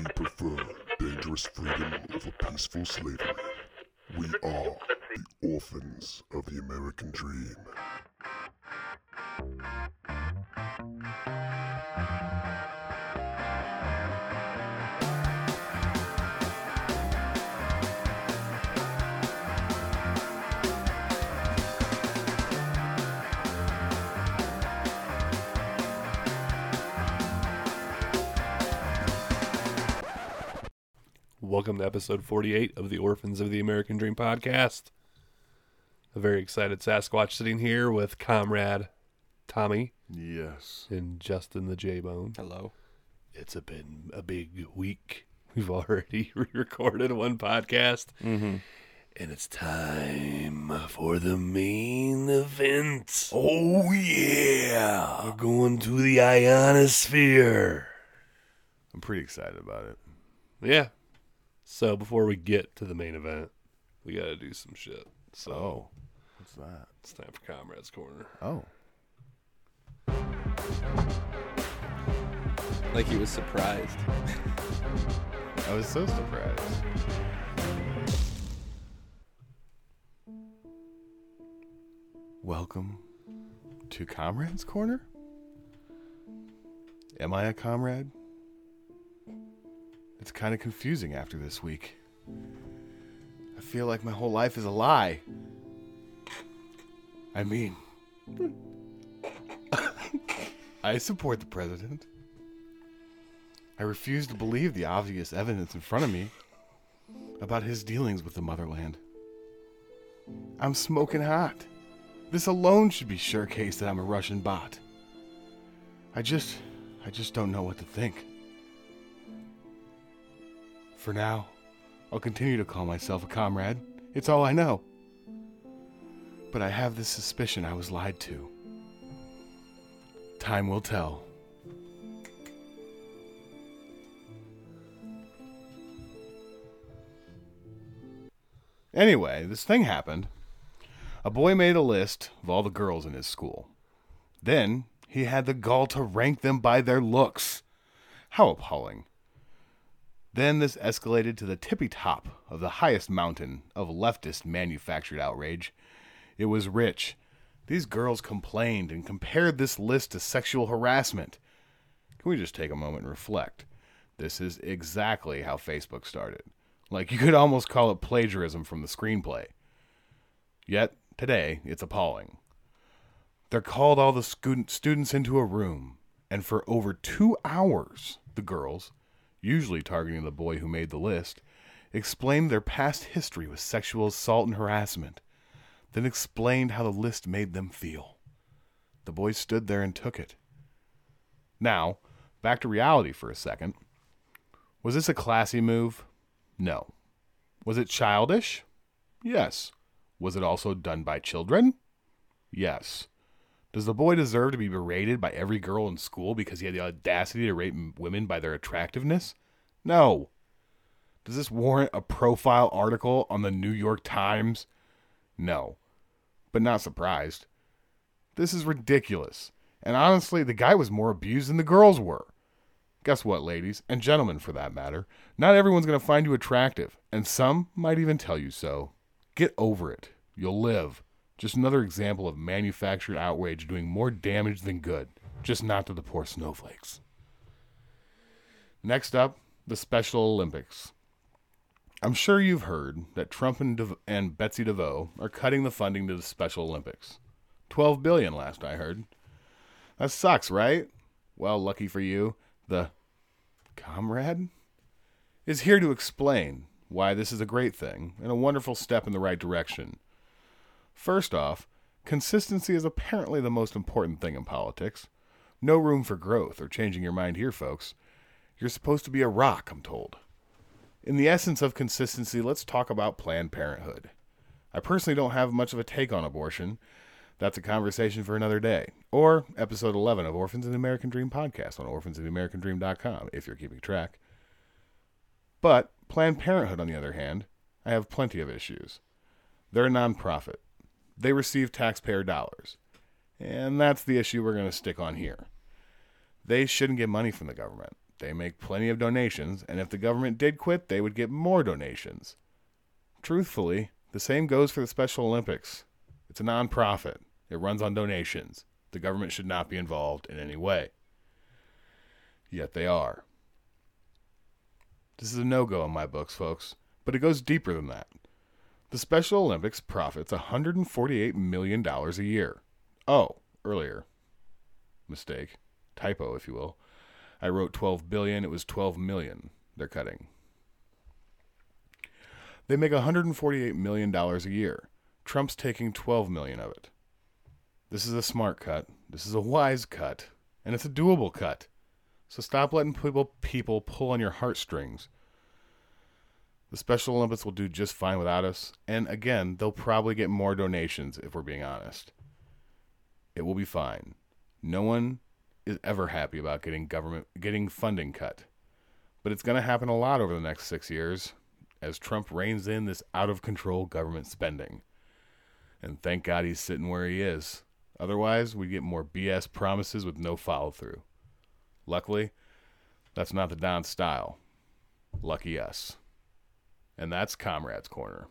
We prefer dangerous freedom over peaceful slavery. We are the Orphans of the American Dream. Welcome to episode 48 of the Orphans of the American Dream Podcast. A very excited Sasquatch sitting here with comrade Tommy. Yes. And Justin the J-Bone. Hello. It's been a big week. We've already re-recorded one podcast. Mm-hmm. And it's time for the main event. Oh, yeah. We're going to the ionosphere. I'm pretty excited about it. Yeah. So before we get to the main event, we got to do some shit. So, what's that? It's time for Comrade's Corner. Oh. Like he was surprised. I was so surprised. Welcome to Comrade's Corner. Am I a comrade? It's kind of confusing after this week. I feel like my whole life is a lie. I mean, I support the president. I refuse to believe the obvious evidence in front of me about his dealings with the motherland. I'm smoking hot. This alone should be sure case that I'm a Russian bot. I just don't know what to think. For now, I'll continue to call myself a comrade. It's all I know. But I have this suspicion I was lied to. Time will tell. Anyway, this thing happened. A boy made a list of all the girls in his school. Then, he had the gall to rank them by their looks. How appalling. Then this escalated to the tippy top of the highest mountain of leftist manufactured outrage. It was rich. These girls complained and compared this list to sexual harassment. Can we just take a moment and reflect? This is exactly how Facebook started. Like, you could almost call it plagiarism from the screenplay. Yet, today, it's appalling. They called all the students into a room, and for over 2 hours, the girls, usually targeting the boy who made the list, explained their past history with sexual assault and harassment, then explained how the list made them feel. The boy stood there and took it. Now, back to reality for a second. Was this a classy move? No. Was it childish? Yes. Was it also done by children? Yes. Does the boy deserve to be berated by every girl in school because he had the audacity to rate women by their attractiveness? No. Does this warrant a profile article on the New York Times? No. But not surprised. This is ridiculous. And honestly, the guy was more abused than the girls were. Guess what, ladies, and gentlemen for that matter, not everyone's going to find you attractive, and some might even tell you so. Get over it. You'll live. Just another example of manufactured outrage doing more damage than good, just not to the poor snowflakes. Next up, the Special Olympics. I'm sure you've heard that Trump and Betsy DeVos are cutting the funding to the Special Olympics. $12 billion last I heard. That sucks, right? Well, lucky for you, the comrade is here to explain why this is a great thing and a wonderful step in the right direction. First off, consistency is apparently the most important thing in politics. No room for growth or changing your mind here, folks. You're supposed to be a rock, I'm told. In the essence of consistency, let's talk about Planned Parenthood. I personally don't have much of a take on abortion. That's a conversation for another day. Or episode 11 of Orphans of the American Dream podcast on orphansoftheamericandream.com, if you're keeping track. But Planned Parenthood, on the other hand, I have plenty of issues. They're a nonprofit. They receive taxpayer dollars. And that's the issue we're going to stick on here. They shouldn't get money from the government. They make plenty of donations, and if the government did quit, they would get more donations. Truthfully, the same goes for the Special Olympics. It's a nonprofit. It runs on donations. The government should not be involved in any way. Yet they are. This is a no-go in my books, folks, but it goes deeper than that. The Special Olympics profits $148 million a year. Oh, earlier. Mistake. Typo, if you will. I wrote 12 billion. It was 12 million. They're cutting. They make $148 million a year. Trump's taking 12 million of it. This is a smart cut. This is a wise cut. And it's a doable cut. So stop letting people pull on your heartstrings. The Special Olympics will do just fine without us, and again, they'll probably get more donations if we're being honest. It will be fine. No one is ever happy about getting funding cut. But it's going to happen a lot over the next 6 years as Trump reins in this out-of-control government spending. And thank God he's sitting where he is. Otherwise, we'd get more BS promises with no follow-through. Luckily, that's not the Don style. Lucky us. And that's Comrade's Corner.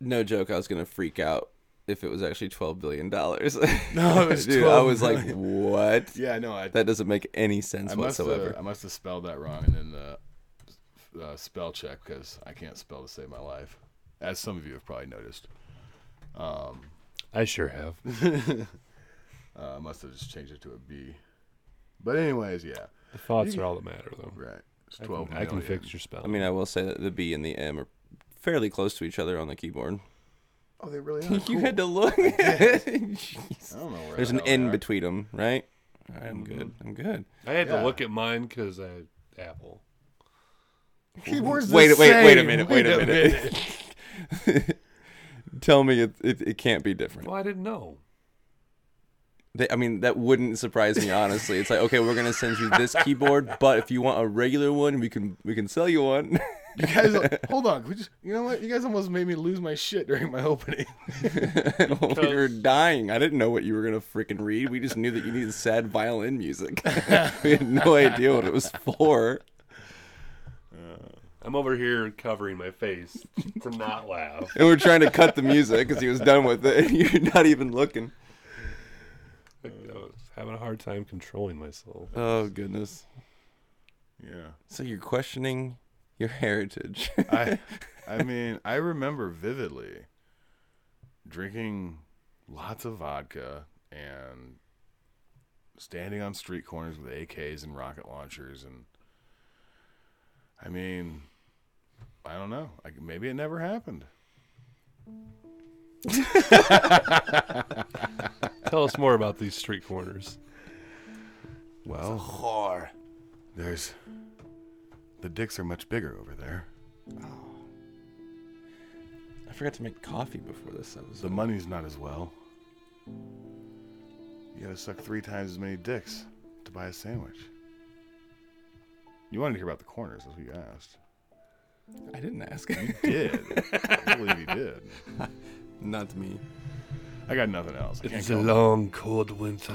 No joke, I was going to freak out if it was actually $12 billion. No, it was dude, I was like, what? Yeah, no, that doesn't make any sense whatsoever. I must have spelled that wrong in the spell check because I can't spell to save my life, as some of you have probably noticed. I sure have. I must have just changed it to a B. But anyways, yeah. The thoughts are all that matter, though. Right. It's 12 million. I can fix your spell. I mean, I will say that the B and the M are fairly close to each other on the keyboard. Oh, they really are. You had to look. I don't know where there's an N between them, right? All right, I'm good. I'm good. I had to look at mine because I had Apple. Keyboard's the same. Wait a minute. Tell me it can't be different. Well, I didn't know. That wouldn't surprise me, honestly. It's like, okay, we're going to send you this keyboard, but if you want a regular one, we can sell you one. You guys, hold on. You know what? You guys almost made me lose my shit during my opening. We were dying. I didn't know what you were going to freaking read. We just knew that you needed sad violin music. We had no idea what it was for. I'm over here covering my face to not laugh. And we're trying to cut the music because he was done with it. And you're not even looking. I was having a hard time controlling myself. Oh, goodness. Yeah. So you're questioning your heritage. I remember vividly drinking lots of vodka and standing on street corners with AKs and rocket launchers and... I don't know. Maybe it never happened. Tell us more about these street corners. Well, it's a whore. The dicks are much bigger over there. Oh. I forgot to make coffee before this episode. The money's not as well. You gotta suck 3 times as many dicks to buy a sandwich. You wanted to hear about the corners. That's what you asked. I didn't ask. You did. I believe you did. Not me. I got nothing else. It's a long, cold winter.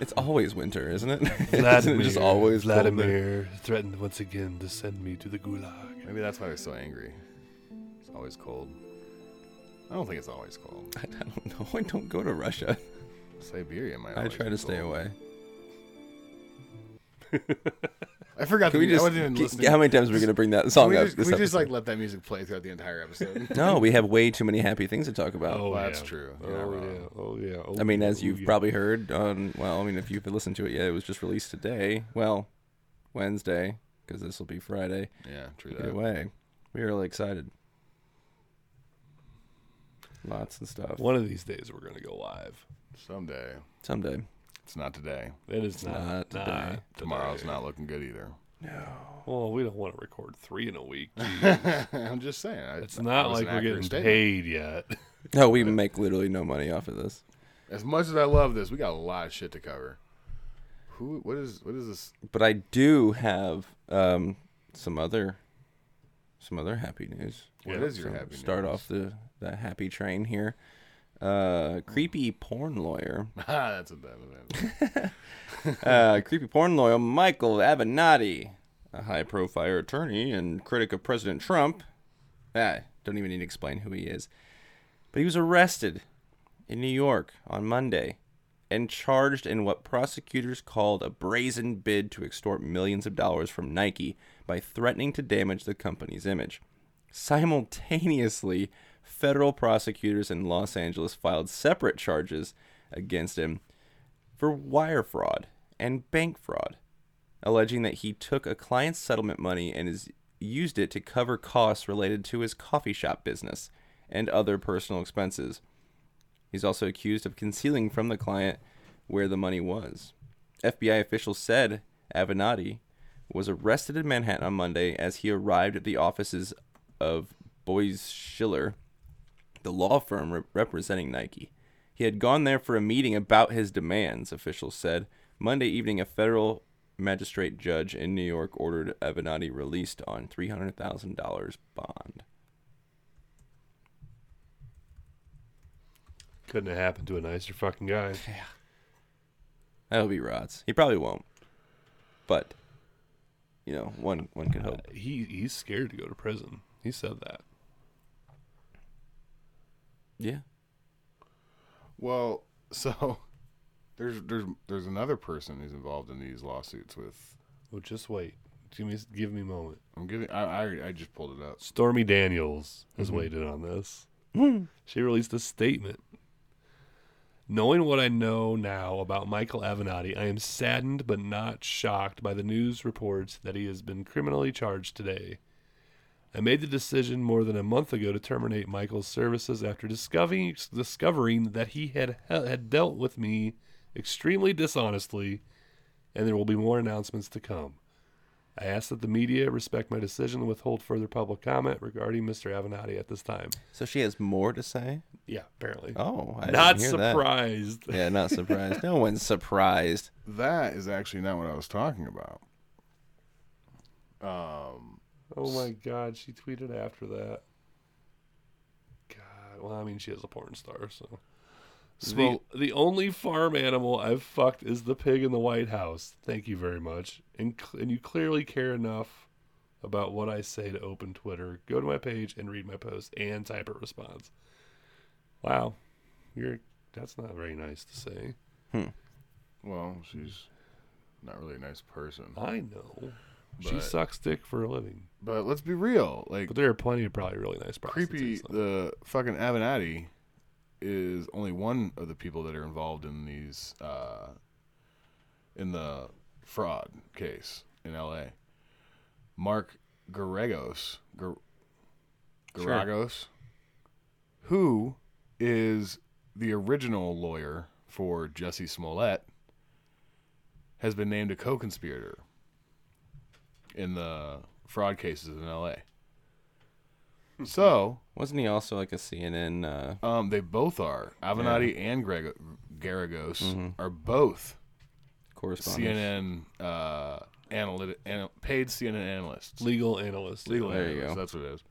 It's always winter, isn't it? Isn't it just always Vladimir threatened once again to send me to the gulag. Maybe that's why they're so angry. It's always cold. I don't think it's always cold. I don't know. I don't go to Russia. Siberia might always be cold. I try to stay away. I forgot. How many times are we going to bring that song up? We just let that music play throughout the entire episode. No, we have way too many happy things to talk about. Oh, that's true. Oh yeah. As you've probably heard on. Well, if you've listened to it, it was just released today. Well, Wednesday, because this will be Friday. Yeah, true. Either way, we are really excited. Lots of stuff. One of these days, we're going to go live. Someday. It's not today. It is not today. Tomorrow's not looking good either. No. Well, we don't want to record 3 in a week. I'm just saying. It's not like we're getting paid yet. No, we make literally no money off of this. As much as I love this, we got a lot of shit to cover. What is this? But I do have some other some other happy news. What is your happy news? Start off the happy train here. Creepy porn lawyer. That's a bad one. Creepy porn lawyer Michael Avenatti, a high-profile attorney and critic of President Trump. I don't even need to explain who he is. But he was arrested in New York on Monday and charged in what prosecutors called a brazen bid to extort millions of dollars from Nike by threatening to damage the company's image. Simultaneously, federal prosecutors in Los Angeles filed separate charges against him for wire fraud and bank fraud, alleging that he took a client's settlement money and used it to cover costs related to his coffee shop business and other personal expenses. He's also accused of concealing from the client where the money was. FBI officials said Avenatti was arrested in Manhattan on Monday as he arrived at the offices of Boies Schiller, the law firm representing Nike. He had gone there for a meeting about his demands, officials said. Monday evening, a federal magistrate judge in New York ordered Avenatti released on $300,000 bond. Couldn't have happened to a nicer fucking guy. Yeah. That'll be rots. He probably won't. But, you know, one could hope. He's scared to go to prison. He said that. Yeah. Well, so there's another person who's involved in these lawsuits with. Well, just wait. Give me a moment. I just pulled it up. Stormy Daniels has waited on this. She released a statement. Knowing what I know now about Michael Avenatti, I am saddened but not shocked by the news reports that he has been criminally charged today. I made the decision more than a month ago to terminate Michael's services after discovering that he had dealt with me extremely dishonestly, and there will be more announcements to come. I ask that the media respect my decision and withhold further public comment regarding Mr. Avenatti at this time. So she has more to say? Yeah, apparently. Oh, I not didn't hear surprised. That. Yeah, not surprised. No one's surprised. That is actually not what I was talking about. Oh my God, she tweeted after that. God, well, I mean, she is a porn star, so. The only farm animal I've fucked is the pig in the White House. Thank you very much. And you clearly care enough about what I say to open Twitter. Go to my page and read my post and type a response. Wow. That's not very nice to say. Well, she's not really a nice person. I know. But she sucks dick for a living. But let's be real. But there are plenty of probably really nice prostitutes. Creepy, the fucking Avenatti is only one of the people that are involved in these in the fraud case in L.A. Mark Geragos, sure. Who is the original lawyer for Jesse Smollett, has been named a co-conspirator in the fraud cases in L.A. So wasn't he also like a CNN? They both are. Avenatti and Geragos are both correspondents. CNN paid CNN analysts, legal analysts. There you go. That's what it is.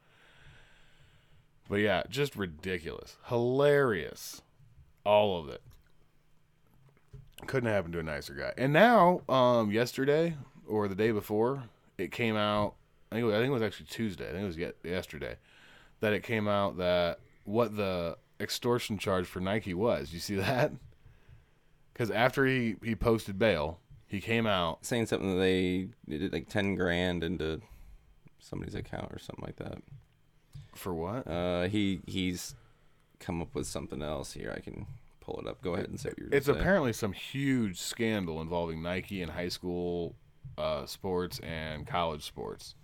But yeah, just ridiculous, hilarious, all of it. Couldn't happen to a nicer guy. And now, yesterday or the day before, it came out. I think it was actually Tuesday. I think it was yesterday. That it came out that what the extortion charge for Nike was. You see that? Because after he posted bail, he came out saying something that they did like $10,000 into somebody's account or something like that. For what? He's come up with something else here. I can pull it up. Go ahead and say what you're saying. It's apparently some huge scandal involving Nike and high school sports and college sports.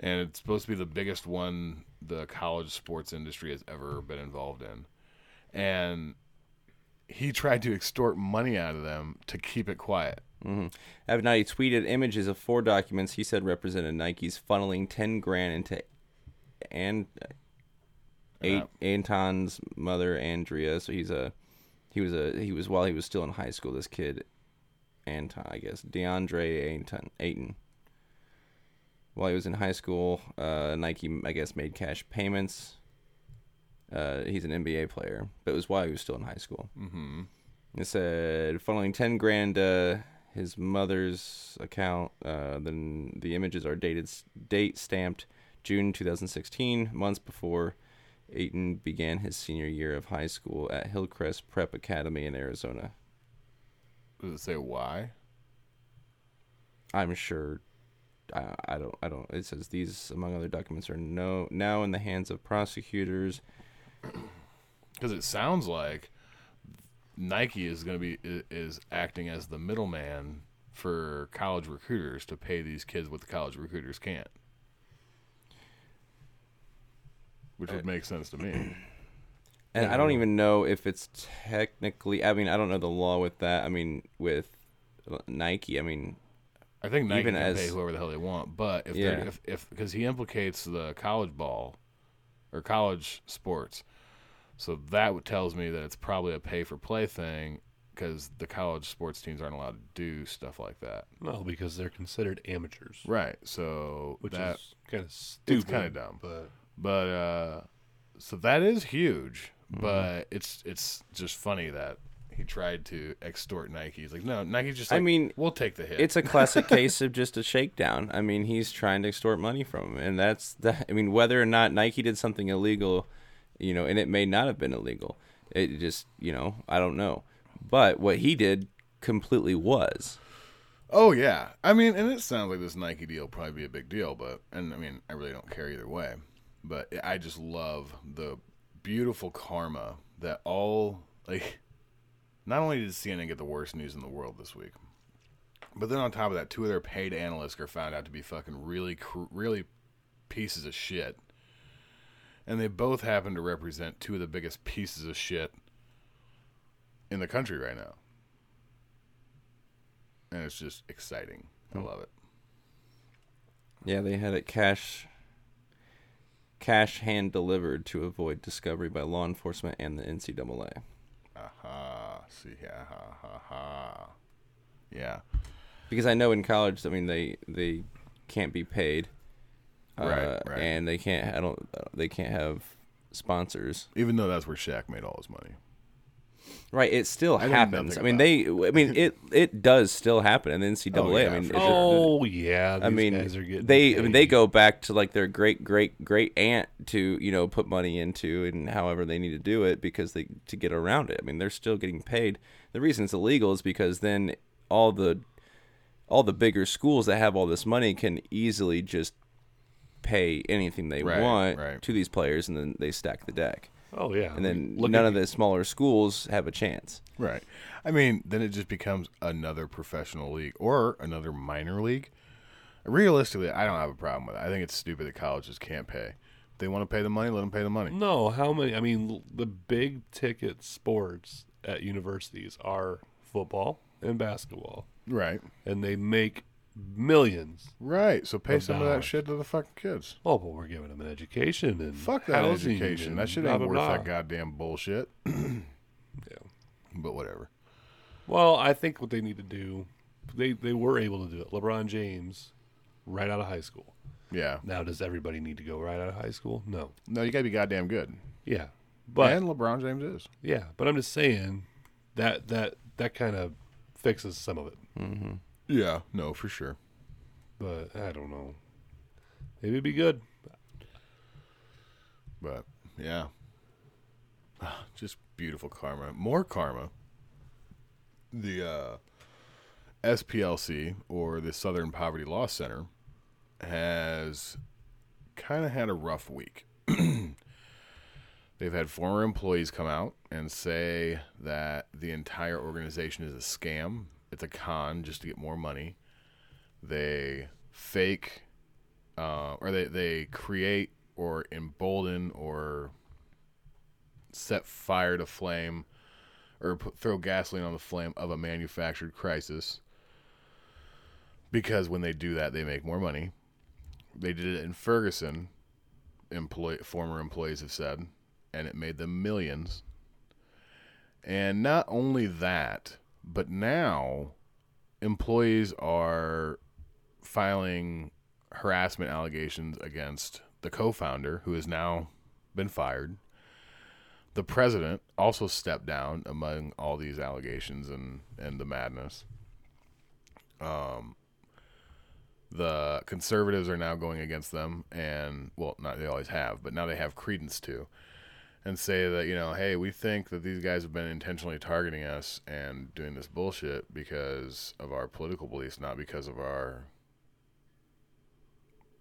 And it's supposed to be the biggest one the college sports industry has ever been involved in. And he tried to extort money out of them to keep it quiet. Avenatti tweeted images of four documents he said represented Nike's funneling $10,000 into Anton's mother, Andrea. So he was while he was still in high school, this kid, Deandre Ayton. while he was in high school. Nike, I guess, made cash payments. He's an NBA player, but it was while he was still in high school. Mm-hmm. It said, following $10,000, his mother's account, then the images are date stamped June 2016, months before Ayton began his senior year of high school at Hillcrest Prep Academy in Arizona. Does it say why? I'm sure. I don't. It says these, among other documents, are now in the hands of prosecutors. Because it sounds like Nike is going to be acting as the middleman for college recruiters to pay these kids what the college recruiters can't, which would make sense to me. And I don't even know if it's technically. I mean, I don't know the law with that. I mean, with Nike, I mean. I think Nike even can pay whoever the hell they want, but if because he implicates the college ball or college sports, so that tells me that it's probably a pay-for-play thing because the college sports teams aren't allowed to do stuff like that. Well, because they're considered amateurs, right? So which is kind of stupid, it's kind of dumb, but so that is huge. Mm-hmm. But it's just funny that he tried to extort Nike. He's like, no, Nike's just like, I mean, we'll take the hit. It's a classic case of just a shakedown. I mean, he's trying to extort money from him. And that's that. I mean, whether or not Nike did something illegal, you know, and it may not have been illegal. It just, you know, I don't know. But what he did completely was. Oh, yeah. I mean, and it sounds like this Nike deal will probably be a big deal. But, and I mean, I really don't care either way. But I just love the beautiful karma that all, like, not only did CNN get the worst news in the world this week, but then on top of that, two of their paid analysts are found out to be fucking really pieces of shit. And they both happen to represent two of the biggest pieces of shit in the country right now. And it's just exciting. I love it. Yeah, they had it cash hand delivered to avoid discovery by law enforcement and the NCAA. Aha, see, ha. Yeah. Because I know in college, I mean, they can't be paid. Right. And they can't, they can't have sponsors. Even though that's where Shaq made all his money. Right, it still happens. I mean, it does still happen in the NCAA. Oh, yeah, I mean, guys are getting paid. I mean, they go back to like their great aunt to, you know, put money into, and however they need to do it because they to get around it. I mean, they're still getting paid. The reason it's illegal is because then all the bigger schools that have all this money can easily just pay anything they want to these players, and then they stack the deck. Oh, yeah. And then none of the smaller schools have a chance. Right. I mean, then it just becomes another professional league or another minor league. Realistically, I don't have a problem with it. I think it's stupid that colleges can't pay. If they want to pay the money, let them pay the money. No, how many? I mean, the big-ticket sports at universities are football and basketball. Right. And they make millions. Right. So pay some of that shit to the fucking kids. Oh, but we're giving them an education and fuck that education. That shit ain't worth that goddamn bullshit. Yeah. But whatever. Well, I think what they need to do, they were able to do it. LeBron James, right out of high school. Yeah. Now, does everybody need to go right out of high school? No. No, you gotta be goddamn good. Yeah. But and LeBron James is. Yeah. But I'm just saying that kind of fixes some of it. Mm-hmm. Yeah, no, for sure. But I don't know. Maybe it'd be good. But, yeah. Just beautiful karma. More karma. The SPLC, or the Southern Poverty Law Center, has kind of had a rough week. They've had former employees come out and say that the entire organization is a scam. It's a con just to get more money. They fake or they create or embolden or set fire to flame or throw gasoline on the flame of a manufactured crisis, because when they do that, they make more money. They did it in Ferguson, former employees have said, and it made them millions. And not only that, but now employees are filing harassment allegations against the co-founder, who has now been fired. The president also stepped down among all these allegations and the madness. The conservatives are now going against them, and, well, not they always have, but now they have credence to, and say that, you know, hey, we think that these guys have been intentionally targeting us and doing this bullshit because of our political beliefs, not because of our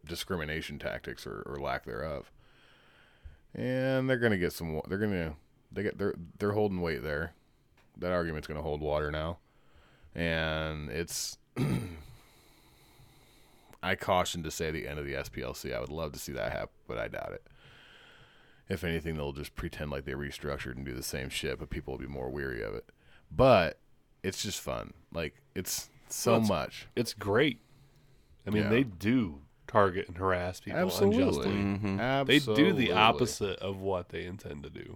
discrimination tactics or lack thereof. And they're gonna get some. They're holding weight there. That argument's gonna hold water now, and it's. I caution to say the end of the SPLC. I would love to see that happen, but I doubt it. If anything, they'll just pretend like they restructured and do the same shit, but people will be more weary of it. But it's just fun. Like, it's so much. It's great. I mean, they do target and harass people unjustly. Mm-hmm. Absolutely. They do the opposite of what they intend to do,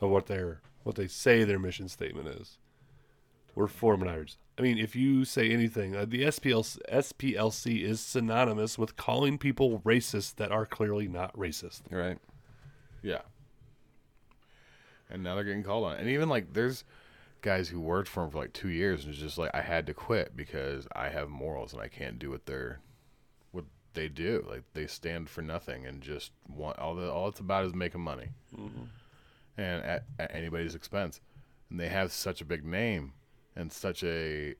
of what they say their mission statement is. We're for minorities. I mean, if you say anything, the SPLC is synonymous with calling people racist that are clearly not racist. Right. Yeah. And now they're getting called on. And even, like, there's guys who worked for them for, like, 2 years, and it's just like, I had to quit because I have morals and I can't do what they do. Like, they stand for nothing and just want all it's about is making money. Mm-hmm. And at anybody's expense. And they have such a big name and such a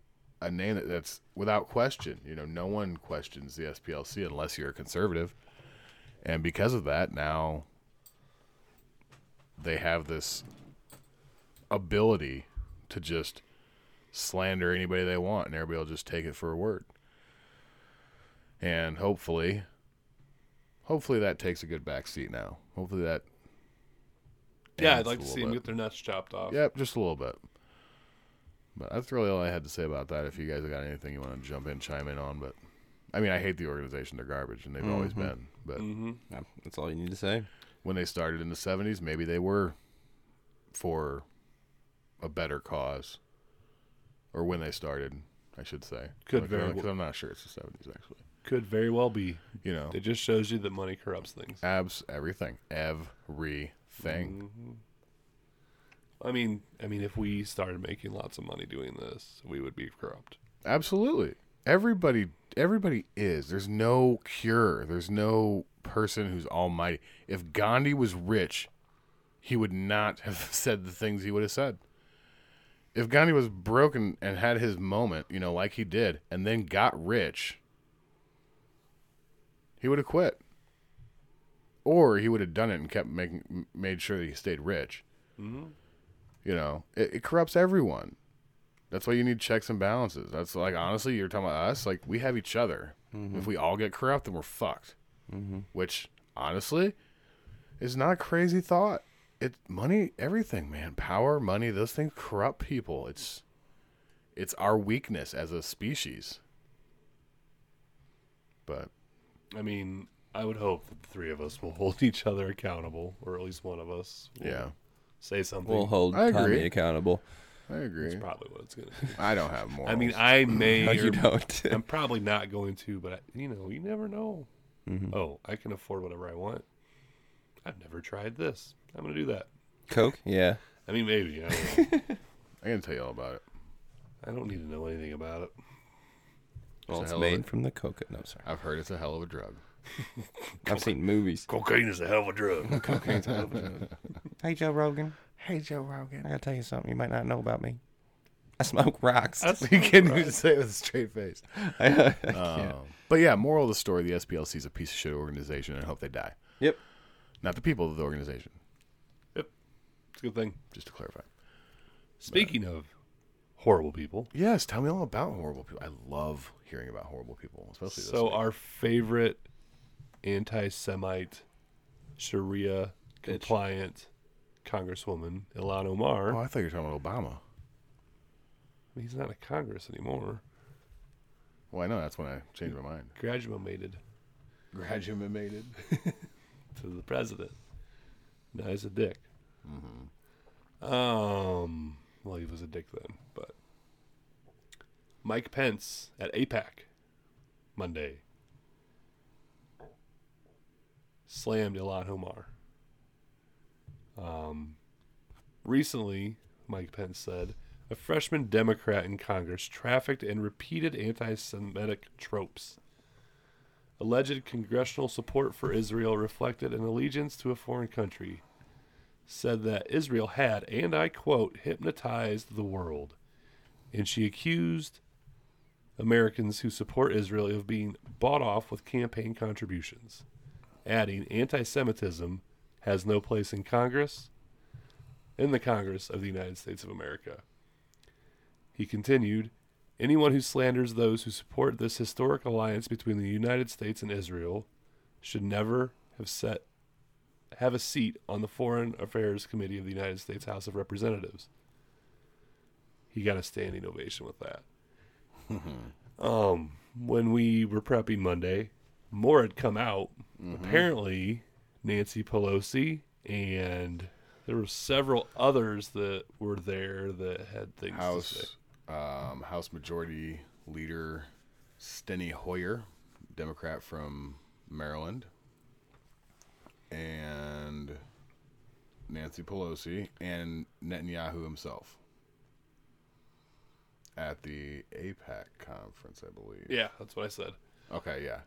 name that's without question. You know, no one questions the SPLC unless you're a conservative. And because of that, now they have this ability to just slander anybody they want, and everybody will just take it for a word. And hopefully that takes a good backseat now. Hopefully that... Yeah, I'd like to see them get their nuts chopped off. Yep, just a little bit. But that's really all I had to say about that. If you guys have got anything you want to chime in on. But I mean, I hate the organization. They're garbage, and they've always been. But yeah, that's all you need to say. When they started in the 70s, maybe they were for a better cause. Or when they started, I should say. Could very well. Because I'm not sure it's the 70s, actually. Could very well be. You know, it just shows you that money corrupts things. Everything. Mm-hmm. I mean, if we started making lots of money doing this, we would be corrupt. Absolutely. Everybody is. There's no cure. There's no person who's almighty. If Gandhi was rich, he would not have said the things he would have said. If Gandhi was broke and had his moment, you know, like he did, and then got rich, he would have quit. Or he would have done it and kept made sure that he stayed rich. Mm-hmm. You know, it corrupts everyone. That's why you need checks and balances. That's like, honestly, you're talking about us. Like, we have each other. Mm-hmm. If we all get corrupt, then we're fucked. Mm-hmm. Which, honestly, is not a crazy thought. It's money, everything, man. Power, money, those things corrupt people. It's our weakness as a species. But, I mean... I would hope that the three of us will hold each other accountable, or at least one of us will say something. We'll hold Tommy accountable. I agree. That's probably what it's going to be. I don't have morals. I mean, I may. No, you don't. I'm probably not going to, but, you know, you never know. Mm-hmm. Oh, I can afford whatever I want. I've never tried this. I'm going to do that. Coke? Yeah. I mean, maybe. I don't know. I can tell you all about it. I don't need to know anything about it. Well, it's made from the coconut. No, sorry. I've heard it's a hell of a drug. I've seen movies. Cocaine is a hell of a drug. Cocaine's a hell of a drug. Hey, Joe Rogan. I gotta tell you something you might not know about me. I smoke rocks. You can't even say it with a straight face. I but yeah, moral of the story, the SPLC is a piece of shit organization, and I hope they die. Yep. Not the people of the organization. Yep. It's a good thing. Just to clarify. Speaking of horrible people. Yes, tell me all about horrible people. I love hearing about horrible people, especially this. So our favorite... anti-Semite, Sharia-compliant Congresswoman Ilhan Omar. Oh, I thought you were talking about Obama. He's not in Congress anymore. Well, I know. That's when I changed my mind. Graduated to the president. Now he's a dick. Mm-hmm. Well, he was a dick then, but Mike Pence at AIPAC Monday. slammed Ilhan Omar. Recently, Mike Pence said, a freshman Democrat in Congress trafficked in repeated anti-Semitic tropes. Alleged congressional support for Israel reflected an allegiance to a foreign country. Said that Israel had, and I quote, hypnotized the world. And she accused Americans who support Israel of being bought off with campaign contributions, adding anti-Semitism has no place in Congress, in the Congress of the United States of America. He continued, anyone who slanders those who support this historic alliance between the United States and Israel should never have a seat on the Foreign Affairs Committee of the United States House of Representatives. He got a standing ovation with that. When we were prepping Monday, more had come out. Apparently, Nancy Pelosi and there were several others that were there that had things to say. House Majority Leader Steny Hoyer, Democrat from Maryland, and Nancy Pelosi, and Netanyahu himself at the AIPAC conference, I believe. Yeah, that's what I said. Okay, yeah.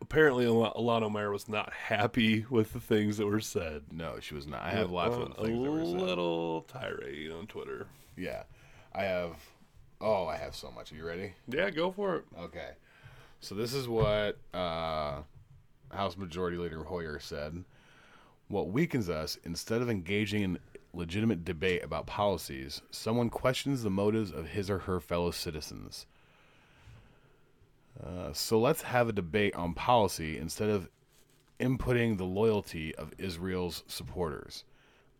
Apparently, Ilhan Omar was not happy with the things that were said. No, she was not. I have lots of things that were said. A little tirade on Twitter. Yeah. I have so much. Are you ready? Yeah, go for it. Okay. So this is what House Majority Leader Hoyer said. What weakens us, instead of engaging in legitimate debate about policies, someone questions the motives of his or her fellow citizens. So let's have a debate on policy instead of inputting the loyalty of Israel's supporters.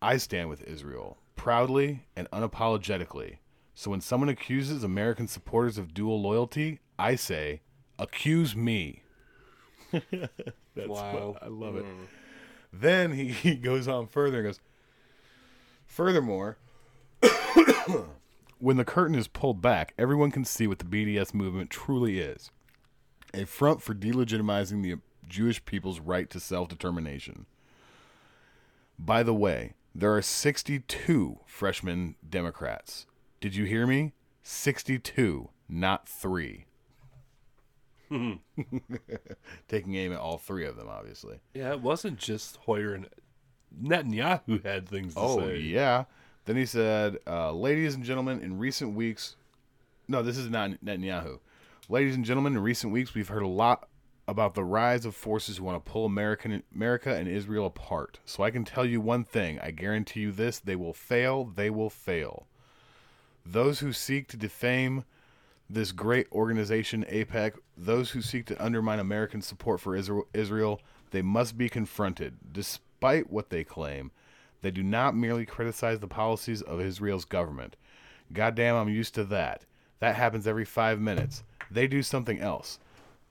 I stand with Israel, proudly and unapologetically. So when someone accuses American supporters of dual loyalty, I say, accuse me. That's wow. I love it. Then he goes on further and goes, furthermore, when the curtain is pulled back, everyone can see what the BDS movement truly is. A front for delegitimizing the Jewish people's right to self-determination. By the way, there are 62 freshman Democrats. Did you hear me? 62, not 3. Taking aim at all three of them, obviously. Yeah, it wasn't just Hoyer and Netanyahu had things to say. Oh, yeah. Then he said, ladies and gentlemen, in recent weeks... No, this is not Netanyahu. Ladies and gentlemen, in recent weeks, we've heard a lot about the rise of forces who want to pull America and Israel apart. So I can tell you one thing. I guarantee you this. They will fail. They will fail. Those who seek to defame this great organization, AIPAC, those who seek to undermine American support for Israel, they must be confronted. Despite what they claim, they do not merely criticize the policies of Israel's government. Goddamn, I'm used to that. That happens every 5 minutes. They do something else.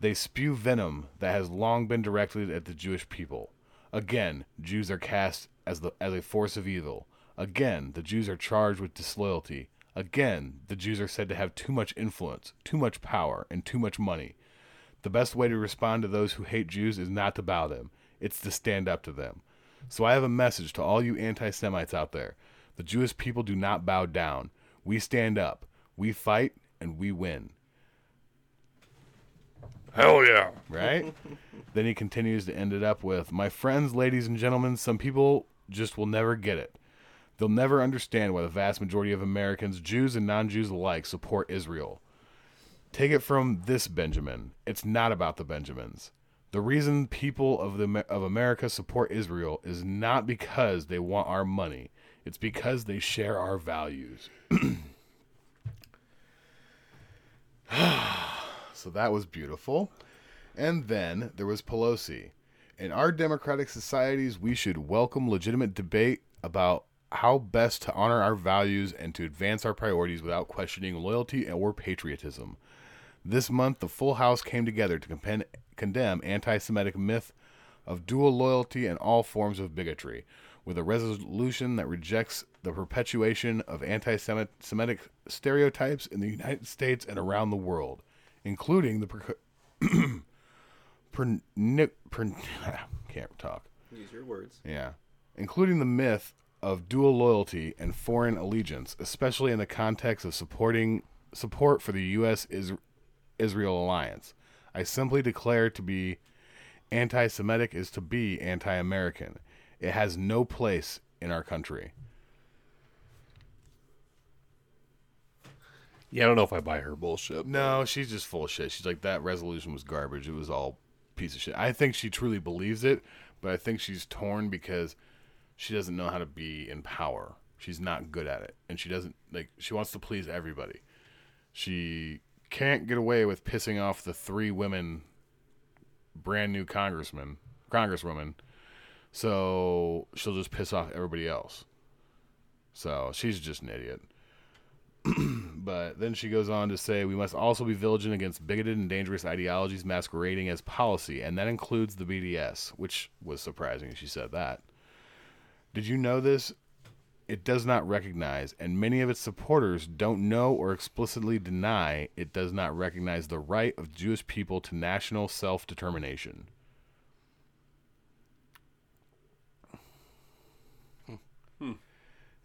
They spew venom that has long been directed at the Jewish people. Again, Jews are cast as a force of evil. Again, the Jews are charged with disloyalty. Again, the Jews are said to have too much influence, too much power, and too much money. The best way to respond to those who hate Jews is not to bow them. It's to stand up to them. So I have a message to all you anti-Semites out there. The Jewish people do not bow down. We stand up. We fight, and we win. Hell yeah. Right? Then he continues to end it up with, my friends, ladies and gentlemen, some people just will never get it. They'll never understand why the vast majority of Americans, Jews and non-Jews alike, support Israel. Take it from this Benjamin. It's not about the Benjamins. The reason people of America support Israel is not because they want our money. It's because they share our values. So that was beautiful. And then there was Pelosi. In our democratic societies, we should welcome legitimate debate about how best to honor our values and to advance our priorities without questioning loyalty or patriotism. This month, the full House came together to condemn anti-Semitic myth of dual loyalty and all forms of bigotry, with a resolution that rejects the perpetuation of anti-Semitic stereotypes in the United States and around the world, including the Can't talk. Use your words. Yeah. Including the myth of dual loyalty and foreign allegiance, especially in the context of support for the U.S.-Israel alliance. I simply declare to be anti-Semitic is to be anti-American. It has no place in our country. Yeah, I don't know if I buy her bullshit. No, she's just full of shit. She's like, that resolution was garbage. It was all piece of shit. I think she truly believes it, but I think she's torn because she doesn't know how to be in power. She's not good at it. And she doesn't, like, she wants to please everybody. She can't get away with pissing off the three women, brand new congresswoman. So she'll just piss off everybody else. So she's just an idiot. But then she goes on to say, we must also be vigilant against bigoted and dangerous ideologies masquerading as policy, and that includes the BDS, which was surprising she said that. Did you know this? It does not recognize, and many of its supporters don't know or explicitly deny, it does not recognize the right of Jewish people to national self-determination.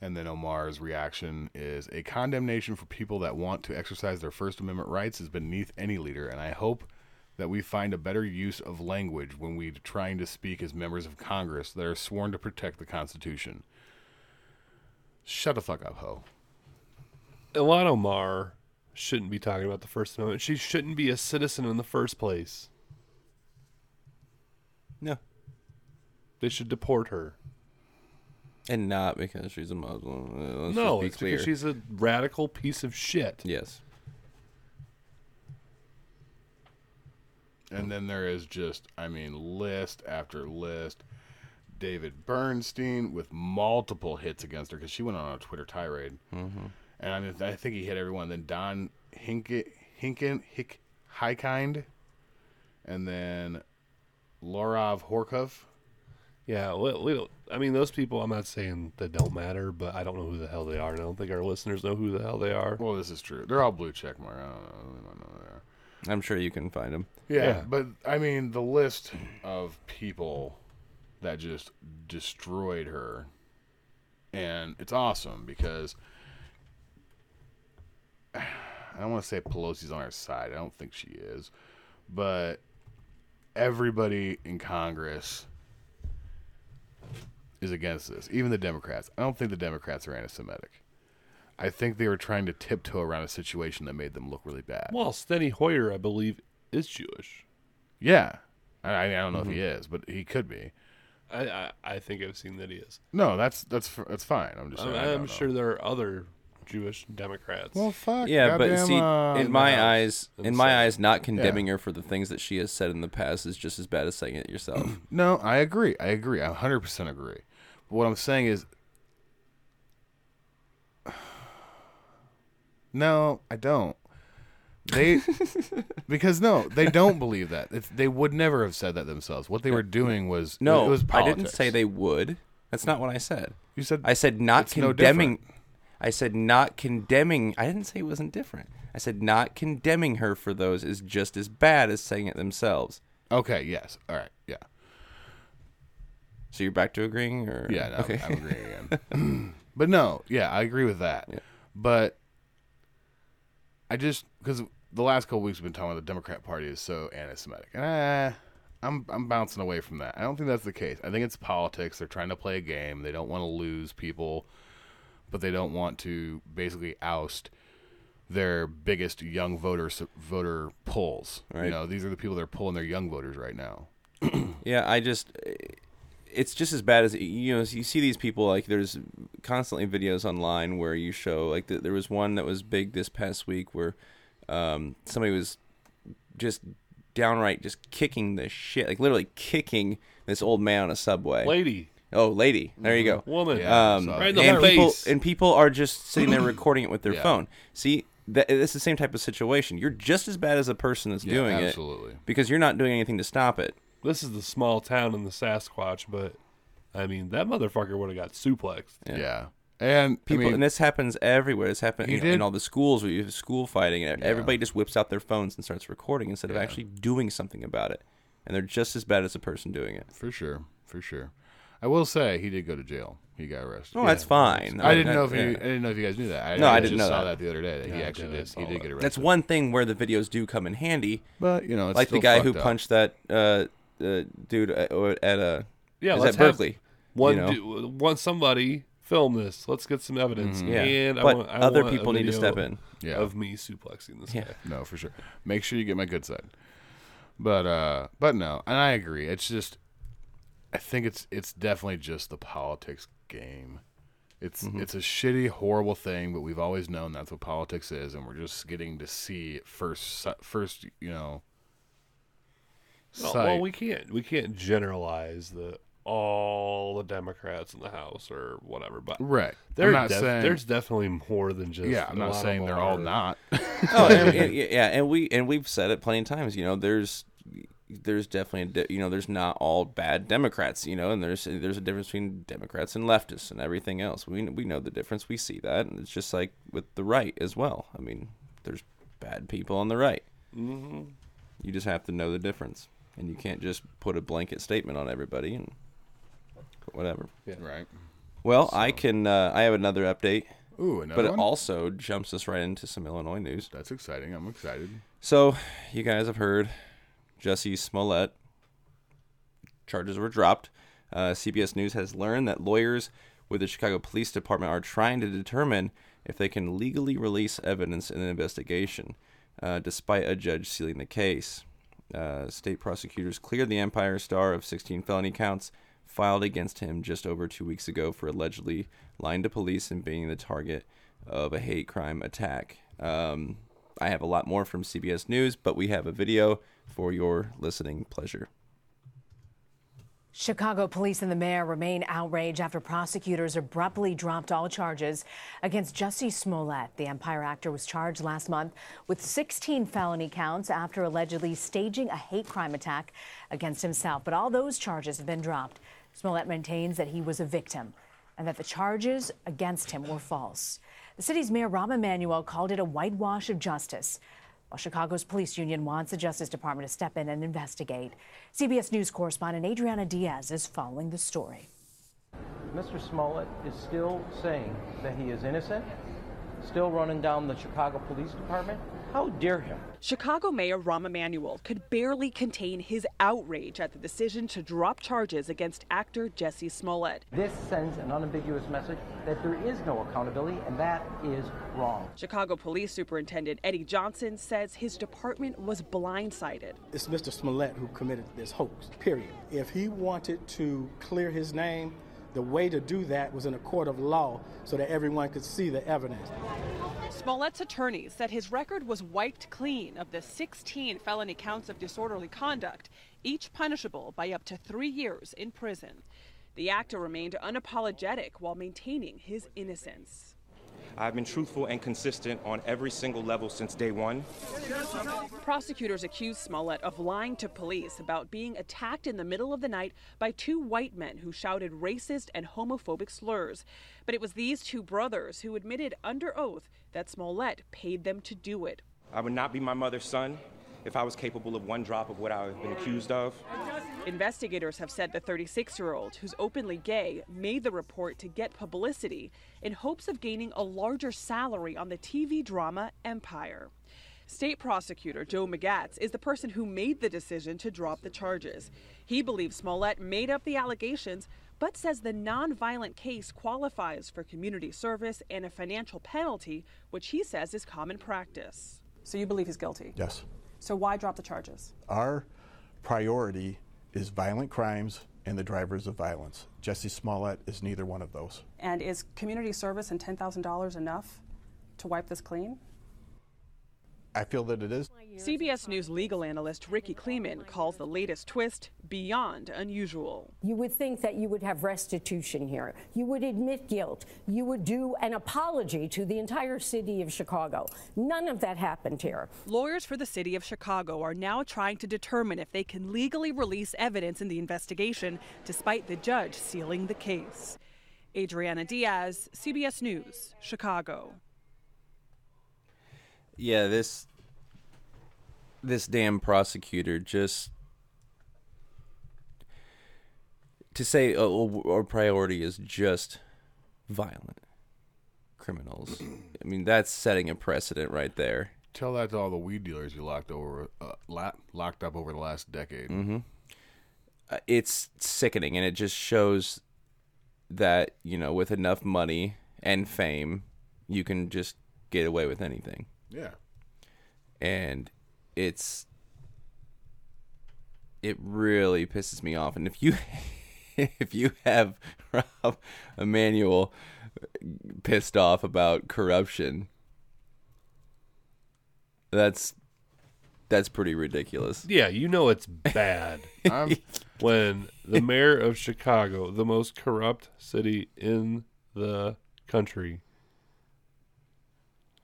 And then Omar's reaction is, a condemnation for people that want to exercise their First Amendment rights is beneath any leader, and I hope that we find a better use of language when we're trying to speak as members of Congress that are sworn to protect the Constitution. Shut the fuck up, ho. Ilhan Omar shouldn't be talking about the First Amendment. She shouldn't be a citizen in the first place. No. They should deport her. And not because she's a Muslim. No, it's because she's a radical piece of shit. Yes. And then there is just, I mean, list after list. David Bernstein with multiple hits against her because she went on a Twitter tirade. Mm-hmm. And I mean, I think he hit everyone. Then Don Highkind. And then Lorov Horkov. Yeah, I mean, those people, I'm not saying that don't matter, but I don't know who the hell they are, and I don't think our listeners know who the hell they are. Well, this is true. They're all blue checkmark. I don't know who they are. I'm sure you can find them. Yeah, but, I mean, the list of people that just destroyed her, and it's awesome because I don't want to say Pelosi's on our side. I don't think she is, but everybody in Congress is against this. Even the Democrats. I don't think the Democrats are anti-Semitic. I think they were trying to tiptoe around a situation that made them look really bad. Well, Steny Hoyer, I believe, is Jewish. Yeah. I don't know if he is, but he could be. I think I've seen that he is. No, that's fine. I'm just saying. I'm sure there are other Jewish Democrats. Well, fuck. Yeah, but see, in my eyes, not condemning her for the things that she has said in the past is just as bad as saying it yourself. No, I agree. I 100% agree. But what I'm saying is, no, I don't. They don't believe that. They would never have said that themselves. What they were doing was it was politics. I didn't say they would. That's not what I said. You said I said not condemning. No, I said not condemning. I didn't say it wasn't different. I said not condemning her for those is just as bad as saying it themselves. Okay, yes. All right, yeah. So you're back to agreeing? Or? Yeah, no, okay. I'm agreeing again. But no, yeah, I agree with that. Yeah. But I just, because the last couple weeks we've been talking about the Democrat Party is so anti-Semitic. And I'm bouncing away from that. I don't think that's the case. I think it's politics. They're trying to play a game. They don't want to lose people, but they don't want to basically oust their biggest young voter pulls. Right. You know, these are the people that are pulling their young voters right now. Yeah, it's just as bad as, you know, you see these people, like, there's constantly videos online where you show, like, there was one that was big this past week where somebody was just downright just kicking the shit, like literally kicking this old man on a subway. Lady. There you go. Woman. Yeah, right in the face. And people are just sitting there recording it with their phone. See, it's the same type of situation. You're just as bad as the person that's doing it. Because you're not doing anything to stop it. This is the small town in the Sasquatch, but, I mean, that motherfucker would have got suplexed. Yeah. And people, and this happens everywhere. This happens in all the schools where you have school fighting. And everybody just whips out their phones and starts recording instead of actually doing something about it. and they're just as bad as the person doing it. For sure, for sure. I will say he did go to jail. He got arrested. Oh, yeah. That's fine. I didn't know if you guys knew that. I didn't know that the other day that he actually did. He did get arrested. That's one thing where the videos do come in handy. But you know, it's like the guy who punched that dude at a at Berkeley. Once somebody film this. Let's get some evidence. Mm-hmm. Yeah. And I want people need to step in. Yeah. Of me suplexing this guy. No, for sure. Make sure you get my good side. But no, and I agree. It's just, I think it's definitely just the politics game. It's a shitty, horrible thing, but we've always known that's what politics is, and we're just getting to see it first, you know. Well, we can't generalize that all the Democrats in the House or whatever, but right, there's definitely more than just. Yeah, I'm not saying they're all not. Oh, and we've said it plenty of times. You know, there's definitely, you know, there's not all bad Democrats, you know, and there's a difference between Democrats and leftists and everything else. We know the difference. We see that. And it's just like with the right as well. I mean, there's bad people on the right. Mm-hmm. You just have to know the difference, and you can't just put a blanket statement on everybody and whatever. Yeah. Right. Well, so. I can, I have another update. Ooh, another one? But it also jumps us right into some Illinois news. That's exciting. I'm excited. So you guys have heard Jesse Smollett, charges were dropped. CBS News has learned that lawyers with the Chicago Police Department are trying to determine if they can legally release evidence in an investigation, despite a judge sealing the case. State prosecutors cleared the Empire star of 16 felony counts filed against him just over 2 weeks ago for allegedly lying to police and being the target of a hate crime attack. I have a lot more from CBS News, but we have a video for your listening pleasure. Chicago police and the mayor remain outraged after prosecutors abruptly dropped all charges against Jesse Smollett. The Empire actor was charged last month with 16 felony counts after allegedly staging a hate crime attack against himself. But all those charges have been dropped. Smollett maintains that he was a victim and that the charges against him were false. The city's mayor, Rahm Emanuel, called it a whitewash of justice, while Chicago's police union wants the Justice Department to step in and investigate. CBS News correspondent Adriana Diaz is following the story. Mr. Smollett is still saying that he is innocent, still running down the Chicago Police Department. How dare him? Chicago Mayor Rahm Emanuel could barely contain his outrage at the decision to drop charges against actor Jesse Smollett. This sends an unambiguous message that there is no accountability, and that is wrong. Chicago Police Superintendent Eddie Johnson says his department was blindsided. It's Mr. Smollett who committed this hoax, period. If he wanted to clear his name, the way to do that was in a court of law so that everyone could see the evidence. Smollett's attorneys said his record was wiped clean of the 16 felony counts of disorderly conduct, each punishable by up to 3 years in prison. The actor remained unapologetic while maintaining his innocence. I've been truthful and consistent on every single level since day one. Prosecutors accused Smollett of lying to police about being attacked in the middle of the night by two white men who shouted racist and homophobic slurs. But it was these two brothers who admitted under oath that Smollett paid them to do it. I would not be my mother's son if I was capable of one drop of what I have been accused of. Investigators have said the 36-year-old, who's openly gay, made the report to get publicity in hopes of gaining a larger salary on the TV drama Empire. State prosecutor Joe Magatz is the person who made the decision to drop the charges. He believes Smollett made up the allegations, but says the nonviolent case qualifies for community service and a financial penalty, which he says is common practice. So you believe he's guilty? Yes. So why drop the charges? Our priority is violent crimes and the drivers of violence. Jesse Smollett is neither one of those. And is community service and $10,000 enough to wipe this clean? I feel that it is. CBS News legal analyst Ricky Kleeman calls the latest twist beyond unusual. You would think that you would have restitution here. You would admit guilt. You would do an apology to the entire city of Chicago. None of that happened here. Lawyers for the city of Chicago are now trying to determine if they can legally release evidence in the investigation, despite the judge sealing the case. Adriana Diaz, CBS News, Chicago. Yeah, this damn prosecutor just to say our priority is just violent criminals, I mean, that's setting a precedent right there. Tell that to all the weed dealers you locked up over the last decade. Mm-hmm. It's sickening, and it just shows that, you know, with enough money and fame, you can just get away with anything. Yeah. And it really pisses me off. And if you have Rahm Emanuel pissed off about corruption, that's pretty ridiculous. Yeah, you know it's bad. When the mayor of Chicago, the most corrupt city in the country,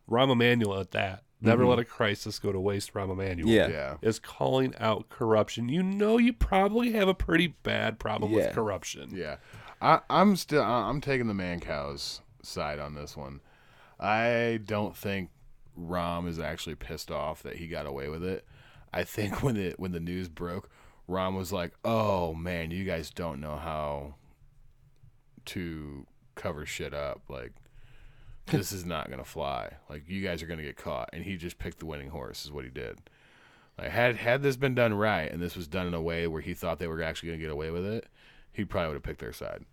Rahm Emanuel at that, never let a crisis go to waste, Rahm Emanuel, is calling out corruption. You know you probably have a pretty bad problem with corruption. Yeah. I'm taking the man cow's side on this one. I don't think Rahm is actually pissed off that he got away with it. I think when the news broke, Rahm was like, "Oh man, you guys don't know how to cover shit up. Like, this is not gonna fly. Like, you guys are gonna get caught." And he just picked the winning horse, is what he did. Like, had this been done right, and this was done in a way where he thought they were actually gonna get away with it, he probably would have picked their side.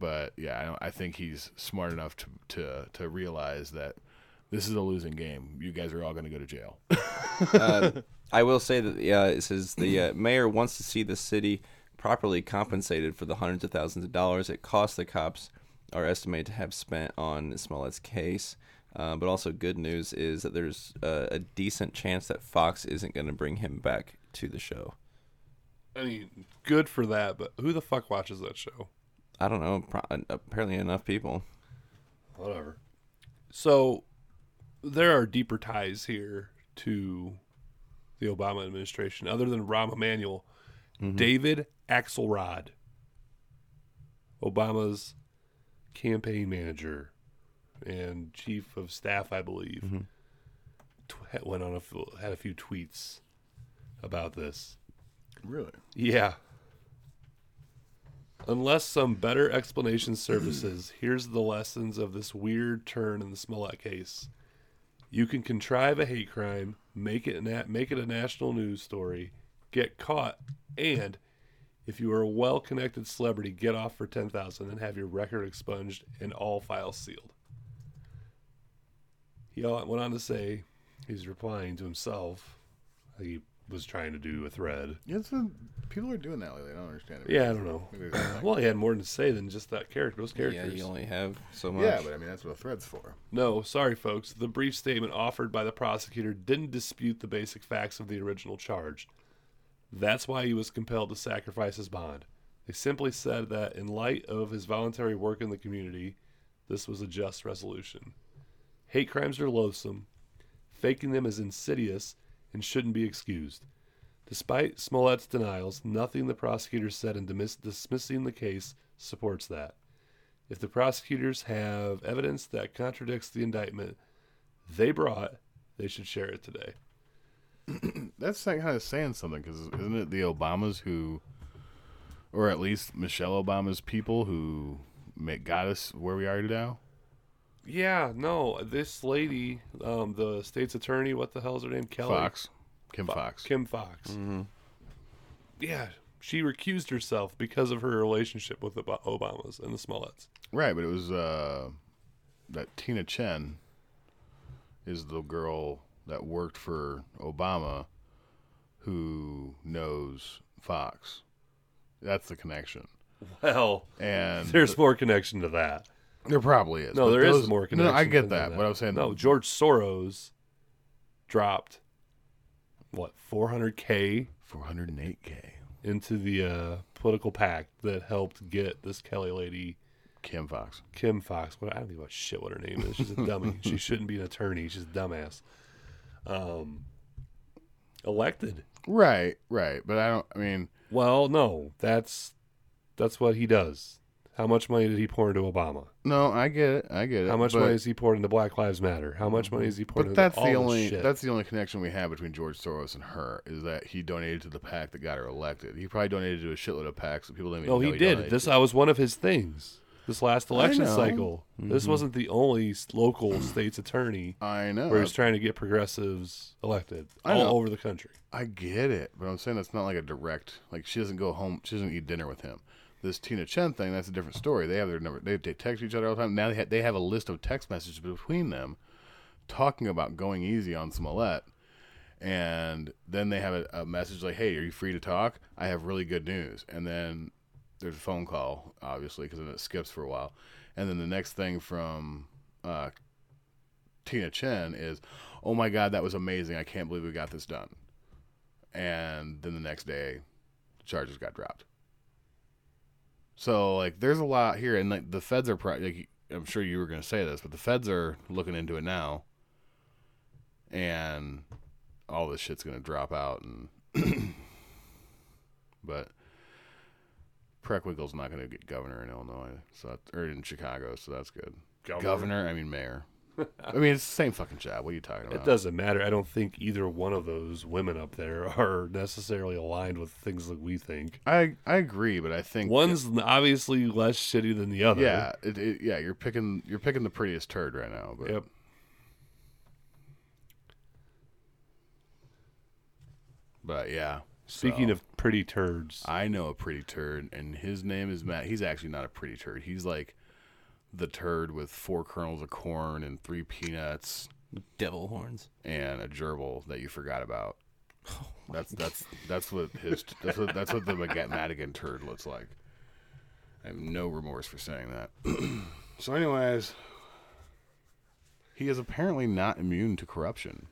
But yeah, I think he's smart enough to realize that this is a losing game. You guys are all going to go to jail. I will say that it says the mayor wants to see the city properly compensated for the hundreds of thousands of dollars it costs the cops are estimated to have spent on Smollett's case. But also good news is that there's a decent chance that Fox isn't going to bring him back to the show. I mean, good for that, but who the fuck watches that show? I don't know. Apparently enough people. Whatever. So there are deeper ties here to the Obama administration, other than Rahm Emanuel. Mm-hmm. David Axelrod, Obama's campaign manager and chief of staff, I believe, had a few tweets about this. Really? Yeah. Unless some better explanation surfaces, here's the lessons of this weird turn in the Smollett case. You can contrive a hate crime, make it a national news story, get caught, and if you are a well-connected celebrity, get off for $10,000 and have your record expunged and all files sealed. He went on to say, he's replying to himself, he was trying to do a thread. Yeah, people are doing that lately. I don't understand it. Yeah, I don't know. Well, he had more to say than just that character. Those characters. Yeah, you only have so much. Yeah, but I mean, that's what a thread's for. No, sorry, folks. The brief statement offered by the prosecutor didn't dispute the basic facts of the original charge. That's why he was compelled to sacrifice his bond. They simply said that in light of his voluntary work in the community, this was a just resolution. Hate crimes are loathsome. Faking them is insidious and shouldn't be excused. Despite Smollett's denials, nothing the prosecutors said in dismissing the case supports that. If the prosecutors have evidence that contradicts the indictment they brought, they should share it today. That's kind of saying something, because isn't it the Obamas who, or at least Michelle Obama's people who got us where we are now? Yeah, no, this lady, the state's attorney, what the hell is her name? Kelly? Fox. Kim Foxx. Kim Foxx. Mm-hmm. Yeah, she recused herself because of her relationship with the Obamas and the Smolletts. Right, but it was that Tina Tchen is the girl that worked for Obama who knows Fox. That's the connection. Well, and there's more connection to that. There probably is. No, there is more connection. No, I get that. What I was saying. No, George Soros dropped what $408K into the political pack that helped get this Kelly lady, Kim Foxx. What, I don't give a shit what her name is. She's a dummy. She shouldn't be an attorney. She's a dumbass. Elected. Right. But I don't. I mean. Well, no. That's what he does. How much money did he pour into Obama? No, I get it. I get it. How much money has he poured into Black Lives Matter? How much money has he poured into all this shit? That's the only connection we have between George Soros and her, is that he donated to the PAC that got her elected. He probably donated to a shitload of PACs that people didn't even know. No, he did. This was one of his things. This last election cycle. Mm-hmm. This wasn't the only local state's attorney. I know. Where he's trying to get progressives elected all over the country. I get it. But I'm saying that's not like a direct, like she doesn't go home, she doesn't eat dinner with him. This Tina Tchen thing, that's a different story. They have their number. They text each other all the time. Now they have a list of text messages between them talking about going easy on Smollett. And then they have a message like, hey, are you free to talk? I have really good news. And then there's a phone call, obviously, because then it skips for a while. And then the next thing from Tina Tchen is, oh, my God, that was amazing. I can't believe we got this done. And then the next day, charges got dropped. So, like, there's a lot here, and, like, the feds are I'm sure you were going to say this, but the feds are looking into it now, and all this shit's going to drop out, and but Preckwinkle's not going to get governor in Illinois, or in Chicago, so that's good. Mayor. I mean, it's the same fucking job. What are you talking about? It doesn't matter. I don't think either one of those women up there are necessarily aligned with things that we think. I agree, but I think one's obviously less shitty than the other. Yeah, you're picking the prettiest turd right now. But. Yep. But yeah. Speaking of pretty turds, I know a pretty turd, and his name is Matt. He's actually not a pretty turd. He's like the turd with 4 kernels of corn and 3 peanuts, devil horns, and a gerbil that you forgot about. Oh, that's what the Madigan turd looks like. I have no remorse for saying that. So, anyways, he is apparently not immune to corruption.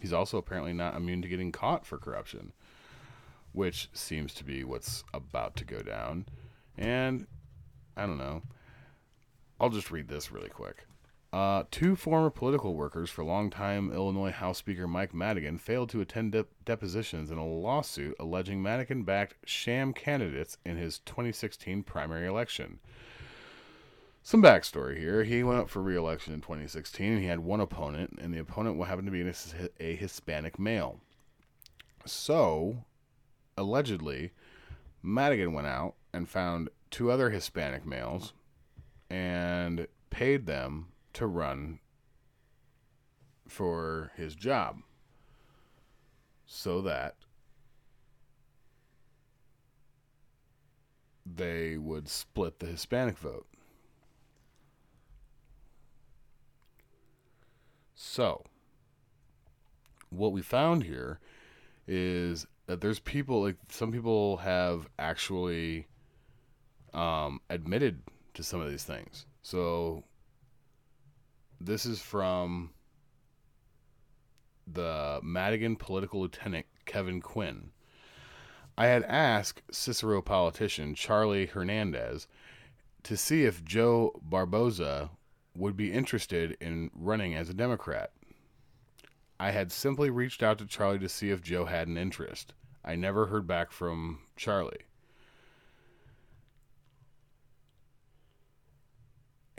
He's also apparently not immune to getting caught for corruption, which seems to be what's about to go down. And I don't know. I'll just read this really quick. Two former political workers for longtime Illinois House Speaker Mike Madigan failed to attend depositions in a lawsuit alleging Madigan backed sham candidates in his 2016 primary election. Some backstory here. He went up for re-election in 2016, and he had one opponent, and the opponent happened to be a Hispanic male. So, allegedly, Madigan went out and found 2 other Hispanic males and paid them to run for his job so that they would split the Hispanic vote. So, what we found here is that there's people, like, some people have actually admitted to some of these things. So this is from the Madigan political lieutenant, Kevin Quinn. I had asked Cicero politician Charlie Hernandez to see if Joe Barboza would be interested in running as a Democrat. I had simply reached out to Charlie to see if Joe had an interest. I never heard back from Charlie.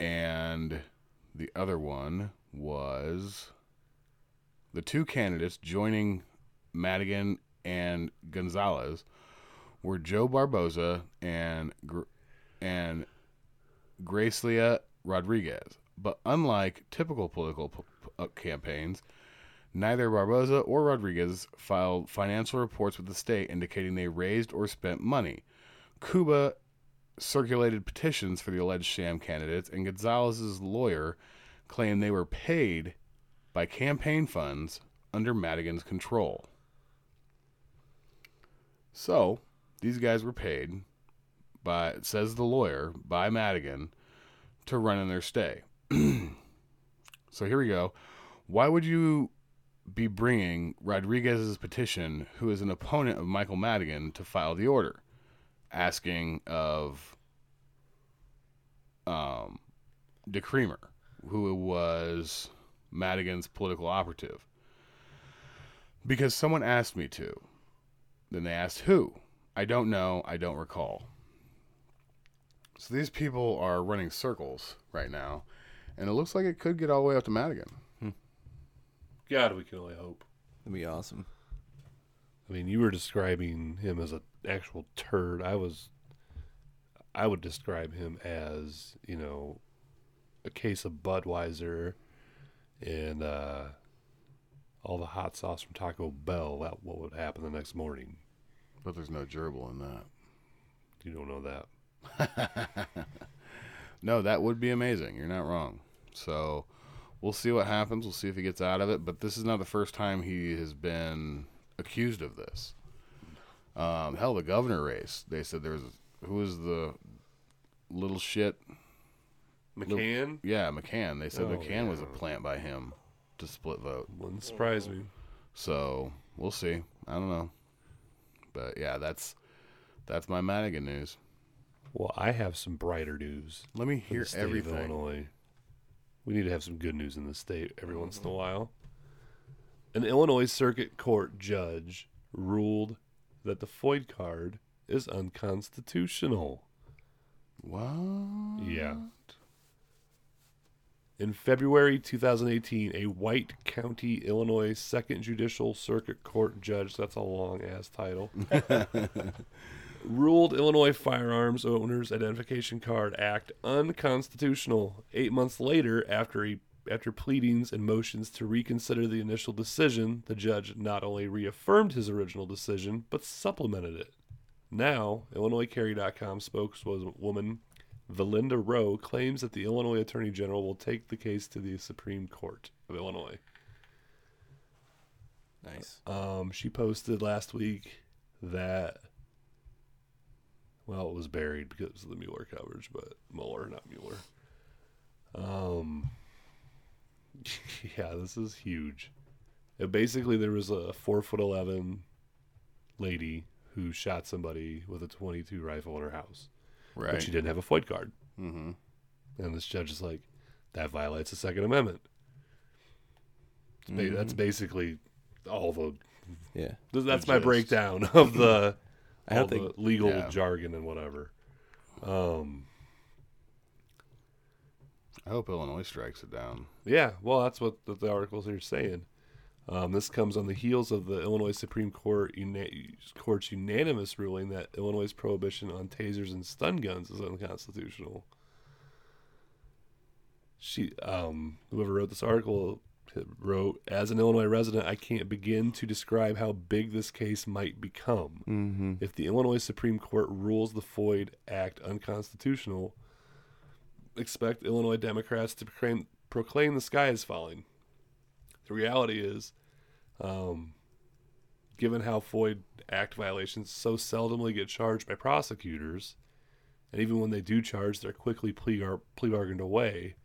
And the other one was the 2 candidates joining Madigan and Gonzalez were Joe Barboza and Graciela Rodriguez. But unlike typical political campaigns, neither Barboza or Rodriguez filed financial reports with the state indicating they raised or spent money. Cuba circulated petitions for the alleged sham candidates, and Gonzalez's lawyer claimed they were paid by campaign funds under Madigan's control. So, these guys were paid by, says the lawyer, by Madigan to run in their stay. So here we go. Why would you be bringing Rodriguez's petition, who is an opponent of Michael Madigan, to file the order? Asking of DeCreamer, who was Madigan's political operative. Because someone asked me to. Then they asked who. I don't know. I don't recall. So these people are running circles right now, and it looks like it could get all the way up to Madigan. God, we can only hope. That'd be awesome. I mean, you were describing him as an actual turd. I would describe him as, you know, a case of Budweiser and all the hot sauce from Taco Bell. That what would happen the next morning. But there's no gerbil in that. You don't know that. No, that would be amazing. You're not wrong. So we'll see what happens. We'll see if he gets out of it. But this is not the first time he has been accused of this. Hell, the governor race. They said there was... Who was the little shit? McCann? McCann. They said McCann was a plant by him to split vote. Wouldn't surprise me. So, we'll see. I don't know. But, yeah, that's my Madigan news. Well, I have some brighter news. Let me hear everything. Illinois. We need to have some good news in the state every once in a while. An Illinois Circuit Court judge ruled that the FOID card is unconstitutional. What? Yeah. In February 2018, a White County, Illinois, Second Judicial Circuit Court judge, that's a long-ass title, ruled Illinois Firearms Owners Identification Card Act unconstitutional 8 months later after pleadings and motions to reconsider the initial decision. The judge not only reaffirmed his original decision, but supplemented it. Now, IllinoisCarry.com spokeswoman Valinda Rowe claims that the Illinois Attorney General will take the case to the Supreme Court of Illinois. Nice. She posted last week that, well, it was buried because of the Mueller coverage, but not Mueller. Yeah, this is huge. And basically, there was a 4'11" lady who shot somebody with a .22 rifle in her house. Right. But she didn't have a FOID card. Mm-hmm. And this judge is like, that violates the Second Amendment. Mm-hmm. That's basically all the... Yeah. That's my breakdown of the, the legal jargon and whatever. I hope Illinois strikes it down. Yeah, well, that's what the articles are saying. This comes on the heels of the Illinois Supreme Court Court's unanimous ruling that Illinois' prohibition on tasers and stun guns is unconstitutional. Whoever wrote this article wrote, as an Illinois resident, I can't begin to describe how big this case might become. Mm-hmm. If the Illinois Supreme Court rules the FOID Act unconstitutional, expect Illinois Democrats to proclaim the sky is falling. The reality is, given how FOID Act violations so seldomly get charged by prosecutors, and even when they do charge, they're quickly plea bargained away,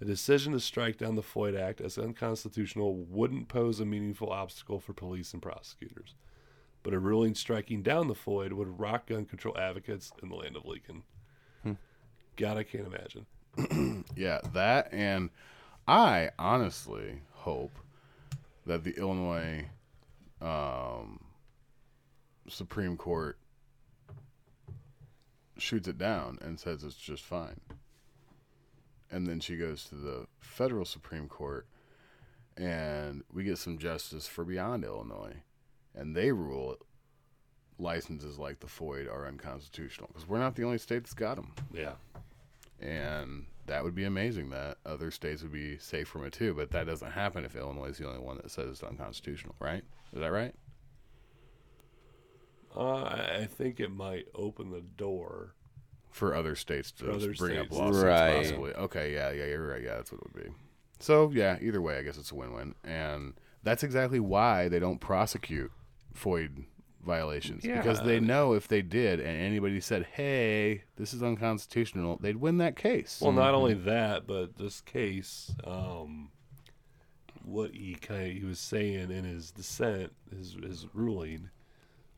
the decision to strike down the FOID Act as unconstitutional wouldn't pose a meaningful obstacle for police and prosecutors. But a ruling striking down the FOID would rock gun control advocates in the land of Lincoln. God, I can't imagine. Yeah, that, and I honestly hope that the Illinois Supreme Court shoots it down and says it's just fine. And then she goes to the federal Supreme Court and we get some justice for beyond Illinois. And they rule licenses like the FOID are unconstitutional because we're not the only state that's got them. Yeah. And that would be amazing that other states would be safe from it too, but that doesn't happen if Illinois is the only one that says it's unconstitutional, right? Is that right? I think it might open the door for other states to bring up lawsuits, right? Possibly. Okay, yeah, you're right. Yeah, that's what it would be. So, yeah, either way, I guess it's a win-win, and that's exactly why they don't prosecute FOID violations, because they know if they did and anybody said, hey, this is unconstitutional, they'd win that case. Well, not only that, but this case, what he was saying in his dissent, his ruling,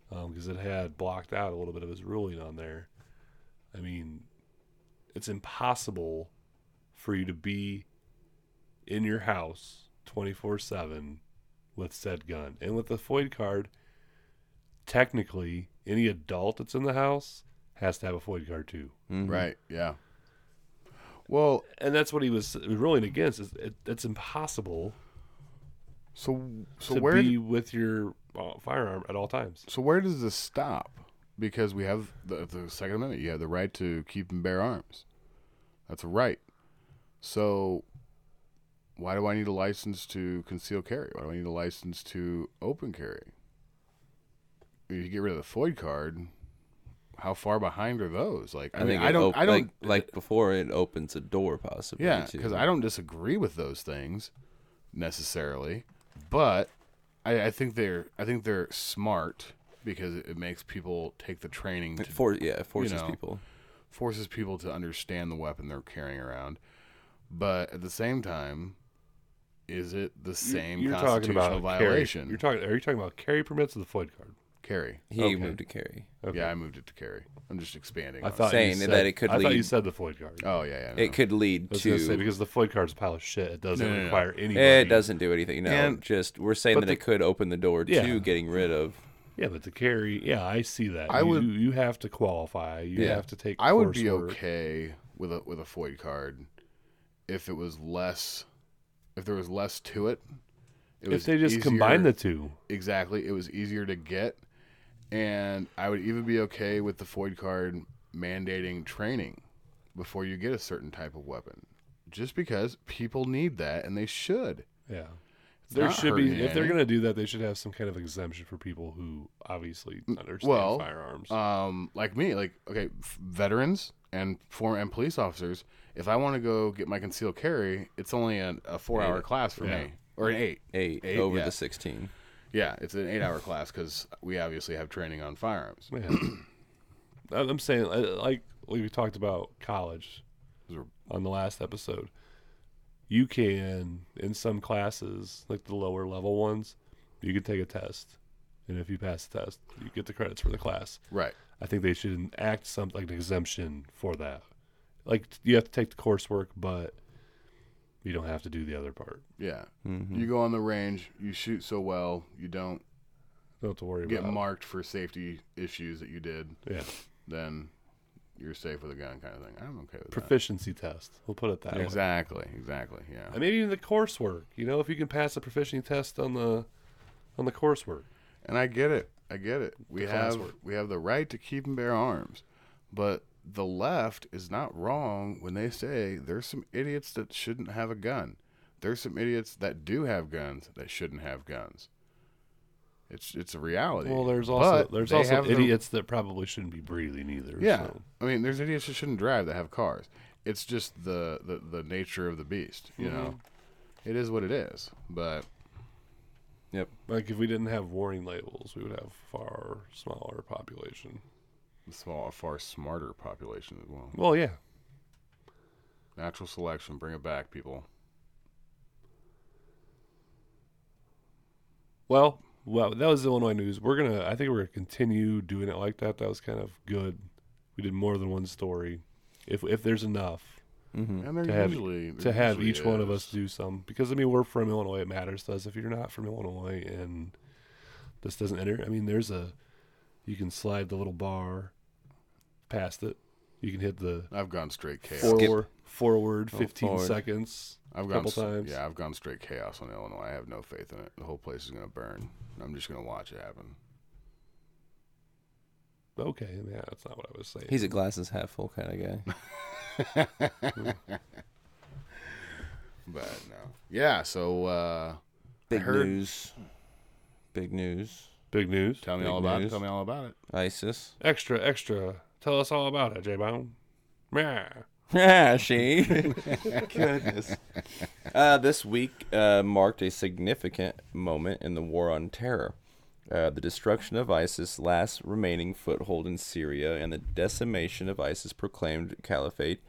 because it had blocked out a little bit of his ruling on there. I mean, it's impossible for you to be in your house 24/7 with said gun, and with the FOID card, technically, any adult that's in the house has to have a FOID card too. Mm-hmm. Right, yeah. Well, and that's what he was ruling against. It's impossible. So to where be with your firearm at all times. So where does this stop? Because we have the Second Amendment. You have the right to keep and bear arms. That's a right. So why do I need a license to conceal carry? Why do I need a license to open carry? If you get rid of the FOID card, how far behind are those? Like, I think before it opens a door possibly. Yeah, because I don't disagree with those things necessarily, but I think they're smart because it makes people take the training. It forces people to understand the weapon they're carrying around. But at the same time, is it the same constitutional violation? Are you talking about carry permits or the FOID card? Carry. Moved to carry. Okay. Yeah, I moved it to carry. I'm just expanding. I thought you said the FOID card. Oh yeah. No. It could lead to because the FOID card's a pile of shit. It doesn't require anything. It doesn't do anything. No, we're saying that it could open the door to getting rid of. Yeah, but to carry. Yeah, I see that. You have to qualify. You have to take. I would be okay with a FOID card if it was less. If there was less to it, if they just combine the two. Exactly, it was easier to get. And I would even be okay with the FOID card mandating training before you get a certain type of weapon, just because people need that and they should. Yeah, there should be. If they're going to do that, they should have some kind of exemption for people who obviously understand firearms. Like me, veterans and police officers. If I want to go get my concealed carry, it's only a 4-hour class for me, or an eight over the 16. Yeah, it's an 8-hour class because we obviously have training on firearms. Yeah. I'm saying, like we talked about college on the last episode, you can, in some classes, like the lower level ones, you can take a test. And if you pass the test, you get the credits for the class. Right. I think they should enact something like an exemption for that. Like, you have to take the coursework, but you don't have to do the other part. Yeah. Mm-hmm. You go on the range, you shoot so well, you don't have to worry about marked for safety issues that you did. Yeah. Then you're safe with a gun kind of thing. I'm okay with proficiency that. Proficiency test. We'll put it that way. Exactly, yeah. And maybe even the coursework. You know, if you can pass a proficiency test on the coursework. And I get it. We have the right to keep and bear arms. But the left is not wrong when they say there's some idiots that shouldn't have a gun. There's some idiots that do have guns that shouldn't have guns. It's a reality. Well, there's also idiots that probably shouldn't be breathing either. Yeah, so. I mean, there's idiots that shouldn't drive that have cars. It's just the nature of the beast, you know. It is what it is, but... Yep. Like, if we didn't have warning labels, we would have far smaller population. A far smarter population as well. Well, yeah. Natural selection. Bring it back, people. Well, that was Illinois news. I think we're gonna continue doing it like that. That was kind of good. We did more than one story. If there's enough, and to have each one of us do some, because I mean we're from Illinois. It matters to us. If you're not from Illinois and this doesn't enter, I mean you can slide the little bar past it. You can hit the. I've gone straight chaos. Forward 15 seconds. I've gone a couple times. Yeah, I've gone straight chaos on Illinois. I have no faith in it. The whole place is going to burn. I'm just going to watch it happen. Okay, yeah, that's not what I was saying. He's a glasses half full kind of guy. But no, yeah. So big news. Tell me all about it. ISIS. Extra. Tell us all about it, J-Bone. Yeah, she. Goodness. This week marked a significant moment in the war on terror. The destruction of ISIS' last remaining foothold in Syria and the decimation of ISIS' proclaimed caliphate.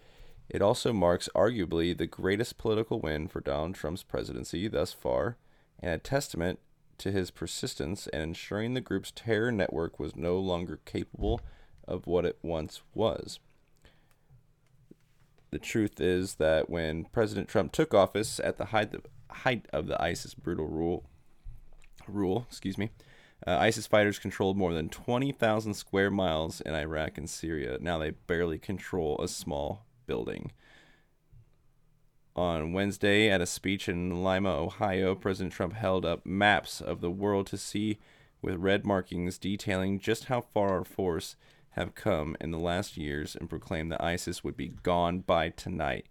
It also marks arguably the greatest political win for Donald Trump's presidency thus far, and a testament to his persistence and ensuring the group's terror network was no longer capable of what it once was. The truth is that when President Trump took office at the height of the ISIS brutal rule, ISIS fighters controlled more than 20,000 square miles in Iraq and Syria. Now they barely control a small building. On Wednesday, at a speech in Lima, Ohio, President Trump held up maps of the world to see with red markings detailing just how far our force have come in the last years and proclaimed that ISIS would be gone by tonight.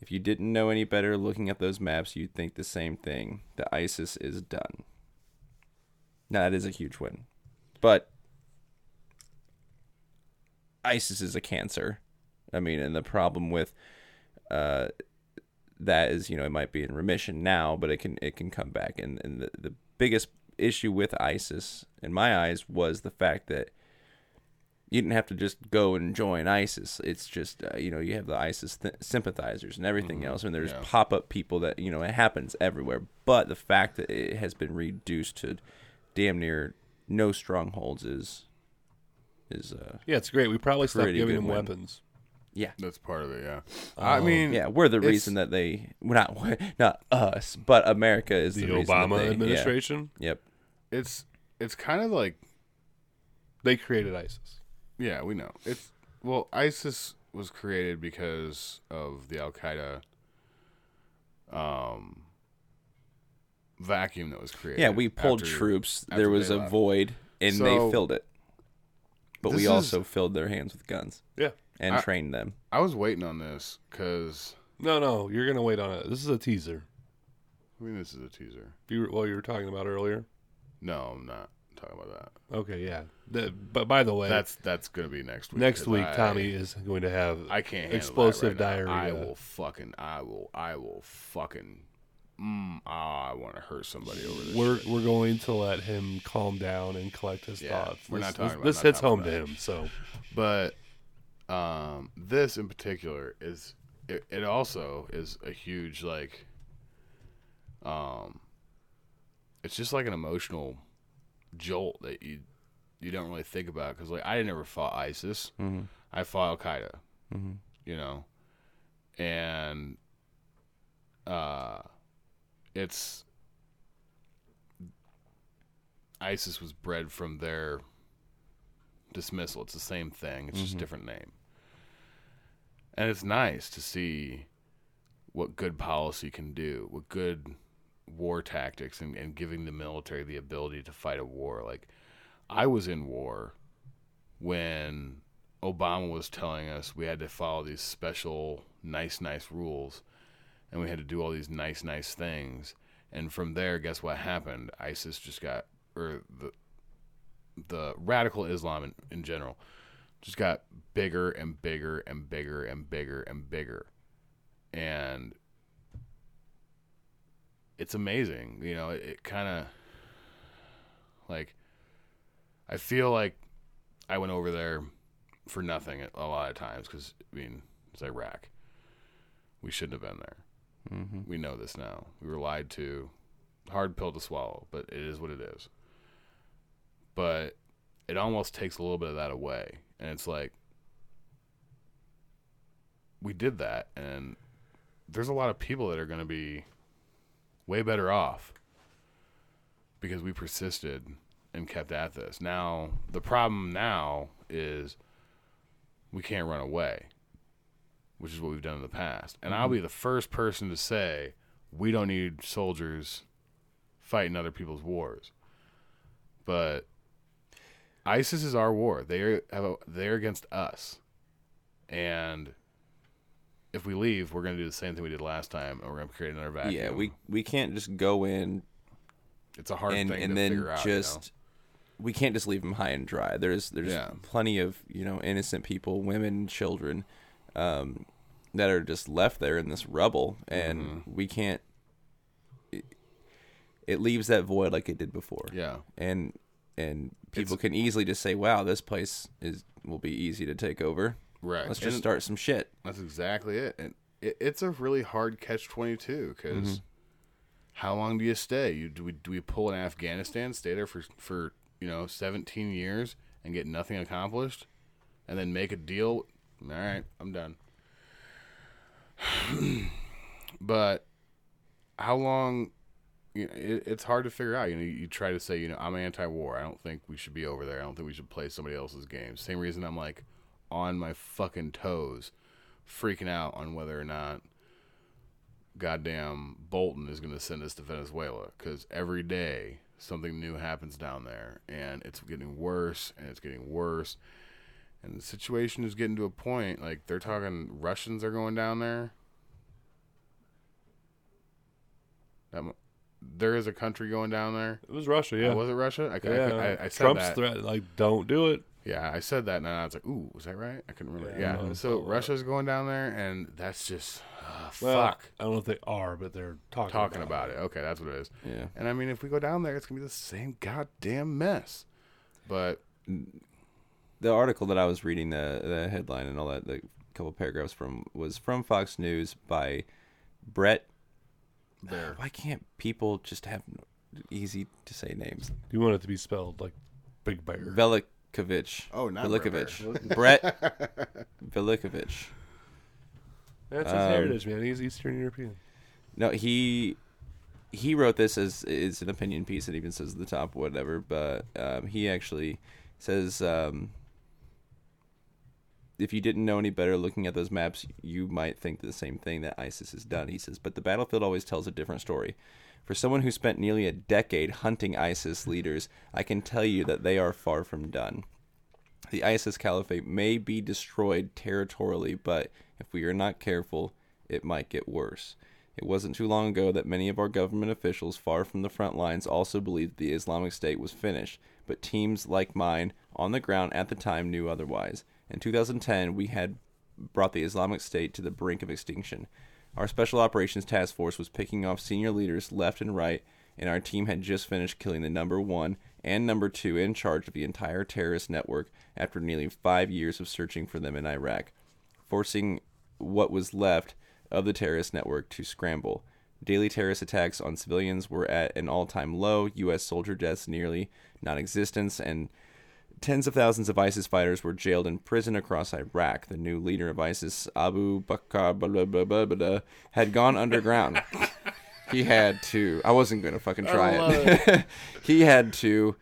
If you didn't know any better, looking at those maps, you'd think the same thing, that ISIS is done. Now, that is a huge win. But ISIS is a cancer. I mean, and the problem with that is, you know, it might be in remission now, but it can come back. And the biggest issue with ISIS, in my eyes, was the fact that you didn't have to just go and join ISIS. It's just, you know, you have the ISIS sympathizers and everything else. And there's pop-up people that, you know, it happens everywhere. But the fact that it has been reduced to damn near no strongholds is yeah, it's great. We probably stopped giving them weapons. Yeah, that's part of it. Yeah, I mean, yeah, we're the reason that they not us, but America is the reason Obama administration. Yeah. Yep, it's kind of like they created ISIS. Yeah, we know it's ISIS was created because of the Al Qaeda vacuum that was created. Yeah, we pulled troops. There was a void, and they filled it. But we also filled their hands with guns. Yeah. And train them. I was waiting on this because... No, you're going to wait on it. This is a teaser. I mean, this is a teaser. You were talking about earlier? No, I'm not talking about that. Okay, yeah. But by the way... That's going to be next week. Next week, Tommy is going to have explosive diarrhea. I will fucking... I want to hurt somebody over this. We're going to let him calm down and collect his thoughts. We're not talking about this. This hits home to him, so... But... this in particular is it also is a huge it's just like an emotional jolt that you don't really think about because I never fought ISIS. Mm-hmm. I fought Al Qaeda. Mm-hmm. You know, and it's ISIS was bred from their dismissal. It's the same thing. It's just a different name. And it's nice to see what good policy can do, what good war tactics and giving the military the ability to fight a war. I was in war when Obama was telling us we had to follow these special nice rules and we had to do all these nice things. And from there, guess what happened? ISIS just got, or the radical Islam in general just got bigger and bigger and bigger and bigger and bigger. And it's amazing. You know, it kind of I feel like I went over there for nothing a lot of times. Cause I mean, it's Iraq. We shouldn't have been there. Mm-hmm. We know this now. We were lied to. Hard pill to swallow, but it is what it is. But it almost takes a little bit of that away. And it's we did that. And there's a lot of people that are going to be way better off because we persisted and kept at this. Now, the problem now is we can't run away, which is what we've done in the past. And I'll be the first person to say we don't need soldiers fighting other people's wars. But... ISIS is our war. They're against us. And if we leave, we're going to do the same thing we did last time, and we're going to create another vacuum. Yeah, we can't just go in. It's a hard thing to figure out. And then just, we can't just leave them high and dry. There's plenty of, you know, innocent people, women, children, that are just left there in this rubble, and we can't. It leaves that void like it did before. Yeah, and people can easily just say, wow, this place will be easy to take over. Right. Let's just start some shit. That's exactly it. And it's a really hard catch-22 because how long do you stay? Do we pull in Afghanistan, stay there for 17 years and get nothing accomplished and then make a deal? All right, I'm done. But how long you know, it's hard to figure out. You know, you try to say, you know, I'm anti-war. I don't think we should be over there. I don't think we should play somebody else's game. Same reason I'm like on my fucking toes, freaking out on whether or not goddamn Bolton is going to send us to Venezuela, because every day something new happens down there, and it's getting worse, and it's getting worse, and the situation is getting to a point, like, they're talking Russians are going down there. There is a country going down there. It was Russia, yeah. Oh, was it Russia? I said Trump's that. Threat, like, don't do it. Yeah, I said that, and I was like, ooh, was that right? I couldn't remember. Yeah. So Russia's going down there, and that's just, fuck. I don't know if they are, but they're talking about it. Okay, that's what it is. Yeah. And, I mean, if we go down there, it's going to be the same goddamn mess. But the article that I was reading, the headline and all that, the couple paragraphs from, was from Fox News by Brett Baier. Why can't people just have easy to say names? You want it to be spelled like Big Baier. Velikovich. Brett Velikovich. That's his heritage, man. He's Eastern European. No, he wrote this as is an opinion piece. It even says at the top, whatever. But he actually says, if you didn't know any better, looking at those maps, you might think the same thing that ISIS has done. He says, but the battlefield always tells a different story. For someone who spent nearly a decade hunting ISIS leaders, I can tell you that they are far from done. The ISIS caliphate may be destroyed territorially, but if we are not careful, it might get worse. It wasn't too long ago that many of our government officials far from the front lines also believed the Islamic State was finished, but teams like mine on the ground at the time knew otherwise. In 2010, we had brought the Islamic State to the brink of extinction. Our Special Operations Task Force was picking off senior leaders left and right, and our team had just finished killing the number one and number two in charge of the entire terrorist network after nearly 5 years of searching for them in Iraq, forcing what was left of the terrorist network to scramble. Daily terrorist attacks on civilians were at an all-time low, U.S. soldier deaths nearly non-existent, and tens of thousands of ISIS fighters were jailed in prison across Iraq. The new leader of ISIS, Abu Bakr, had gone underground. He had to. I wasn't going to fucking try it. He had to.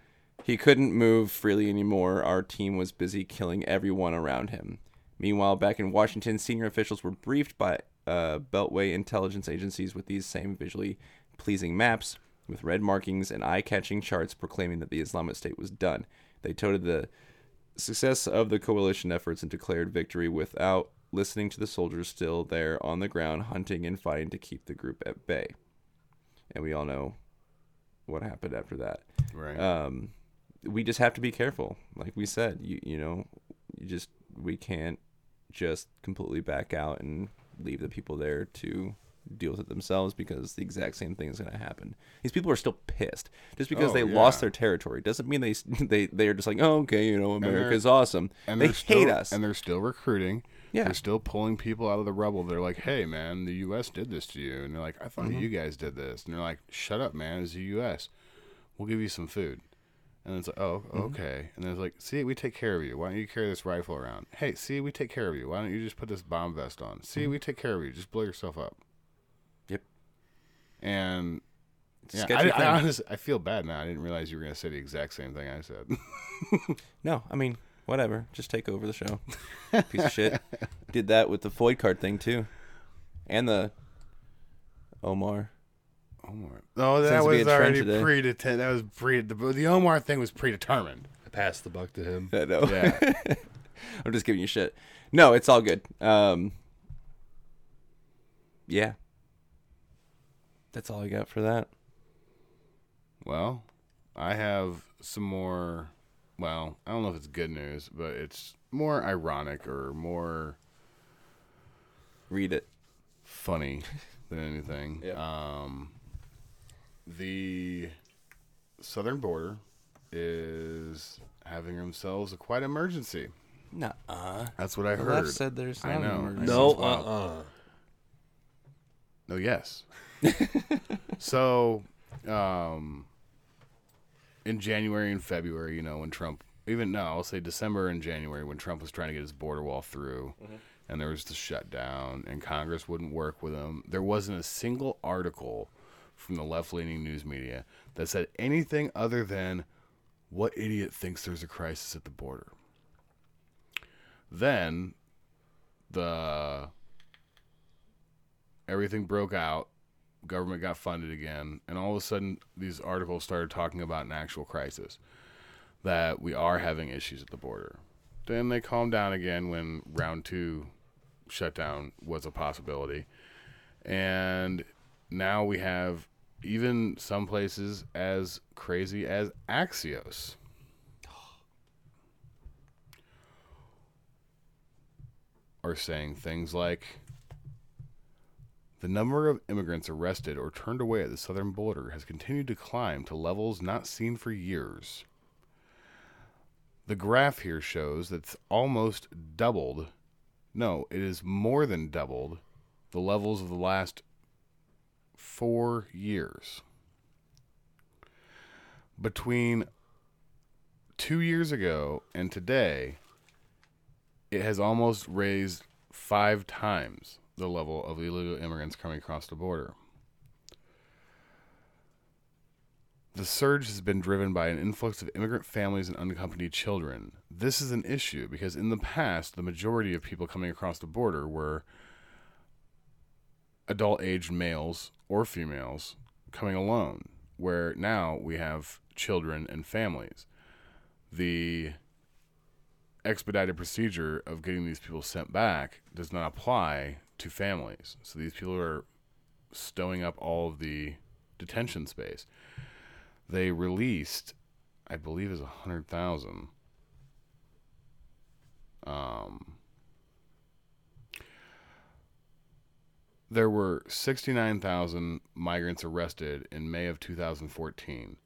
He couldn't move freely anymore. Our team was busy killing everyone around him. Meanwhile, back in Washington, senior officials were briefed by Beltway intelligence agencies with these same visually pleasing maps with red markings and eye-catching charts proclaiming that the Islamic State was done. They touted the success of the coalition efforts and declared victory without listening to the soldiers still there on the ground hunting and fighting to keep the group at bay. And we all know what happened after that. Right. We just have to be careful. Like we said, we can't just completely back out and leave the people there to deal with it themselves, because the exact same thing is going to happen. These people are still pissed just because lost their territory doesn't mean they are just like, oh, okay, America's awesome. And they hate us, and they're still recruiting. Yeah, they're still pulling people out of the rubble. They're like, hey man, the U.S. did this to you, and they're like, I thought you guys did this, and they're like, shut up man, it's the U.S. We'll give you some food. And it's like, oh, okay. And then it's like, see, we take care of you. Why don't you carry this rifle around? Hey, see, we take care of you. Why don't you just put this bomb vest on? See, we take care of you. Just blow yourself up. Yep. And yeah, I honestly, I feel bad now. I didn't realize you were going to say the exact same thing I said. No, I mean, whatever. Just take over the show. Piece of shit. Did that with the FOID card thing, too. And the Omar. Omar. Oh, that was already predetermined. That was the Omar thing was predetermined. I passed the buck to him. I know. Yeah. I'm just giving you shit. No, it's all good. Yeah. That's all I got for that. Well, I have some more. Well, I don't know if it's good news, but it's more ironic or more. Read it. Funny than anything. Yeah. The southern border is having themselves a quiet emergency. Nuh-uh. That's what I heard. The left said there's not an emergency. No, No, yes. So, in January and February, when Trump... I'll say December and January, when Trump was trying to get his border wall through, and there was the shutdown, and Congress wouldn't work with him, there wasn't a single article from the left-leaning news media that said anything other than, what idiot thinks there's a crisis at the border? Then everything broke out, government got funded again, and all of a sudden these articles started talking about an actual crisis, that we are having issues at the border. Then they calmed down again when round two shutdown was a possibility. And now we have even some places as crazy as Axios. Are saying things like, the number of immigrants arrested or turned away at the southern border has continued to climb to levels not seen for years. The graph here shows that's almost doubled. No, it is more than doubled the levels of the last 4 years. Between 2 years ago and today, it has almost raised 5 times the level of illegal immigrants coming across the border. The surge has been driven by an influx of immigrant families and unaccompanied children. This is an issue because in the past, the majority of people coming across the border were adult-aged males or females coming alone, where now we have children and families. The expedited procedure of getting these people sent back does not apply to families. So these people are stowing up all of the detention space. They released, I believe is 100,000. There were 69,000 migrants arrested in May of 2014.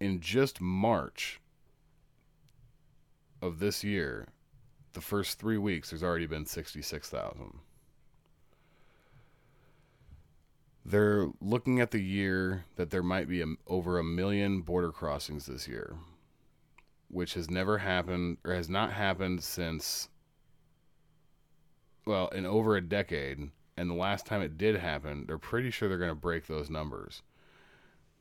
In just March of this year, the first 3 weeks, there's already been 66,000. They're looking at the year that there might be over 1 million border crossings this year, which has never happened, or has not happened since, well, in over a decade. And the last time it did happen, they're pretty sure they're going to break those numbers,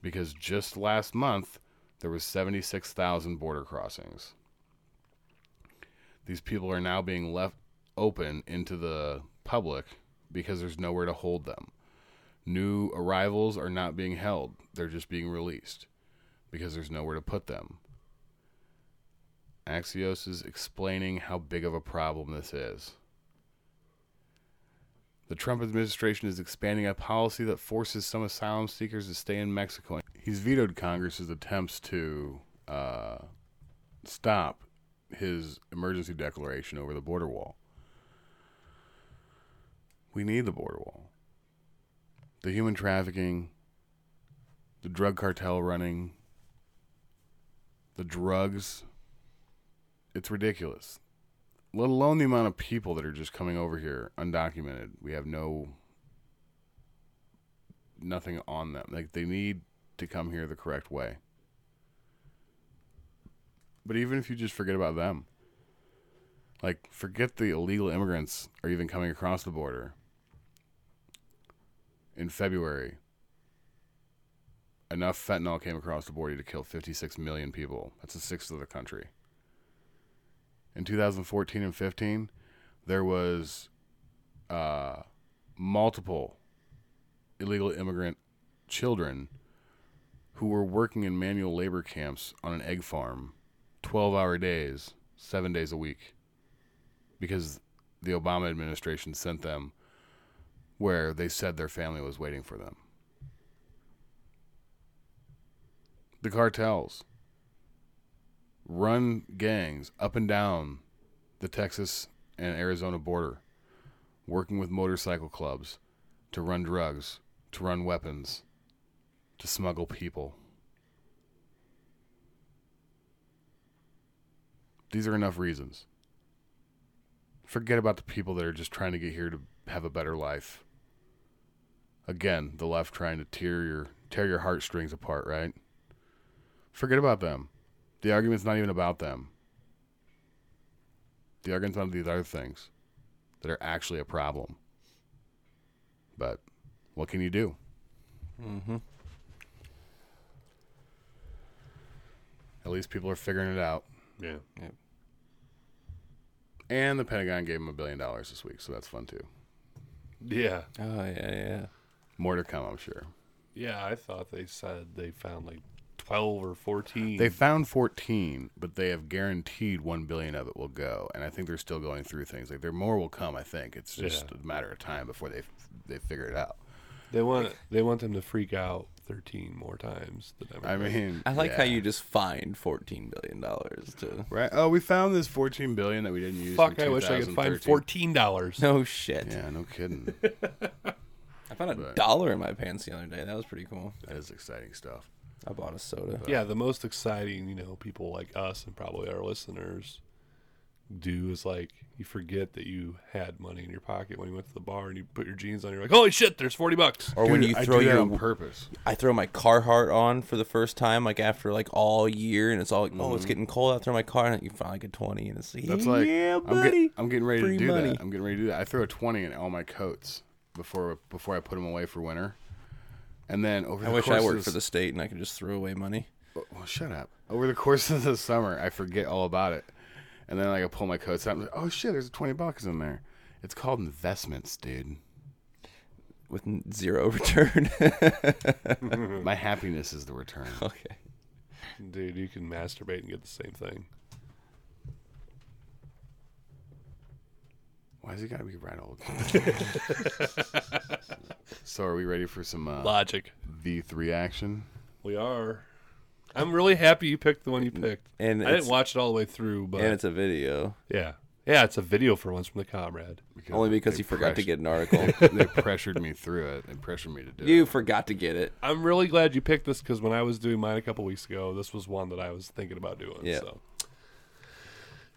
because just last month there was 76,000 border crossings. These people are now being left open into the public because there's nowhere to hold them. New arrivals are not being held. They're just being released because there's nowhere to put them. Axios is explaining how big of a problem this is. The Trump administration is expanding a policy that forces some asylum seekers to stay in Mexico. He's vetoed Congress's attempts to stop his emergency declaration over the border wall. We need the border wall. The human trafficking, the drug cartel running, the drugs, it's ridiculous. Let alone the amount of people that are just coming over here undocumented. We have nothing on them. Like, they need to come here the correct way. But even if you just forget about them, like, forget the illegal immigrants are even coming across the border. In February, enough fentanyl came across the border to kill 56 million people. That's a sixth of the country. In 2014 and 15, there was multiple illegal immigrant children who were working in manual labor camps on an egg farm, 12-hour days, 7 days a week, because the Obama administration sent them where they said their family was waiting for them. The cartels run gangs up and down the Texas and Arizona border, working with motorcycle clubs to run drugs, to run weapons, to smuggle people. These are enough reasons. Forget about the people that are just trying to get here to have a better life. Again, the left trying to tear your heartstrings apart, right? Forget about them. The argument's not even about them. The argument's about these other things that are actually a problem. But what can you do? Mm-hmm. At least people are figuring it out. Yeah. Yeah. And the Pentagon gave him $1 billion this week, so that's fun too. Yeah. Oh, yeah. More to come, I'm sure. Yeah, I thought they said they found like 12 or 14. They found 14, but they have guaranteed 1 billion of it will go, and I think they're still going through things. Like there more will come, I think. It's just a matter of time before they figure it out. They want them to freak out 13 more times. I mean, I like how you just find $14 billion to right. Oh, we found this $14 billion that we didn't use. Fuck! I wish I could find $14. No shit. Yeah, no kidding. I found $1 in my pants the other day. That was pretty cool. That is exciting stuff. I bought a soda. But yeah, the most exciting, you know, people like us and probably our listeners do is like you forget that you had money in your pocket when you went to the bar and you put your jeans on. You're like, holy shit, there's $40. Or dude, when you throw your on purpose. I throw my Carhartt on for the first time, like after like all year, and it's all like, oh, it's getting cold. I throw my car and you find like a 20, and it's like, that's like, yeah, buddy, I'm getting ready to do money. That. I'm getting ready to do that. I throw a 20 in all my coats before I put them away for winter. And then over the course I worked for the state and I could just throw away money. Well, shut up. Over the course of the summer, I forget all about it. And then like, I pull my coats out and I'm like, oh shit, there's $20 in there. It's called investments, dude. With zero return. My happiness is the return. Okay. Dude, you can masturbate and get the same thing. Why does he got to be right old? So are we ready for some Logic V3 action? We are. I'm really happy you picked the one you picked. And I didn't watch it all the way through. But and it's a video. Yeah. Yeah, it's a video for once from the comrade. Only because he forgot to get an article. They pressured me through it. They pressured me to do it. You forgot to get it. I'm really glad you picked this because when I was doing mine a couple weeks ago, this was one that I was thinking about doing. Yeah. So.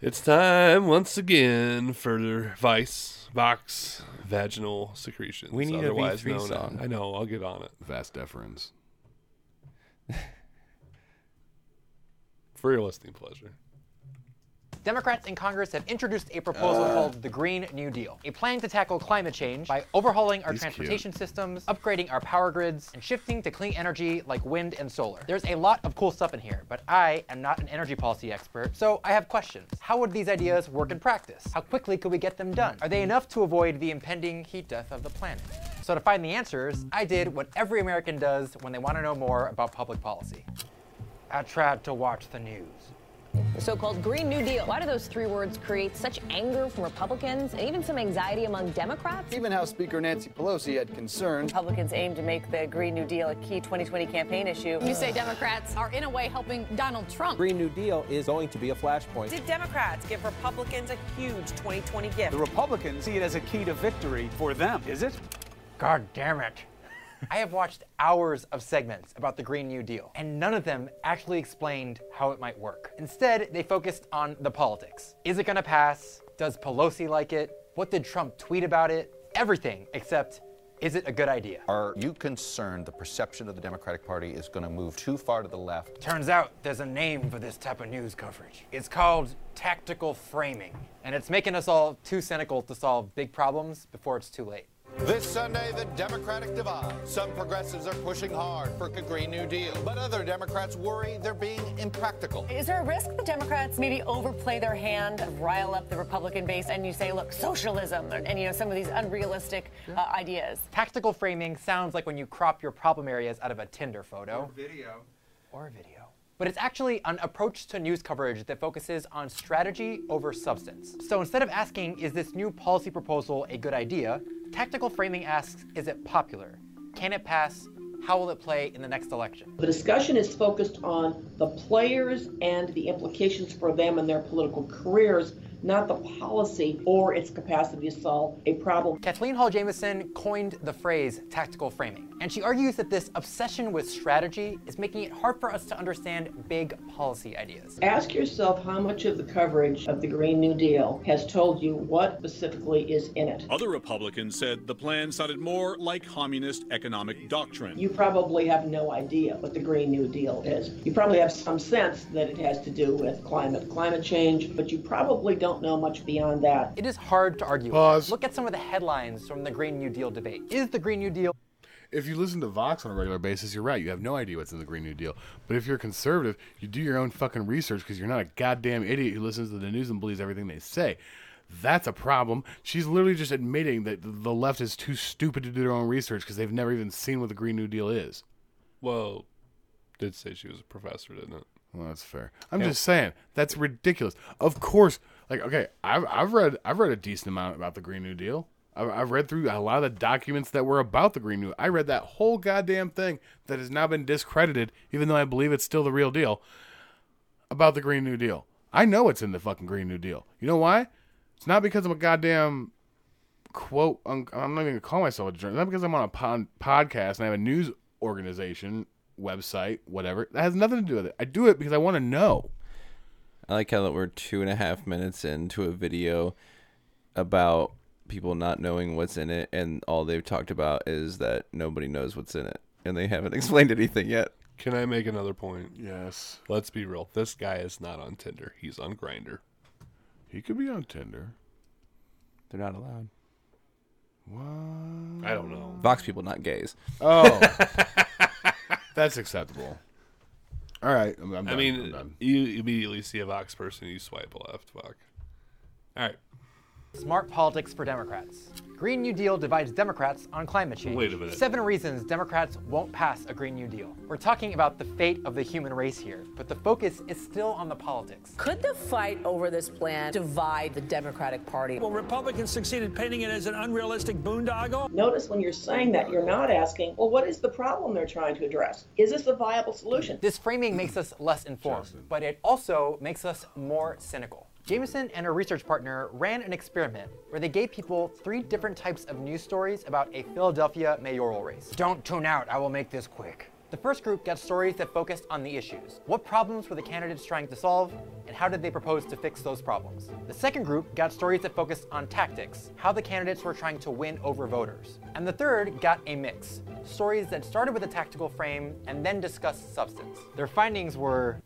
It's time once again for Vox vaginal secretions. We need otherwise a V3 song. I know. I'll get on it. Vas deferens. For your listening pleasure. Democrats in Congress have introduced a proposal called the Green New Deal, a plan to tackle climate change by overhauling our transportation systems, upgrading our power grids, and shifting to clean energy like wind and solar. There's a lot of cool stuff in here, but I am not an energy policy expert, so I have questions. How would these ideas work in practice? How quickly could we get them done? Are they enough to avoid the impending heat death of the planet? So to find the answers, I did what every American does when they want to know more about public policy. I tried to watch the news. The so-called Green New Deal. Why do those three words create such anger from Republicans and even some anxiety among Democrats? Even House Speaker Nancy Pelosi had concerns. Republicans aim to make the Green New Deal a key 2020 campaign issue. You say Democrats are in a way helping Donald Trump. Green New Deal is going to be a flashpoint. Did Democrats give Republicans a huge 2020 gift? The Republicans see it as a key to victory for them, is it? God damn it. I have watched hours of segments about the Green New Deal, and none of them actually explained how it might work. Instead, they focused on the politics. Is it gonna pass? Does Pelosi like it? What did Trump tweet about it? Everything except, is it a good idea? Are you concerned the perception of the Democratic Party is gonna move too far to the left? Turns out there's a name for this type of news coverage. It's called tactical framing, and it's making us all too cynical to solve big problems before it's too late. This Sunday, the Democratic divide. Some progressives are pushing hard for a Green New Deal, but other Democrats worry they're being impractical. Is there a risk the Democrats maybe overplay their hand, rile up the Republican base, and you say, look, socialism, and you know, some of these unrealistic ideas? Tactical framing sounds like when you crop your problem areas out of a Tinder photo. Or a video. But it's actually an approach to news coverage that focuses on strategy over substance. So instead of asking, is this new policy proposal a good idea? Tactical framing asks, is it popular? Can it pass? How will it play in the next election? The discussion is focused on the players and the implications for them and their political careers, not the policy or its capacity to solve a problem. Kathleen Hall Jamieson coined the phrase tactical framing, and she argues that this obsession with strategy is making it hard for us to understand big policy ideas. Ask yourself how much of the coverage of the Green New Deal has told you what specifically is in it. Other Republicans said the plan sounded more like communist economic doctrine. You probably have no idea what the Green New Deal is. You probably have some sense that it has to do with climate change, but you probably don't know much beyond that. It is hard to argue. Look at some of the headlines from the Green New Deal debate. Is the Green New Deal... if you listen to Vox on a regular basis, you're right. You have no idea what's in the Green New Deal. But if you're a conservative, you do your own fucking research because you're not a goddamn idiot who listens to the news and believes everything they say. That's a problem. She's literally just admitting that the left is too stupid to do their own research because they've never even seen what the Green New Deal is. Well, did say she was a professor, didn't it? Well, that's fair. I'm just saying that's ridiculous. Of course, like okay, I've read a decent amount about the Green New Deal. I've read through a lot of the documents that were about the Green New Deal. I read that whole goddamn thing that has now been discredited, even though I believe it's still the real deal, about the Green New Deal. I know what's in the fucking Green New Deal. You know why? It's not because I'm a goddamn quote. I'm not even going to call myself a journalist. It's not because I'm on a podcast and I have a news organization, website, whatever. That has nothing to do with it. I do it because I want to know. I like how that we're 2.5 minutes into a video about people not knowing what's in it, and all they've talked about is that nobody knows what's in it and they haven't explained anything yet. Can I make another point? Yes. Let's be real. This guy is not on Tinder. He's on Grindr. He could be on Tinder. They're not allowed. What? I don't know. Vox people, not gays. Oh. That's acceptable. All right. I'm done. You immediately see a Vox person, you swipe left. Fuck. All right. Smart politics for Democrats. Green New Deal divides Democrats on climate change. Wait a minute. 7 reasons Democrats won't pass a Green New Deal. We're talking about the fate of the human race here, but the focus is still on the politics. Could the fight over this plan divide the Democratic Party? Well, Republicans succeeded painting it as an unrealistic boondoggle. Notice when you're saying that, you're not asking, well, what is the problem they're trying to address? Is this a viable solution? This framing makes us less informed, but it also makes us more cynical. Jamieson and her research partner ran an experiment where they gave people 3 different types of news stories about a Philadelphia mayoral race. Don't tune out, I will make this quick. The first group got stories that focused on the issues. What problems were the candidates trying to solve, and how did they propose to fix those problems? The second group got stories that focused on tactics, how the candidates were trying to win over voters. And the third got a mix, stories that started with a tactical frame and then discussed substance. Their findings were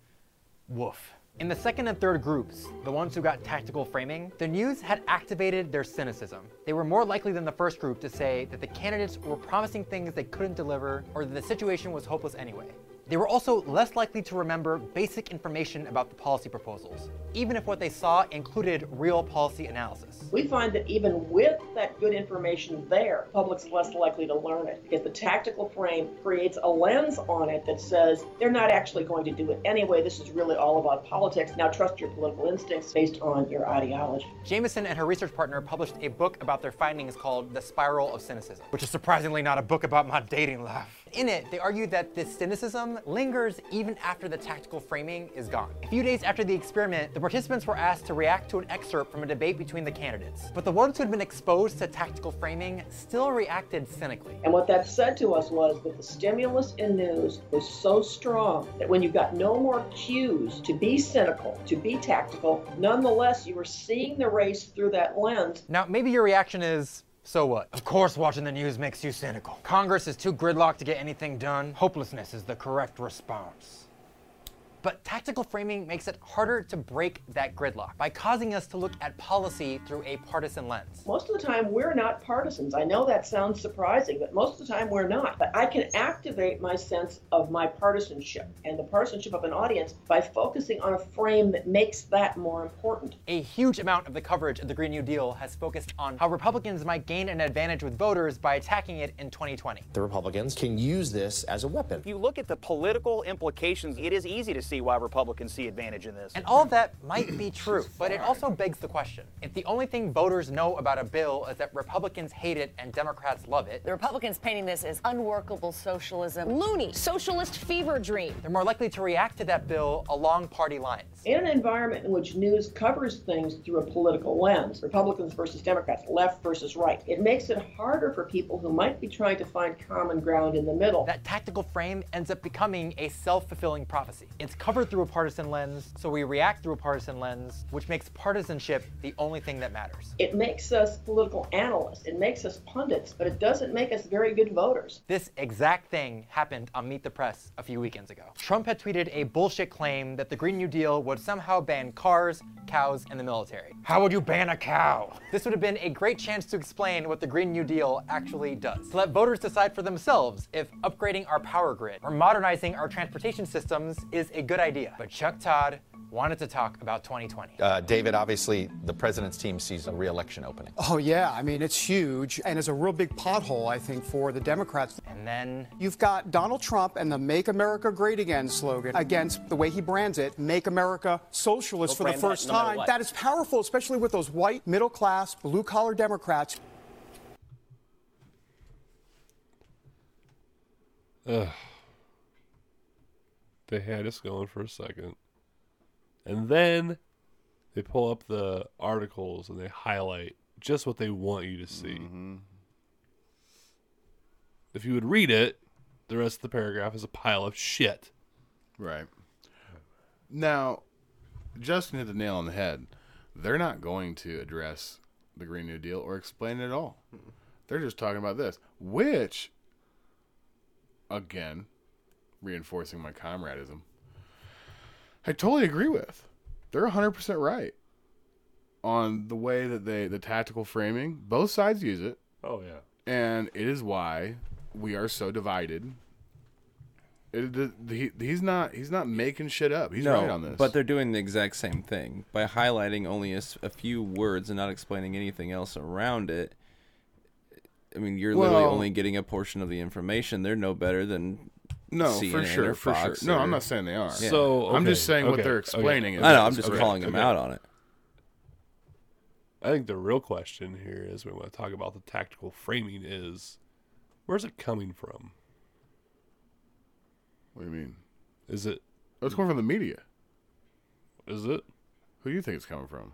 woof. In the second and third groups, the ones who got tactical framing, the news had activated their cynicism. They were more likely than the first group to say that the candidates were promising things they couldn't deliver or that the situation was hopeless anyway. They were also less likely to remember basic information about the policy proposals, even if what they saw included real policy analysis. We find that even with that good information there, the public's less likely to learn it because the tactical frame creates a lens on it that says they're not actually going to do it anyway. This is really all about politics. Now trust your political instincts based on your ideology. Jamieson and her research partner published a book about their findings called The Spiral of Cynicism, which is surprisingly not a book about my dating life. In it, they argued that this cynicism lingers even after the tactical framing is gone. A few days after the experiment, the participants were asked to react to an excerpt from a debate between the candidates. But the ones who had been exposed to tactical framing still reacted cynically. And what that said to us was that the stimulus in news was so strong that when you got no more cues to be cynical, to be tactical, nonetheless, you were seeing the race through that lens. Now, maybe your reaction is, so what? Of course watching the news makes you cynical. Congress is too gridlocked to get anything done. Hopelessness is the correct response. But tactical framing makes it harder to break that gridlock by causing us to look at policy through a partisan lens. Most of the time, we're not partisans. I know that sounds surprising, but most of the time we're not. But I can activate my sense of my partisanship and the partisanship of an audience by focusing on a frame that makes that more important. A huge amount of the coverage of the Green New Deal has focused on how Republicans might gain an advantage with voters by attacking it in 2020. The Republicans can use this as a weapon. If you look at the political implications, it is easy to see why Republicans see advantage in this. And all that might be true, but it also begs the question. If the only thing voters know about a bill is that Republicans hate it and Democrats love it, the Republicans painting this as unworkable socialism, loony, socialist fever dream, they're more likely to react to that bill along party lines. In an environment in which news covers things through a political lens, Republicans versus Democrats, left versus right, it makes it harder for people who might be trying to find common ground in the middle. That tactical frame ends up becoming a self-fulfilling prophecy. It's covered through a partisan lens, so we react through a partisan lens, which makes partisanship the only thing that matters. It makes us political analysts, it makes us pundits, but it doesn't make us very good voters. This exact thing happened on Meet the Press a few weekends ago. Trump had tweeted a bullshit claim that the Green New Deal would somehow ban cars, cows in the military. How would you ban a cow? This would have been a great chance to explain what the Green New Deal actually does. To let voters decide for themselves if upgrading our power grid or modernizing our transportation systems is a good idea. But Chuck Todd wanted to talk about 2020. David, obviously, the president's team sees a re-election opening. Oh, yeah. I mean, it's huge. And it's a real big pothole, I think, for the Democrats. And then you've got Donald Trump and the Make America Great Again slogan against the way he brands it, Make America Socialist for the first time. That is powerful, especially with those white, middle-class, blue-collar Democrats. They had us going for a second. And then they pull up the articles and they highlight just what they want you to see. Mm-hmm. If you would read it, the rest of the paragraph is a pile of shit. Right. Now, Justin hit the nail on the head. They're not going to address the Green New Deal or explain it at all. They're just talking about this, which, again, reinforcing my comradism, I totally agree with. They're 100% right on the way that the tactical framing, both sides use it. Oh, yeah. And it is why we are so divided. He's not making shit up. He's right on this. But they're doing the exact same thing. By highlighting only a few words and not explaining anything else around it, I mean, you're literally only getting a portion of the information. They're no better than... No, CNN for sure, for sure. No, I'm not saying they are. Yeah. So okay, I'm just saying what they're explaining. Okay. I know, I'm just calling them out on it. I think the real question here is, when we want to talk about the tactical framing, is where's it coming from? What do you mean? Is it? It's coming from the media. Is it? Who do you think it's coming from?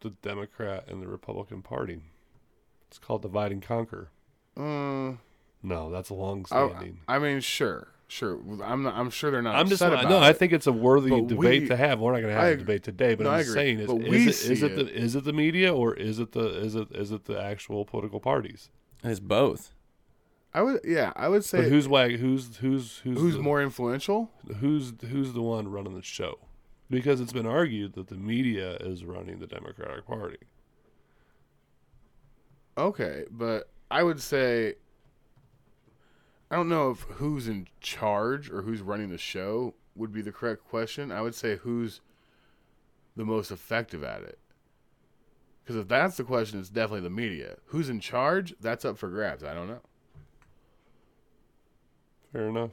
The Democrat and the Republican Party. It's called divide and conquer. No, that's a long-standing. I mean, sure. I'm sure they're not. I'm just upset about it. I think it's a worthy debate to have. We're not going to have a debate today, but I'm saying is it the media or is it the actual political parties? It's both. I would say. But who's more influential? Who's the one running the show? Because it's been argued that the media is running the Democratic Party. Okay, but I would say, I don't know if who's in charge or who's running the show would be the correct question. I would say who's the most effective at it. Because if that's the question, it's definitely the media. Who's in charge? That's up for grabs. I don't know. Fair enough.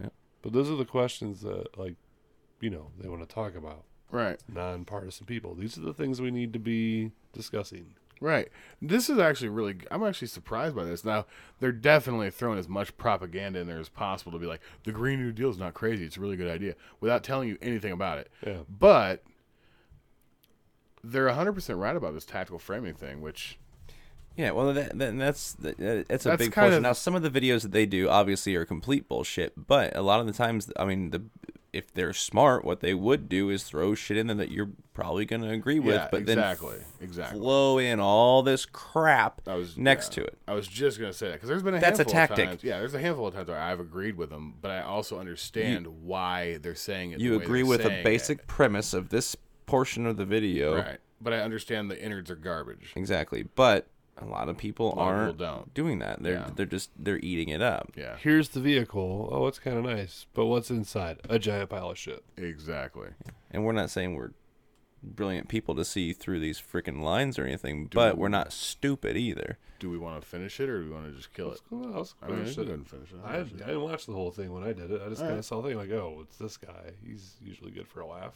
Yeah. But those are the questions that, they want to talk about. Right. Nonpartisan people. These are the things we need to be discussing. Right. This is actually really... I'm actually surprised by this. Now, they're definitely throwing as much propaganda in there as possible to be like, the Green New Deal is not crazy. It's a really good idea, without telling you anything about it. Yeah. But they're 100% right about this tactical framing thing, which... Yeah, well, that's a big portion. Now, some of the videos that they do, obviously, are complete bullshit. But a lot of the times, I mean, if they're smart, what they would do is throw shit in there that you're probably going to agree with, but then flow in all this crap next to it. I was just going to say that, because there's been a handful of times where I've agreed with them, but I also understand why they're saying it. You agree with a basic premise of this portion of the video. Right, but I understand the innards are garbage. Exactly, but... A lot of people aren't doing that. They're eating it up. Yeah. Here's the vehicle. Oh, it's kind of nice, but what's inside? A giant pile of shit. Exactly. And we're not saying we're brilliant people to see through these freaking lines or anything, but we're not stupid either. Do we want to finish it, or do we want to just kill it? I didn't watch the whole thing when I did it. I just kind of saw the thing like, oh, it's this guy. He's usually good for a laugh.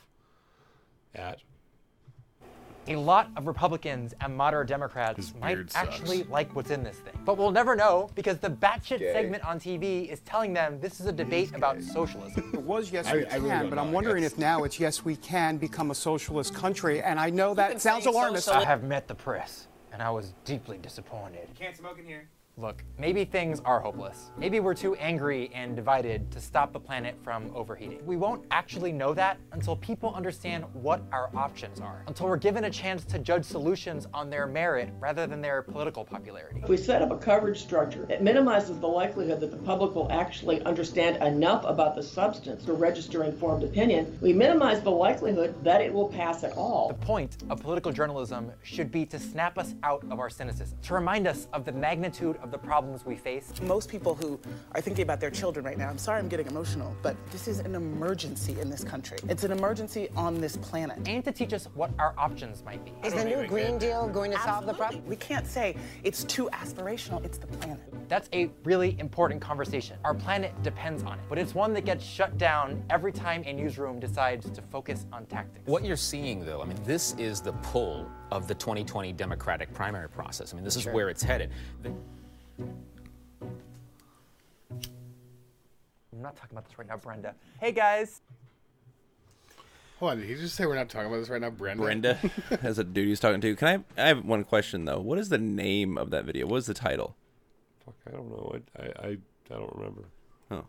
A lot of Republicans and moderate Democrats might actually like what's in this thing. But we'll never know, because the batshit segment on TV is telling them this is a debate about socialism. It was yes we can, really but I'm wondering if now it's yes we can become a socialist country, and I know that sounds alarmist. I have met the press, and I was deeply disappointed. You can't smoke in here. Look, maybe things are hopeless. Maybe we're too angry and divided to stop the planet from overheating. We won't actually know that until people understand what our options are, until we're given a chance to judge solutions on their merit rather than their political popularity. If we set up a coverage structure, it minimizes the likelihood that the public will actually understand enough about the substance to register informed opinion. We minimize the likelihood that it will pass at all. The point of political journalism should be to snap us out of our cynicism, to remind us of the magnitude of the problems we face. Most people who are thinking about their children right now, I'm sorry I'm getting emotional, but this is an emergency in this country. It's an emergency on this planet. And to teach us what our options might be. Is the new Green Deal going to solve the problem? We can't say it's too aspirational, it's the planet. That's a really important conversation. Our planet depends on it, but it's one that gets shut down every time a newsroom decides to focus on tactics. What you're seeing though, I mean, this is the pull of the 2020 Democratic primary process. I mean, this is where it's headed. I'm not talking about this right now, Brenda. Hey, guys. Hold on, did he just say we're not talking about this right now, Brenda? Brenda, as a dude he's talking to. Can I have one question, though. What is the name of that video? What is the title? Fuck, I don't know. I don't remember. Oh.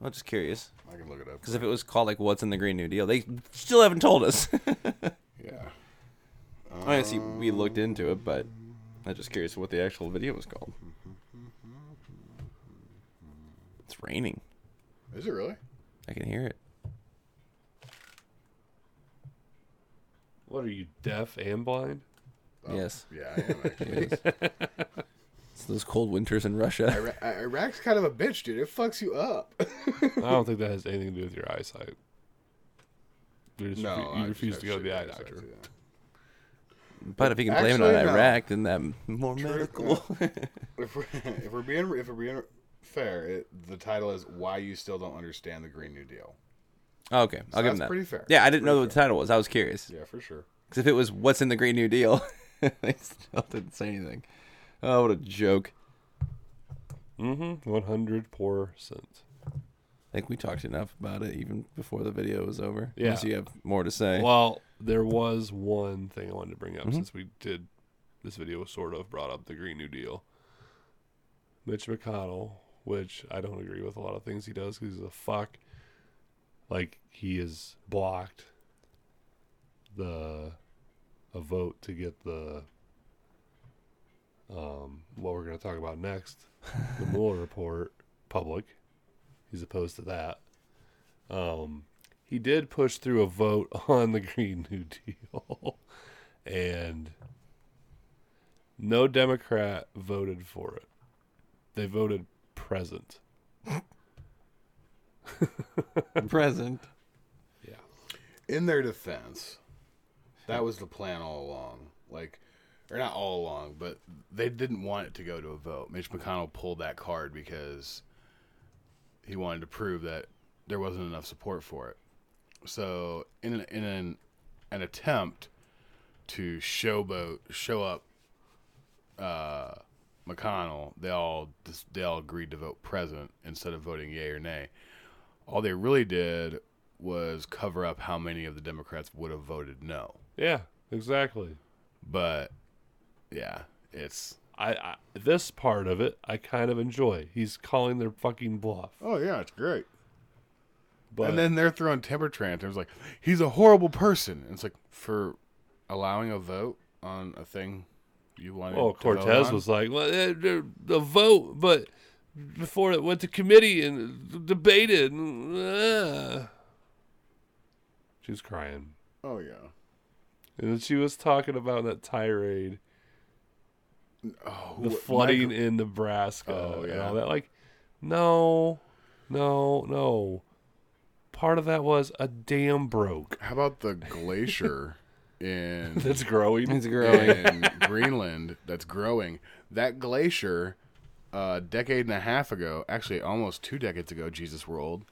I'm just curious. I can look it up. Because if it was called, like, What's in the Green New Deal, they still haven't told us. Yeah. I see we looked into it, but I'm just curious what the actual video was called. It's raining. Is it really? I can hear it. What are you, deaf and blind? Oh, yes. Yeah, I am actually. It's those cold winters in Russia. Iraq's kind of a bitch, dude. It fucks you up. I don't think that has anything to do with your eyesight. You refuse to go to the eye doctor. But if you can blame it on Iraq, then that's more medical. If we're being fair, the title is Why You Still Don't Understand the Green New Deal. Oh, okay, I'll give him that. That's pretty fair. Yeah, I didn't know what the title was. I was curious. Yeah, for sure. Because if it was What's in the Green New Deal, they still didn't say anything. Oh, what a joke. 100%. I think we talked enough about it even before the video was over. Yeah. Unless you have more to say. Well, there was one thing I wanted to bring up since we did. This video was sort of brought up the Green New Deal. Mitch McConnell, which I don't agree with a lot of things he does because he's a fuck. Like, he has blocked a vote to get the what we're going to talk about next, the Mueller report public. He's opposed to that. He did push through a vote on the Green New Deal, and no Democrat voted for it. They voted present. Present. Yeah. In their defense, that was the plan all along. Like, or not all along, but they didn't want it to go to a vote. Mitch McConnell pulled that card because he wanted to prove that there wasn't enough support for it. So in an attempt to show up McConnell, they all agreed to vote present instead of voting yay or nay. All they really did was cover up how many of the Democrats would have voted no. Yeah, exactly. But yeah, it's I this part of it I kind of enjoy. He's calling their fucking bluff. Oh yeah, it's great. But and then they're throwing temper tantrums like he's a horrible person. And it's like for allowing a vote on a thing you wanted. Well, Cortez was like, well, a vote, but before it went to committee and debated. She was crying. Oh yeah, and she was talking about that tirade. Oh, the flooding in Nebraska and all that. Like, no. Part of that was a dam broke. How about the glacier? That's growing. It's growing in Greenland. That's growing. That glacier, a decade and a half ago, actually almost 2 decades ago, Jesus, we're old,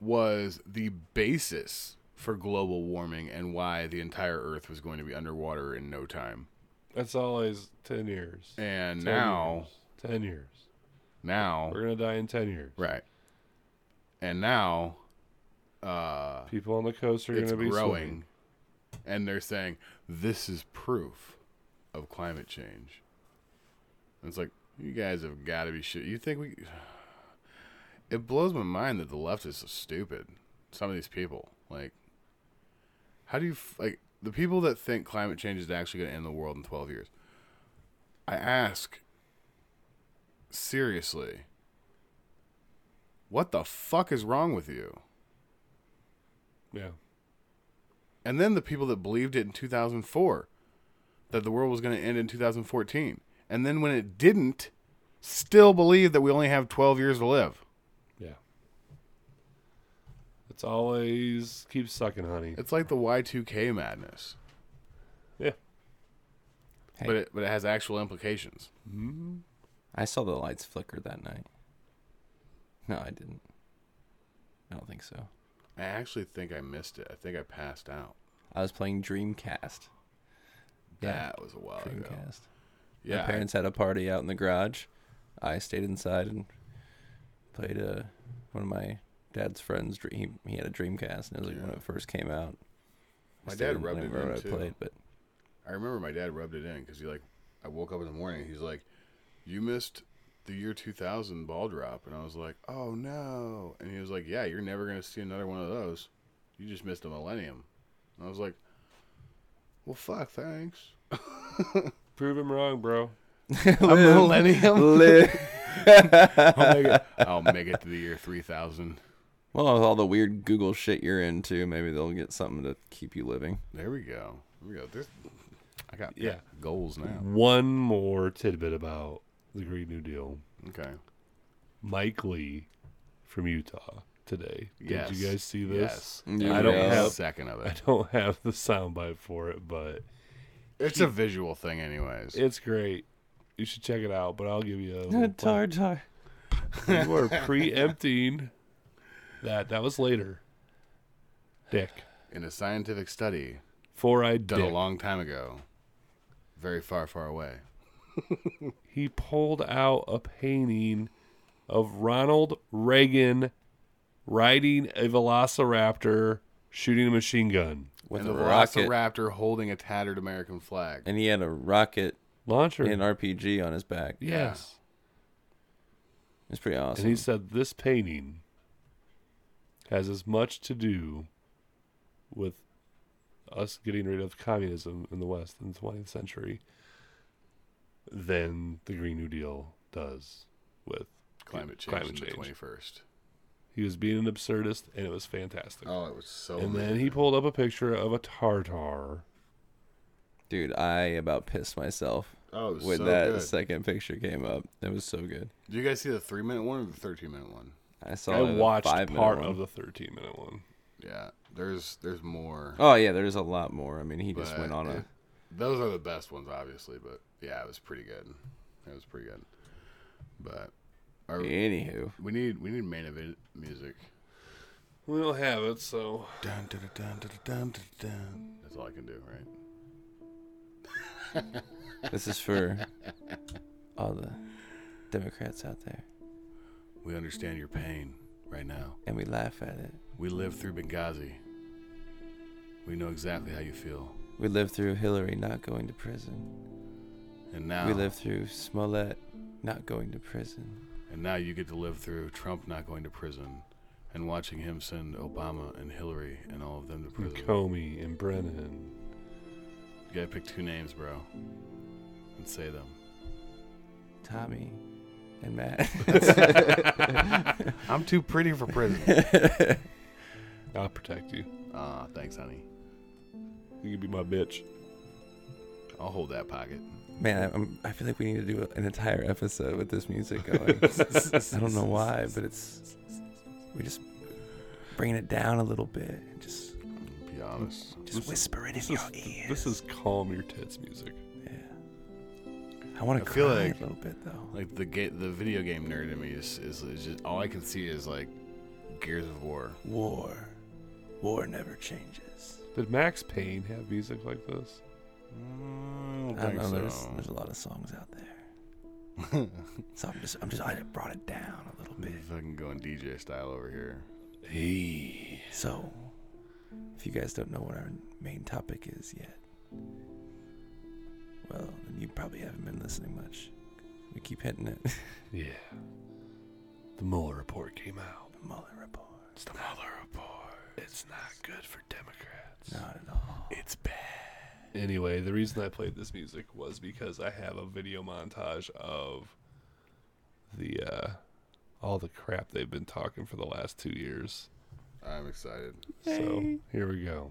was the basis for global warming and why the entire Earth was going to be underwater in no time. That's always 10 years. And 10 now, years. 10 years. Now we're gonna die in 10 years. Right. And now. People on the coast are going to be growing, and they're saying this is proof of climate change. It's like, you guys have got to be shit. You think we... It blows my mind that the left is so stupid. Some of these people. Like, how do you... Like, the people that think climate change is actually going to end the world in 12 years. I ask, seriously, what the fuck is wrong with you? Yeah. And then the people that believed it in 2004, that the world was going to end in 2014. And then when it didn't, still believe that we only have 12 years to live. Yeah. It's always keep sucking, honey. It's like the Y2K madness. Yeah. Hey. But it has actual implications. Mm-hmm. I saw the lights flicker that night. No, I didn't. I don't think so. I actually think I missed it. I think I passed out. I was playing Dreamcast. That was a while ago. Dreamcast. Yeah, my parents had a party out in the garage. I stayed inside and played one of my dad's friends. He had a Dreamcast, and it was like when it first came out. My dad rubbed it in, too. I remember my dad rubbed it in because I woke up in the morning. He's like, "You missed the year 2000 ball drop," and I was like, "Oh no!" And he was like, "Yeah, you're never gonna see another one of those. You just missed a millennium." And I was like, "Well, fuck, thanks." Prove him wrong, bro. A millennium. I'll make it to the year 3000. Well, with all the weird Google shit you're into, maybe they'll get something to keep you living. There we go. I got goals now. One more tidbit about the Green New Deal. Okay. Mike Lee from Utah today. Yes. Did you guys see this? Yes. I don't have a second of it. I don't have the soundbite for it, but... It's a visual thing anyways. It's great. You should check it out, but I'll give you a... Tar. You are preempting that. That was later. Dick. In a scientific study. Four-eyed done dick. A long time ago. Very far, far away. He pulled out a painting of Ronald Reagan riding a velociraptor, shooting a machine gun. With a velociraptor holding a tattered American flag. And he had a rocket launcher and an RPG on his back. Yes. It's pretty awesome. And he said this painting has as much to do with us getting rid of communism in the West in the 20th century than the Green New Deal does with climate change. In the 21st. He was being an absurdist, and it was fantastic. Oh, it was so amazing. And then he pulled up a picture of a tartar. Dude, I about pissed myself when that second picture came up. That was so good. Did you guys see the 3-minute one or the 13-minute one? I watched part of the 13-minute one. Yeah, there's more. Oh, yeah, there's a lot more. I mean, he just went on a... Those are the best ones, obviously, but yeah, it was pretty good. But... Anywho, we need main event music. We don't have it, so dun, dun, dun, dun, dun, dun, dun. That's all I can do, right? This is for all the Democrats out there. We understand your pain right now, and we laugh at it. We lived through Benghazi. We know exactly how you feel. We lived through Hillary not going to prison, and now we lived through Smollett not going to prison. And now you get to live through Trump not going to prison and watching him send Obama and Hillary and all of them to prison. And Comey and Brennan. You gotta pick two names, bro. And say them. Tommy and Matt. I'm too pretty for prison. I'll protect you. Aw, thanks, honey. You can be my bitch. I'll hold that pocket. Man, I feel like we need to do an entire episode with this music going. I don't know why, but we're just bringing it down a little bit. Just be honest. Just whisper it in your ears. This is calm your tits music. Yeah. I want to cry a little bit though. Like the video game nerd in me is just all I can see is like Gears of War. War never changes. Did Max Payne have music like this? I don't know. So. There's a lot of songs out there. So I brought it down a little bit. Fucking going DJ style over here. Hey. So, if you guys don't know what our main topic is yet, well, then you probably haven't been listening much. We keep hitting it. Yeah. The Mueller report came out. The Mueller report. It's the Mueller report. It's not good for Democrats. Not at all. It's bad. Anyway, the reason I played this music was because I have a video montage of the all the crap they've been talking for the last 2 years. I'm excited. Hey. So here we go.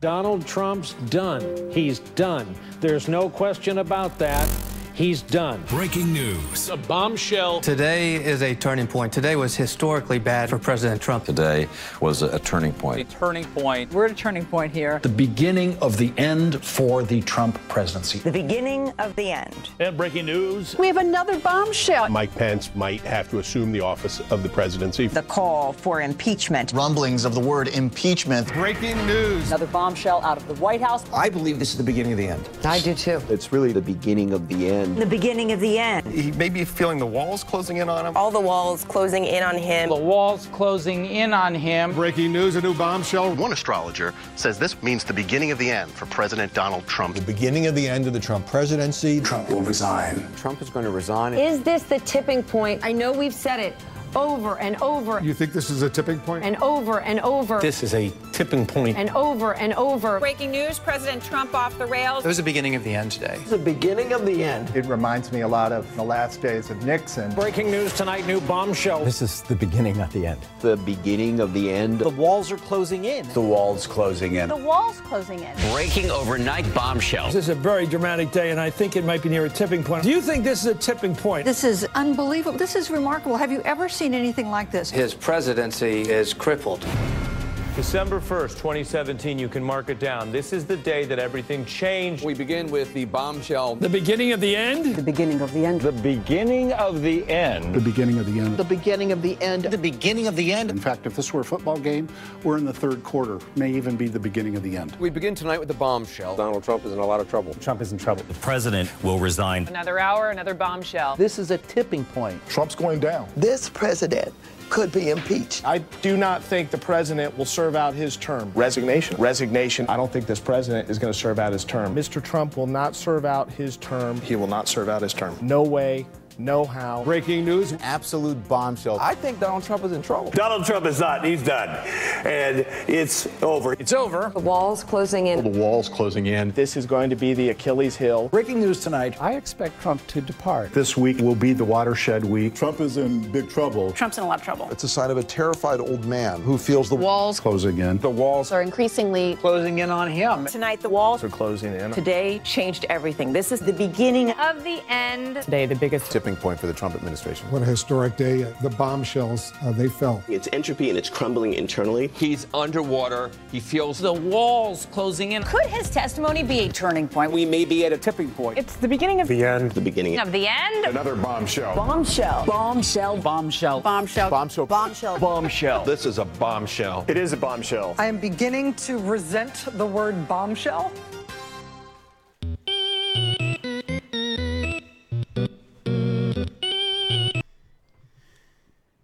Donald Trump's done. He's done. There's no question about that. He's done. Breaking news. A bombshell. Today is a turning point. Today was historically bad for President Trump. Today was a turning point. A turning point. We're at a turning point here. The beginning of the end for the Trump presidency. The beginning of the end. And breaking news. We have another bombshell. Mike Pence might have to assume the office of the presidency. The call for impeachment. Rumblings of the word impeachment. Breaking news. Another bombshell out of the White House. I believe this is the beginning of the end. I do too. It's really the beginning of the end. The beginning of the end. He may be feeling the walls closing in on him. All the walls closing in on him. The walls closing in on him. Breaking news, a new bombshell. One astrologer says this means the beginning of the end for President Donald Trump. The beginning of the end of the Trump presidency. Trump will resign. Trump is going to resign. Is this the tipping point? I know we've said it over and over. You think this is a tipping point? And over and over. This is a tipping point. And over and over. Breaking news, President Trump off the rails. It was the beginning of the end today. It's the beginning of the end. It reminds me a lot of the last days of Nixon. Breaking news tonight, new bombshell. This is the beginning, not the end. The beginning of the end. The walls are closing in. The walls closing in. The walls closing in. Breaking overnight bombshell. This is a very dramatic day, and I think it might be near a tipping point. Do you think this is a tipping point? This is unbelievable. This is remarkable. Have you ever seen anything like this? His presidency is crippled. December 1st, 2017, you can mark it down. This is the day that everything changed. We begin with the bombshell. The beginning of the end. The beginning of the end. The beginning of the end. The beginning of the end. The beginning of the end. The beginning of the end. In fact, if this were a football game, we're in the third quarter. May even be the beginning of the end. We begin tonight with the bombshell. Donald Trump is in a lot of trouble. Trump is in trouble. The president will resign. Another hour, another bombshell. This is a tipping point. Trump's going down. This president could be impeached. I do not think the president will serve out his term. Resignation. Resignation. I don't think this president is going to serve out his term. Mr. Trump will not serve out his term. He will not serve out his term. No way. No how. Breaking news. Absolute bombshell. I think Donald Trump is in trouble. Donald Trump is not. He's done. And it's over. It's over. The walls closing in. The walls closing in. This is going to be the Achilles heel. Breaking news tonight. I expect Trump to depart. This week will be the watershed week. Trump is in big trouble. Trump's in a lot of trouble. It's a sign of a terrified old man who feels the walls closing in. The walls are increasingly closing in on him. Tonight, the walls are closing in. Today changed everything. This is the beginning of the end. Today, the biggest tipping point for the Trump administration. What a historic day. The bombshells, they fell. It's entropy and it's crumbling internally. He's underwater. He feels the walls closing in. Could his testimony be a turning point? We may be at a tipping point. It's the beginning of the end. The beginning of the end. Another bombshell. Bombshell. Bombshell. Bombshell. Bombshell. Bombshell. Bombshell. Bombshell. This is a bombshell. It is a bombshell. I am beginning to resent the word bombshell.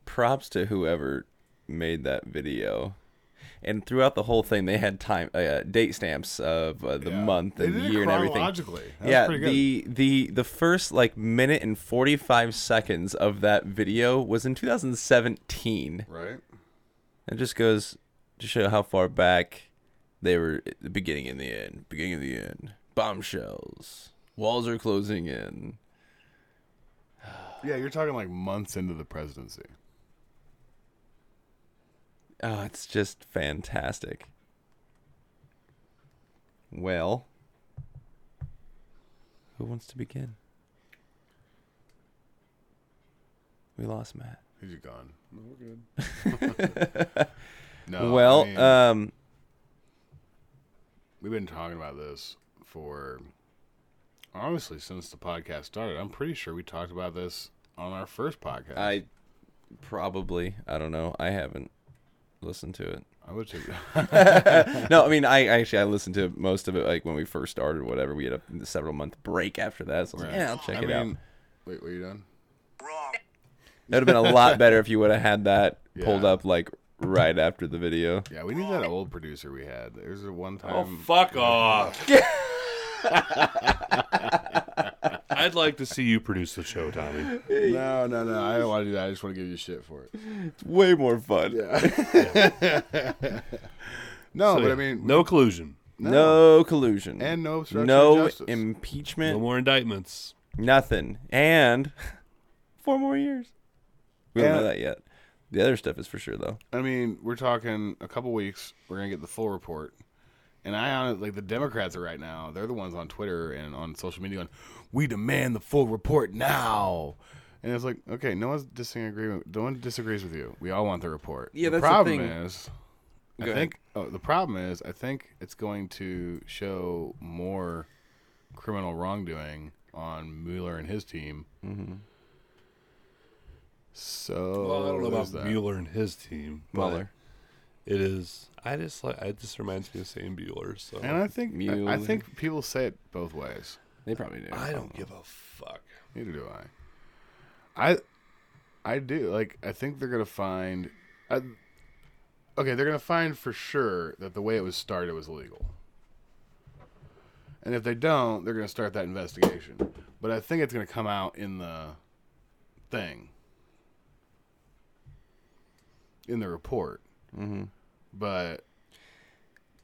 Props to whoever made that video. And throughout the whole thing, they had time date stamps of the month and year and everything. That was pretty good. The first like minute and 45 seconds of that video was in 2017. Right. It just goes to show how far back they were at the beginning and the end. Beginning and the end. Bombshells. Walls are closing in. Yeah, you're talking like months into the presidency. Oh, it's just fantastic. Well, who wants to begin? We lost Matt. He's gone. No, we're good. No. Well, we've been talking about this for honestly since the podcast started. I'm pretty sure we talked about this on our first podcast. I don't know. I haven't listen to it. I would too. No, I mean, I listened to most of it, like when we first started, or whatever. We had a several month break after that. So I was like, I'll check it out. Wait, were you done? Wrong. It would have been a lot better if you would have had that pulled up like right after the video. Yeah, we need that old producer we had. There's a one time. Oh, fuck off! I I'd like to see you produce the show, Tommy. No. I don't want to do that. I just want to give you shit for it. It's way more fun. Yeah. But I mean... No collusion. No collusion. And no obstruction of justice. No impeachment. No more indictments. Nothing. And 4 more years. We don't know that yet. The other stuff is for sure, though. I mean, we're talking a couple weeks. We're going to get the full report. And I honestly, the Democrats are right now, they're the ones on Twitter and on social media going, we demand the full report now. And it's like, okay, no one disagrees with you. We all want the report. Yeah, that's the thing. The problem is, I think it's going to show more criminal wrongdoing on Mueller and his team. Mm-hmm. So, well, I don't know about Mueller and his team. Mueller. It is. It just reminds me of saying Mueller. So. And I think people say it both ways. They probably do. I don't give a fuck. Neither do I. I do. Like, I think they're gonna find. They're gonna find for sure that the way it was started was illegal. And if they don't, they're gonna start that investigation. But I think it's gonna come out in the thing. In the report. Mm-hmm. But,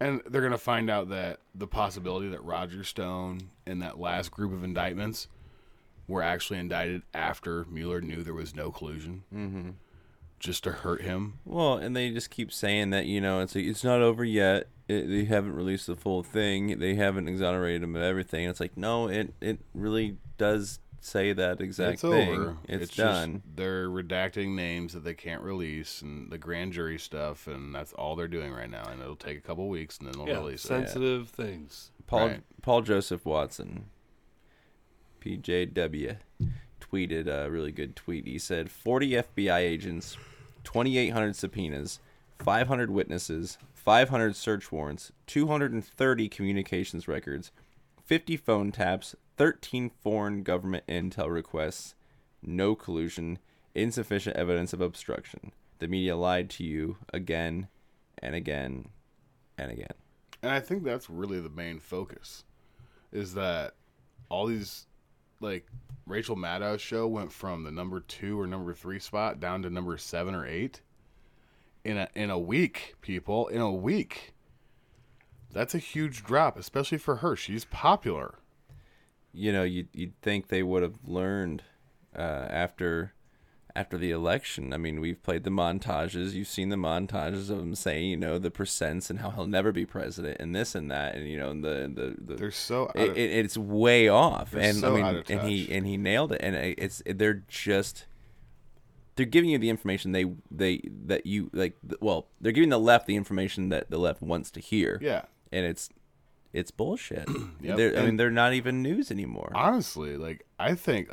and they're going to find out that the possibility that Roger Stone and that last group of indictments were actually indicted after Mueller knew there was no collusion, mm-hmm. just to hurt him. Well, and they just keep saying that, you know, it's not over yet. They haven't released the full thing. They haven't exonerated him of everything. And it's like, no, it really does say that exact thing. Over. It's done. Just, they're redacting names that they can't release and the grand jury stuff, and that's all they're doing right now, and it'll take a couple weeks and then they'll release it. Sensitive things. Paul Joseph Watson, PJW, tweeted a really good tweet. He said, 40 FBI agents, 2,800 subpoenas, 500 witnesses, 500 search warrants, 230 communications records, 50 phone taps, 13 foreign government intel requests, no collusion, insufficient evidence of obstruction. The media lied to you again and again and again. And I think that's really the main focus, is that all these, like, Rachel Maddow's show went from the number 2 or number 3 spot down to number 7 or 8 in a week, people. In a week. That's a huge drop, especially for her. She's popular. You know, you'd think they would have learned after the election. I mean, we've played the montages. You've seen the montages of him saying, you know, the percents and how he'll never be president and this and that, and you know, the they're so out of, it's way off. And so I mean, out of touch. and he nailed it. And they're giving you the information they're giving the left the information that the left wants to hear. Yeah, and it's bullshit. Yep. They're not even news anymore. Honestly, like, I think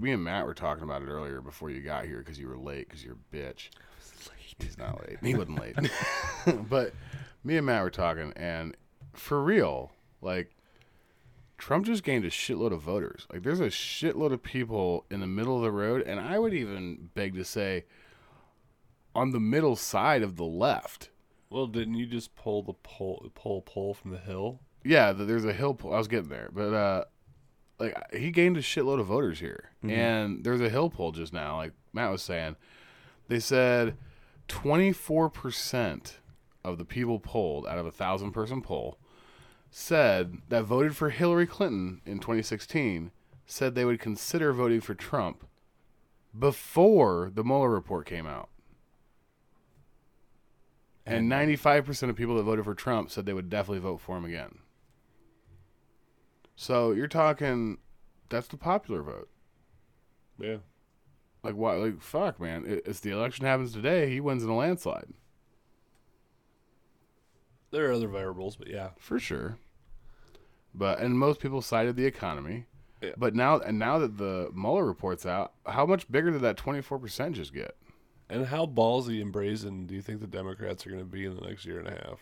me and Matt were talking about it earlier before you got here because you were late because you're a bitch. I was late. He's not late. He wasn't late. But me and Matt were talking, and for real, like, Trump just gained a shitload of voters. Like, there's a shitload of people in the middle of the road, and I would even beg to say on the middle side of the left. Well, didn't you just pull the poll from the hill? Yeah, there's a hill poll. I was getting there. But, like, he gained a shitload of voters here. Mm-hmm. And there's a hill poll just now, like Matt was saying. They said 24% of the people polled out of a 1,000-person poll said that voted for Hillary Clinton in 2016 said they would consider voting for Trump before the Mueller report came out. And 95% of people that voted for Trump said they would definitely vote for him again. So you're talking, that's the popular vote. Yeah. Like, why? Like, fuck, man. If the election happens today, he wins in a landslide. There are other variables, but yeah. For sure. But, and most people cited the economy. Yeah. But now that the Mueller report's out, how much bigger did that 24% just get? And how ballsy and brazen do you think the Democrats are going to be in the next year and a half?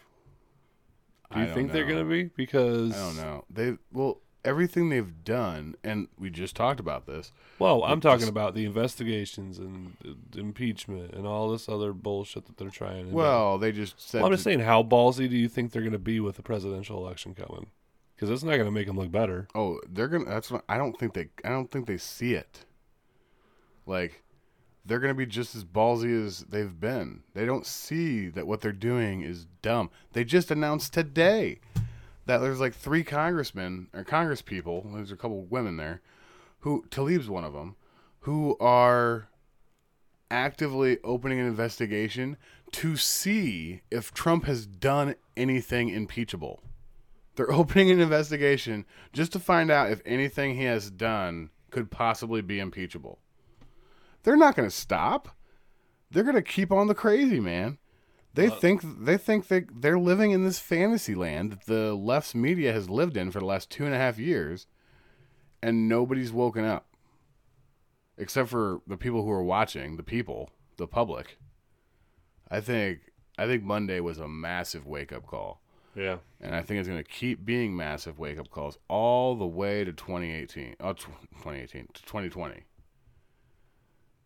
Do you think they're going to be? Because I don't know. Everything they've done, and we just talked about this. Well, I'm talking about the investigations and the impeachment and all this other bullshit that they're trying to do. Well, they just said... Well, I'm just saying, how ballsy do you think they're going to be with the presidential election coming? because it's not going to make them look better. Oh, they're gonna. That's what I don't think they see it. Like, they're going to be just as ballsy as they've been. They don't see that what they're doing is dumb. They just announced today that there's like 3 congressmen or congresspeople. There's a couple of women there, who Tlaib's one of them, who are actively opening an investigation to see if Trump has done anything impeachable. They're opening an investigation just to find out if anything he has done could possibly be impeachable. They're not going to stop. They're going to keep on the crazy, man. They think they're living in this fantasy land that the left's media has lived in for the last 2.5 years, and nobody's woken up. Except for the people who are watching, the public. I think Monday was a massive wake-up call. Yeah. And I think it's going to keep being massive wake-up calls all the way to 2020.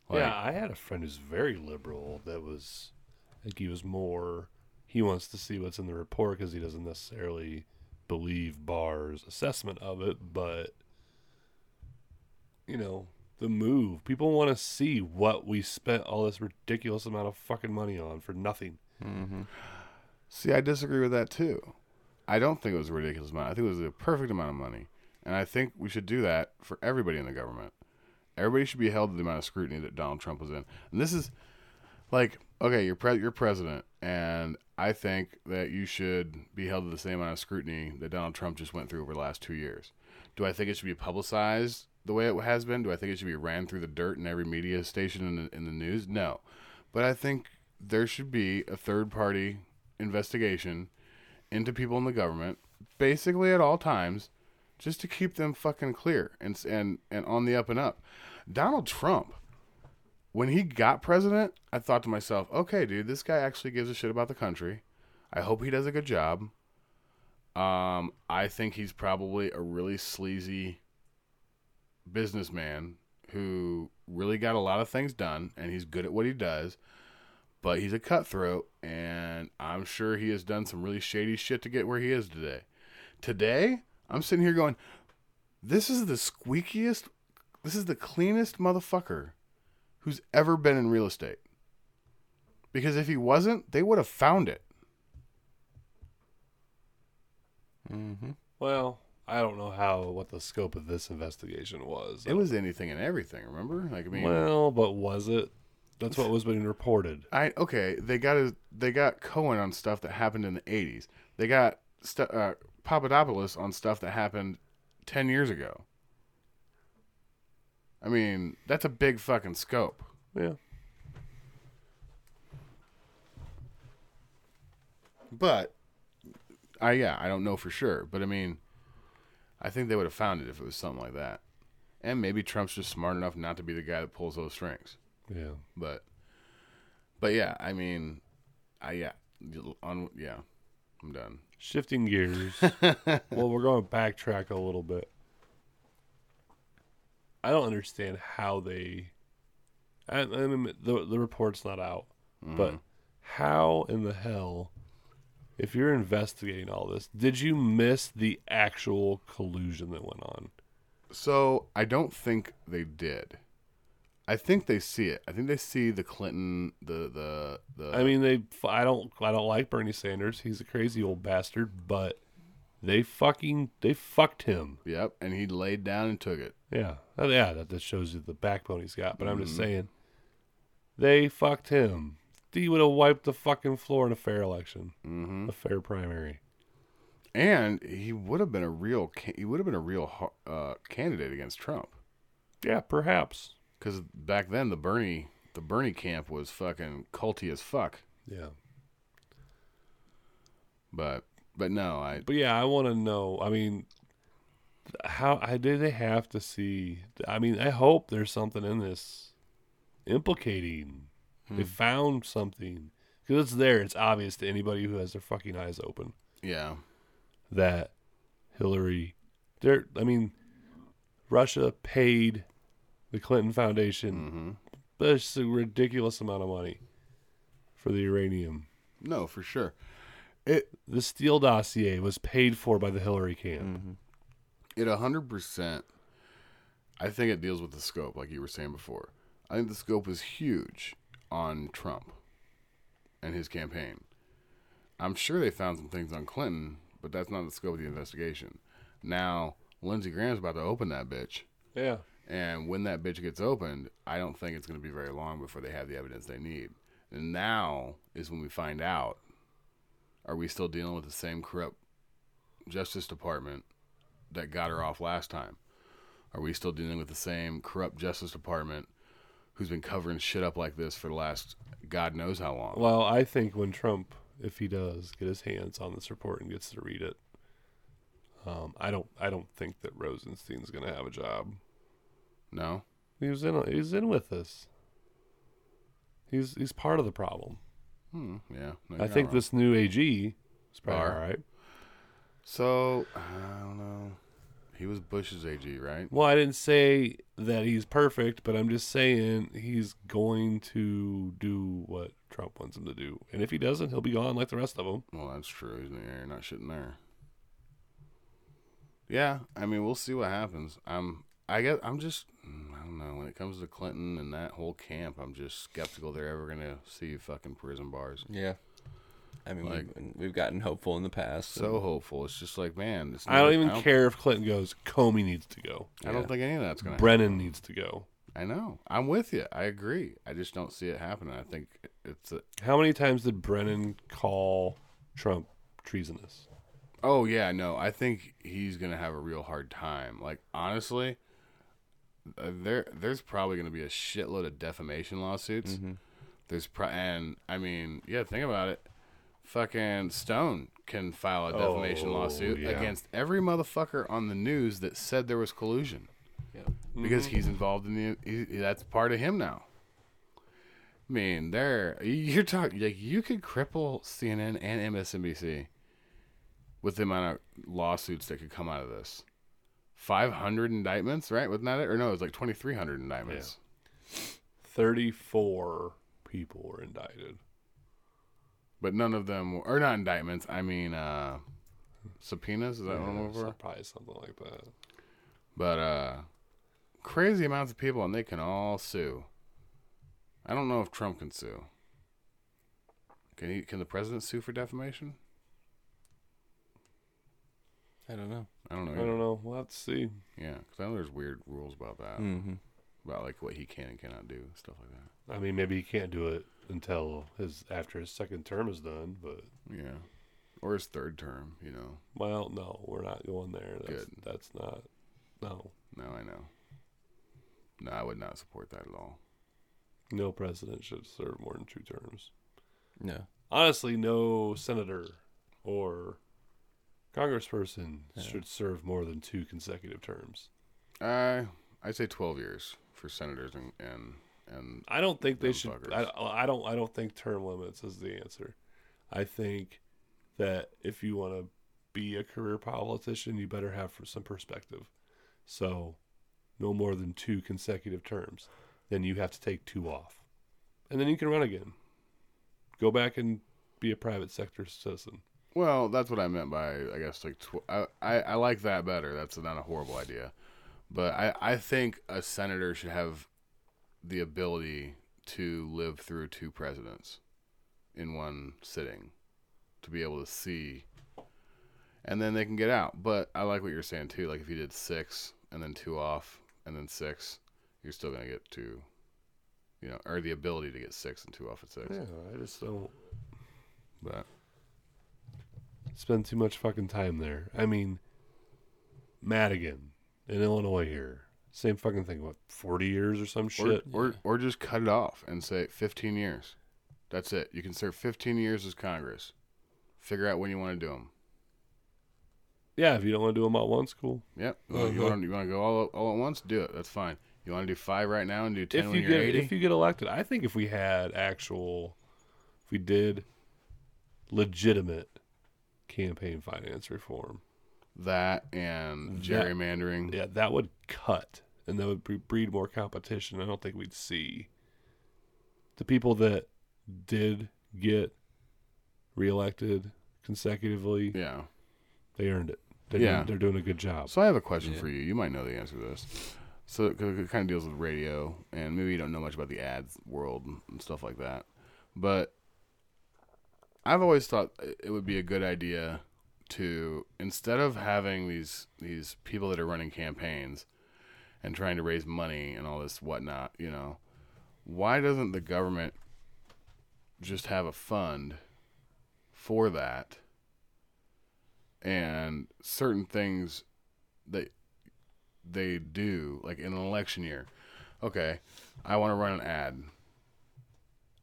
Like, yeah, I had a friend who's very liberal that was, I think he was more, he wants to see what's in the report because he doesn't necessarily believe Barr's assessment of it, but, you know, the move. People want to see what we spent all this ridiculous amount of fucking money on for nothing. Mm-hmm. See, I disagree with that, too. I don't think it was a ridiculous amount. I think it was the perfect amount of money, and I think we should do that for everybody in the government. Everybody should be held to the amount of scrutiny that Donald Trump was in. And this is like, okay, you're president, and I think that you should be held to the same amount of scrutiny that Donald Trump just went through over the last 2 years. Do I think it should be publicized the way it has been? Do I think it should be ran through the dirt in every media station in the news? No. But I think there should be a third-party investigation into people in the government, basically at all times, just to keep them fucking clear and on the up and up. Donald Trump, when he got president, I thought to myself, okay, dude, this guy actually gives a shit about the country. I hope he does a good job. I think he's probably a really sleazy businessman who really got a lot of things done, and he's good at what he does, but he's a cutthroat, and I'm sure he has done some really shady shit to get where he is today. Today, I'm sitting here going, this is the cleanest motherfucker who's ever been in real estate. Because if he wasn't, they would have found it. Mm-hmm. Well, I don't know what the scope of this investigation was. It was anything and everything, remember? Like, I mean, well, but was it? That's what was being reported. They got Cohen on stuff that happened in the 80s. They got Papadopoulos on stuff that happened 10 years ago. I mean, that's a big fucking scope. Yeah. But, I don't know for sure. But, I mean, I think they would have found it if it was something like that. And maybe Trump's just smart enough not to be the guy that pulls those strings. Yeah. But yeah, I mean, I'm done. Shifting gears. Well, we're going to backtrack a little bit. I don't understand how they... I mean, the report's not out. Mm-hmm. But how in the hell, if you're investigating all this, did you miss the actual collusion that went on? So, I don't think they did. I think they see it. I think they see the Clinton, the. I mean, I don't like Bernie Sanders. He's a crazy old bastard, but they fucked him. Yep, and he laid down and took it. Yeah, that shows you the backbone he's got. But I'm just saying, they fucked him. He would have wiped the fucking floor in a fair election, a fair primary, and he would have been a real candidate against Trump. Yeah, perhaps. Because back then the Bernie camp was fucking culty as fuck. Yeah. But no, But yeah, I want to know. I mean, how did they have to see? I mean, I hope there's something in this implicating. They found something because it's there. It's obvious to anybody who has their fucking eyes open. Yeah. That Hillary, Russia paid the Clinton Foundation, but it's a ridiculous amount of money for the uranium. No, for sure. The Steele dossier was paid for by the Hillary camp. Mm-hmm. It 100%. I think it deals with the scope, like you were saying before. I think the scope is huge on Trump and his campaign. I'm sure they found some things on Clinton, but that's not the scope of the investigation. Now, Lindsey Graham's about to open that bitch. Yeah. And when that bitch gets opened, I don't think it's going to be very long before they have the evidence they need. And now is when we find out, are we still dealing with the same corrupt Justice Department that got her off last time? Are we still dealing with the same corrupt Justice Department who's been covering shit up like this for the last God knows how long? Well, I think when Trump, if he does get his hands on this report and gets to read it, I don't think that Rosenstein's going to have a job. No, he was in with this. He's part of the problem. Yeah, no, I think this new AG is probably all right. So I don't know. He was Bush's AG, right? Well, I didn't say that he's perfect, but I'm just saying he's going to do what Trump wants him to do. And if he doesn't, he'll be gone like the rest of them. Well, that's true. He's in the air, not shit in there. Yeah, I mean, we'll see what happens. I don't know. When it comes to Clinton and that whole camp, I'm just skeptical they're ever going to see fucking prison bars. Yeah. I mean, like, we've gotten hopeful in the past. So hopeful. It's just like, man. It's not, I don't care if Clinton goes. Comey needs to go. Yeah. I don't think any of that's going to happen. Brennan needs to go. I know. I'm with you. I agree. I just don't see it happening. I think it's a... How many times did Brennan call Trump treasonous? Oh, yeah. No, I think he's going to have a real hard time. Like, honestly, there's probably going to be a shitload of defamation lawsuits. Mm-hmm. And, I mean, yeah, think about it. Fucking Stone can file a defamation lawsuit against every motherfucker on the news that said there was collusion. Yeah. Mm-hmm. Because he's involved in that's part of him now. I mean, you're talking, like, you could cripple CNN and MSNBC with the amount of lawsuits that could come out of this. 500 indictments, right? Wasn't that it? Or no, it was like 2,300 indictments. Yeah. 34 people were indicted. But none of them were, or not indictments, I mean subpoenas, is that one over? Probably something like that. But crazy amounts of people, and they can all sue. I don't know if Trump can sue. Can the president sue for defamation? I don't know. We'll have to see. Yeah, because I know there's weird rules about that. Mm-hmm. About like what he can and cannot do, stuff like that. I mean, maybe he can't do it until after his second term is done, but yeah, or his third term, you know. Well, no, we're not going there. That's not. No, I know. No, I would not support that at all. No president should serve more than 2 terms. No, honestly, no senator or congressperson should serve more than 2 consecutive terms. I say 12 years for senators and I don't think they should. I don't think term limits is the answer. I think that if you want to be a career politician, you better have some perspective. So no more than 2 consecutive terms. Then you have to take 2 off. And then you can run again. Go back and be a private sector citizen. Well, that's what I meant by, I guess, like, I like that better. That's not a horrible idea. But I think a senator should have the ability to live through 2 presidents in one sitting, to be able to see, and then they can get out. But I like what you're saying, too. Like, if you did 6 and then 2 off and then 6, you're still going to get 2, you know, or the ability to get 6 and 2 off at 6. Yeah, I just don't. But spend too much fucking time there. I mean, Madigan in Illinois here. Same fucking thing. What, 40 years or some shit? Or just cut it off and say 15 years. That's it. You can serve 15 years as Congress. Figure out when you want to do them. Yeah, if you don't want to do them all at once, cool. Yep. Well, you want to go all at once? Do it. That's fine. You want to do 5 right now and do 10 when you're 80? If you get elected. I think if we did legitimate campaign finance reform, that and gerrymandering, that would cut, and that would breed more competition. I don't think we'd see the people that did get reelected consecutively. Yeah. They earned it. They're doing a good job. So I have a question for you. You might know the answer to this. So it kind of deals with radio, and maybe you don't know much about the ads world and stuff like that. But I've always thought it would be a good idea to, instead of having these people that are running campaigns and trying to raise money and all this whatnot, you know, why doesn't the government just have a fund for that? And certain things that they do, like in an election year, okay, I want to run an ad.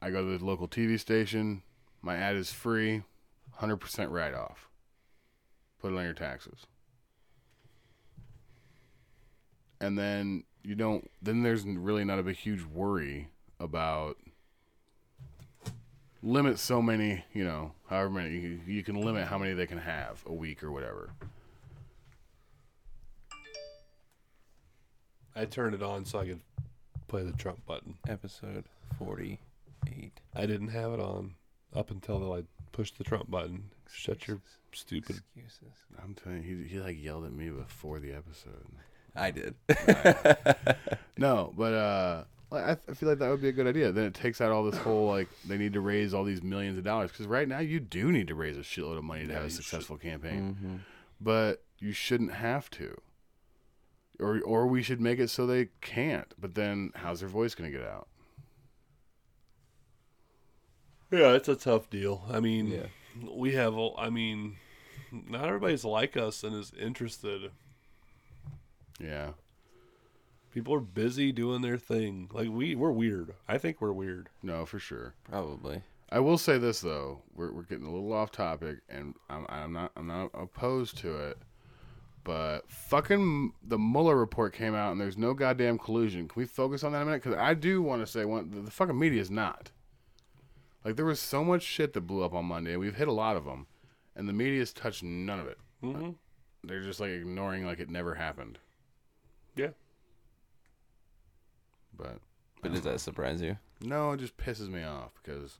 I go to the local TV station. My ad is free, 100% write-off. Put it on your taxes. And then you don't. Then there's really not a big, huge worry about limit so many, you know, however many you can limit how many they can have a week or whatever. I turned it on so I could play the Trump button. Episode 48. I didn't have it on up until I pushed the Trump button. Shut your stupid excuses. I'm telling you, he like yelled at me before the episode. I did. No, but I feel like that would be a good idea. Then it takes out all this whole, like, they need to raise all these millions of dollars. Because right now you do need to raise a shitload of money to have a successful campaign. Mm-hmm. But you shouldn't have to. Or we should make it so they can't. But then how's their voice going to get out? Yeah, it's a tough deal. I mean, we have, I mean, not everybody's like us and is interested. Yeah. People are busy doing their thing. Like we're weird. I think we're weird. No, for sure. Probably. I will say this though: we're getting a little off topic, and I'm not opposed to it. But fucking the Mueller report came out, and there's no goddamn collusion. Can we focus on that a minute? Because I do want to say the fucking media is not. Like there was so much shit that blew up on Monday. We've hit a lot of them, and the media's touched none of it. Mm-hmm. Like, they're just like ignoring like it never happened. Yeah. But does that surprise you? No, it just pisses me off because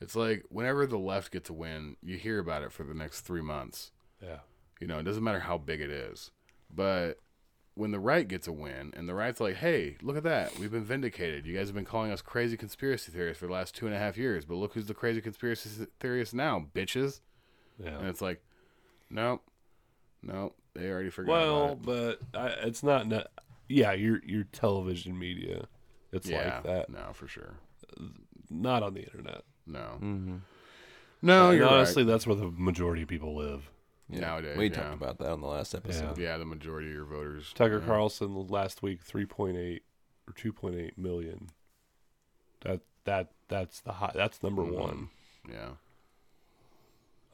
it's like whenever the left gets a win, you hear about it for the next 3 months. Yeah. You know, it doesn't matter how big it is. But when the right gets a win and the right's like, hey, look at that. We've been vindicated. You guys have been calling us crazy conspiracy theorists for the last 2.5 years. But look who's the crazy conspiracy theorist now, bitches. Yeah. And it's like, no, they already forgot about it. Well, but it's not... Yeah, your television media, it's like that. No, for sure. Not on the internet. No. Mm-hmm. No, you're honestly, right. That's where the majority of people live nowadays. We talked about that on the last episode. Yeah, the majority of your voters. Tucker Carlson last week 3.8 or 2.8 million. That's the high. That's number one. Yeah.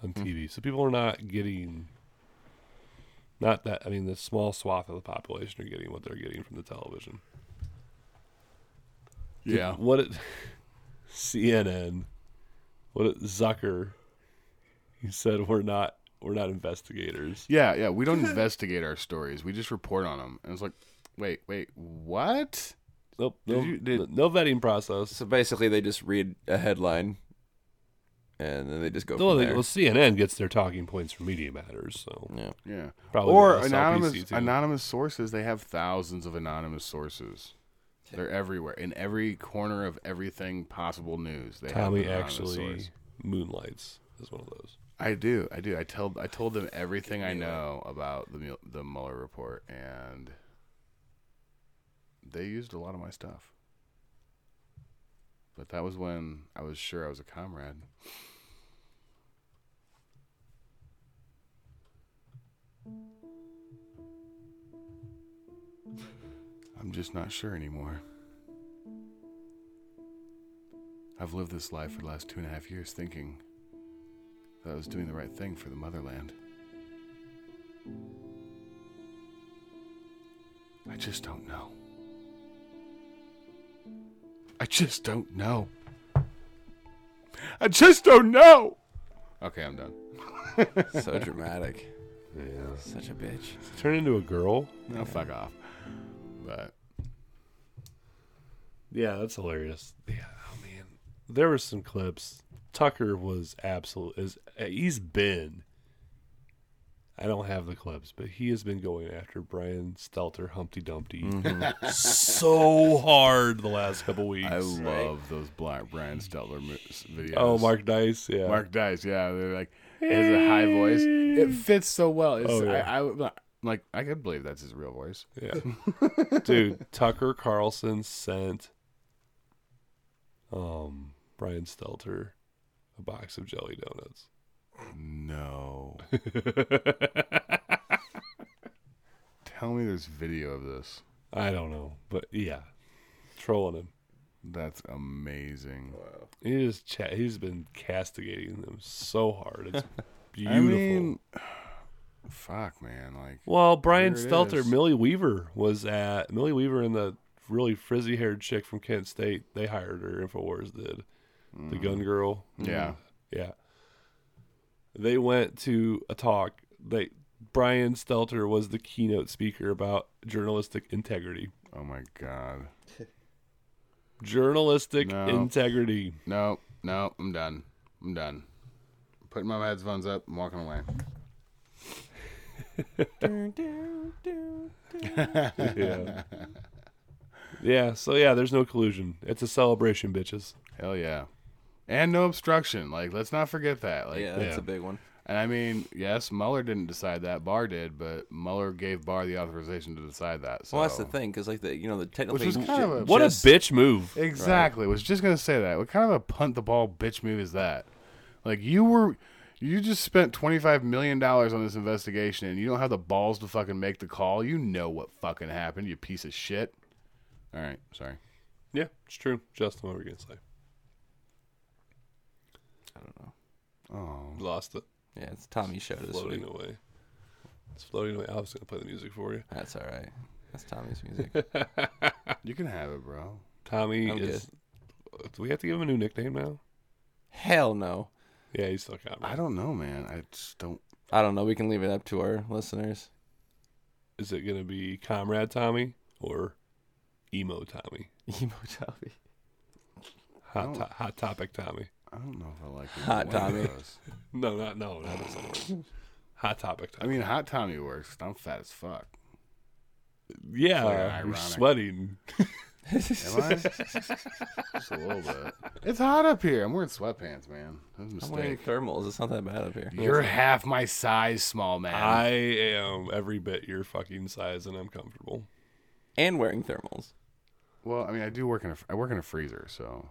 On TV, so people are not getting. Not that, I mean, the small swath of the population are getting what they're getting from the television. Yeah. CNN, Zucker, he said, we're not investigators. Yeah, we don't investigate our stories. We just report on them. And it's like, wait, what? Nope. No vetting process. So basically they just read a headline and then they just go from there. Well, CNN gets their talking points from Media Matters, so... Yeah. Probably or anonymous sources. They have thousands of anonymous sources. Okay. They're everywhere. In every corner of everything possible news. They Tommy actually source. Moonlights is one of those. I do. I told them everything I know about the Mueller report, and they used a lot of my stuff. But that was when I was sure I was a comrade. I'm just not sure anymore. I've lived this life for the last 2.5 years thinking that I was doing the right thing for the motherland. I just don't know. I just don't know. Okay, I'm done. So dramatic. Yeah. Such a bitch. Turn into a girl? No, fuck off. But. Yeah, that's hilarious. Yeah, oh man. there were some clips. Tucker was absolute. He's been. I don't have the clips, but he has been going after Brian Stelter, Humpty Dumpty, so hard the last couple weeks. I love those Black Brian Stelter videos. Oh, Mark Dice, yeah. Mark Dice, yeah. They're like, it has a high voice. It fits so well. It's, I could believe that's his real voice. Yeah. Dude, Tucker Carlson sent Brian Stelter a box of jelly donuts. No. Tell me there's video of this. I don't know, but yeah, trolling him. That's amazing. Wow. He's been castigating them so hard. It's beautiful. I mean, fuck, man. Like, well, Brian Stelter, Millie Weaver and the really frizzy-haired chick from Kent State. They hired her. InfoWars did. The gun girl. Yeah, yeah. They went to a talk. Brian Stelter was the keynote speaker about journalistic integrity. Oh, my God. Journalistic integrity. No, I'm done. I'm putting my headphones up. I'm walking away. Yeah. Yeah, so, yeah, there's no collusion. It's a celebration, bitches. Hell, yeah. And no obstruction. Like, let's not forget that. Like, yeah, that's a big one. And I mean, yes, Mueller didn't decide that. Barr did, but Mueller gave Barr the authorization to decide that. So. Well, that's the thing, because like the technical thing. What a bitch move! Exactly. Right. Was just gonna say that. What kind of a punt the ball bitch move is that? Like you just spent $25 million on this investigation, and you don't have the balls to fucking make the call. You know what fucking happened, you piece of shit. All right, sorry. Yeah, it's true. Justin, what were you gonna say? I don't know. Oh, lost it. Yeah, it's Tommy's show this week. It's floating away. I was gonna play the music for you. That's all right. That's Tommy's music. You can have it, bro. Tommy is. Do we have to give him a new nickname now? Hell no. Yeah, he's still got me. I don't know, man. I don't know. We can leave it up to our listeners. Is it gonna be Comrade Tommy or Emo Tommy? Emo Tommy. Hot Topic Tommy. I don't know if I like it. Hot Tommy. That doesn't work. Hot Topic Tommy. I mean, Hot Tommy works. I'm fat as fuck. Yeah, like you're sweating. Am I? Just a little bit. It's hot up here. I'm wearing sweatpants, man. That's a mistake. I'm wearing thermals. It's not that bad up here. You're half my size, small man. I am every bit your fucking size, and I'm comfortable. And wearing thermals. Well, I mean, I work in a freezer, so...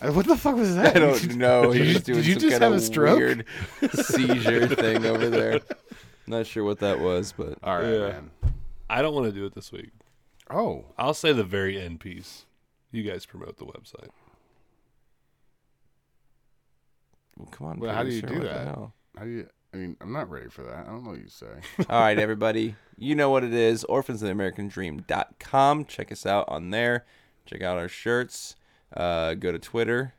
What the fuck was that? I don't know. Did you just have a stroke? Weird seizure thing over there. Not sure what that was, but all right, man. I don't want to do it this week. Oh, I'll say the very end piece. You guys promote the website. Well, come on. Well, how do you do that? How do you? I mean, I'm not ready for that. I don't know what you say. All right, everybody. You know what it is. OrphansOfTheAmericanDream.com. Check us out on there. Check out our shirts. Go to Twitter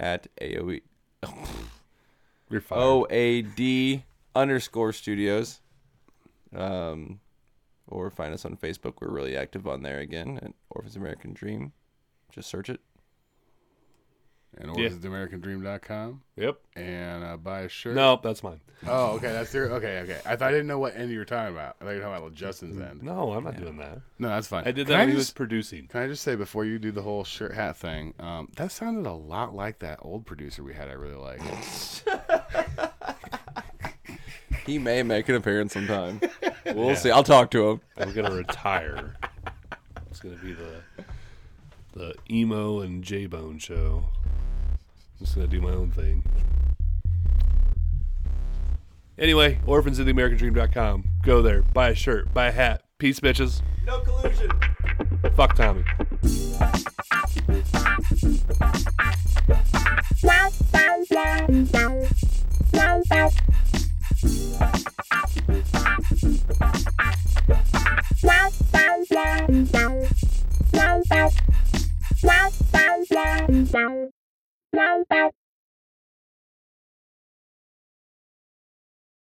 at AOE. OAD_studios. Or find us on Facebook. We're really active on there again at Orphans American Dream. Just search it. And orphansoftheamericandream.com. Yep. And buy a shirt. No, that's mine. Oh, okay. That's your... Okay. I didn't know what end you were talking about. I thought you were talking about Justin's end. No, I'm not doing that. No, that's fine. I did that when he was producing. Can I just say, before you do the whole shirt hat thing, that sounded a lot like that old producer we had I really liked. He may make an appearance sometime. We'll see. I'll talk to him. I'm going to retire. It's going to be the Emo and J-Bone show. I'm just going to do my own thing. Anyway, orphansoftheamericandream.com. Go there. Buy a shirt. Buy a hat. Peace, bitches. No collusion. Fuck Tommy. Wow.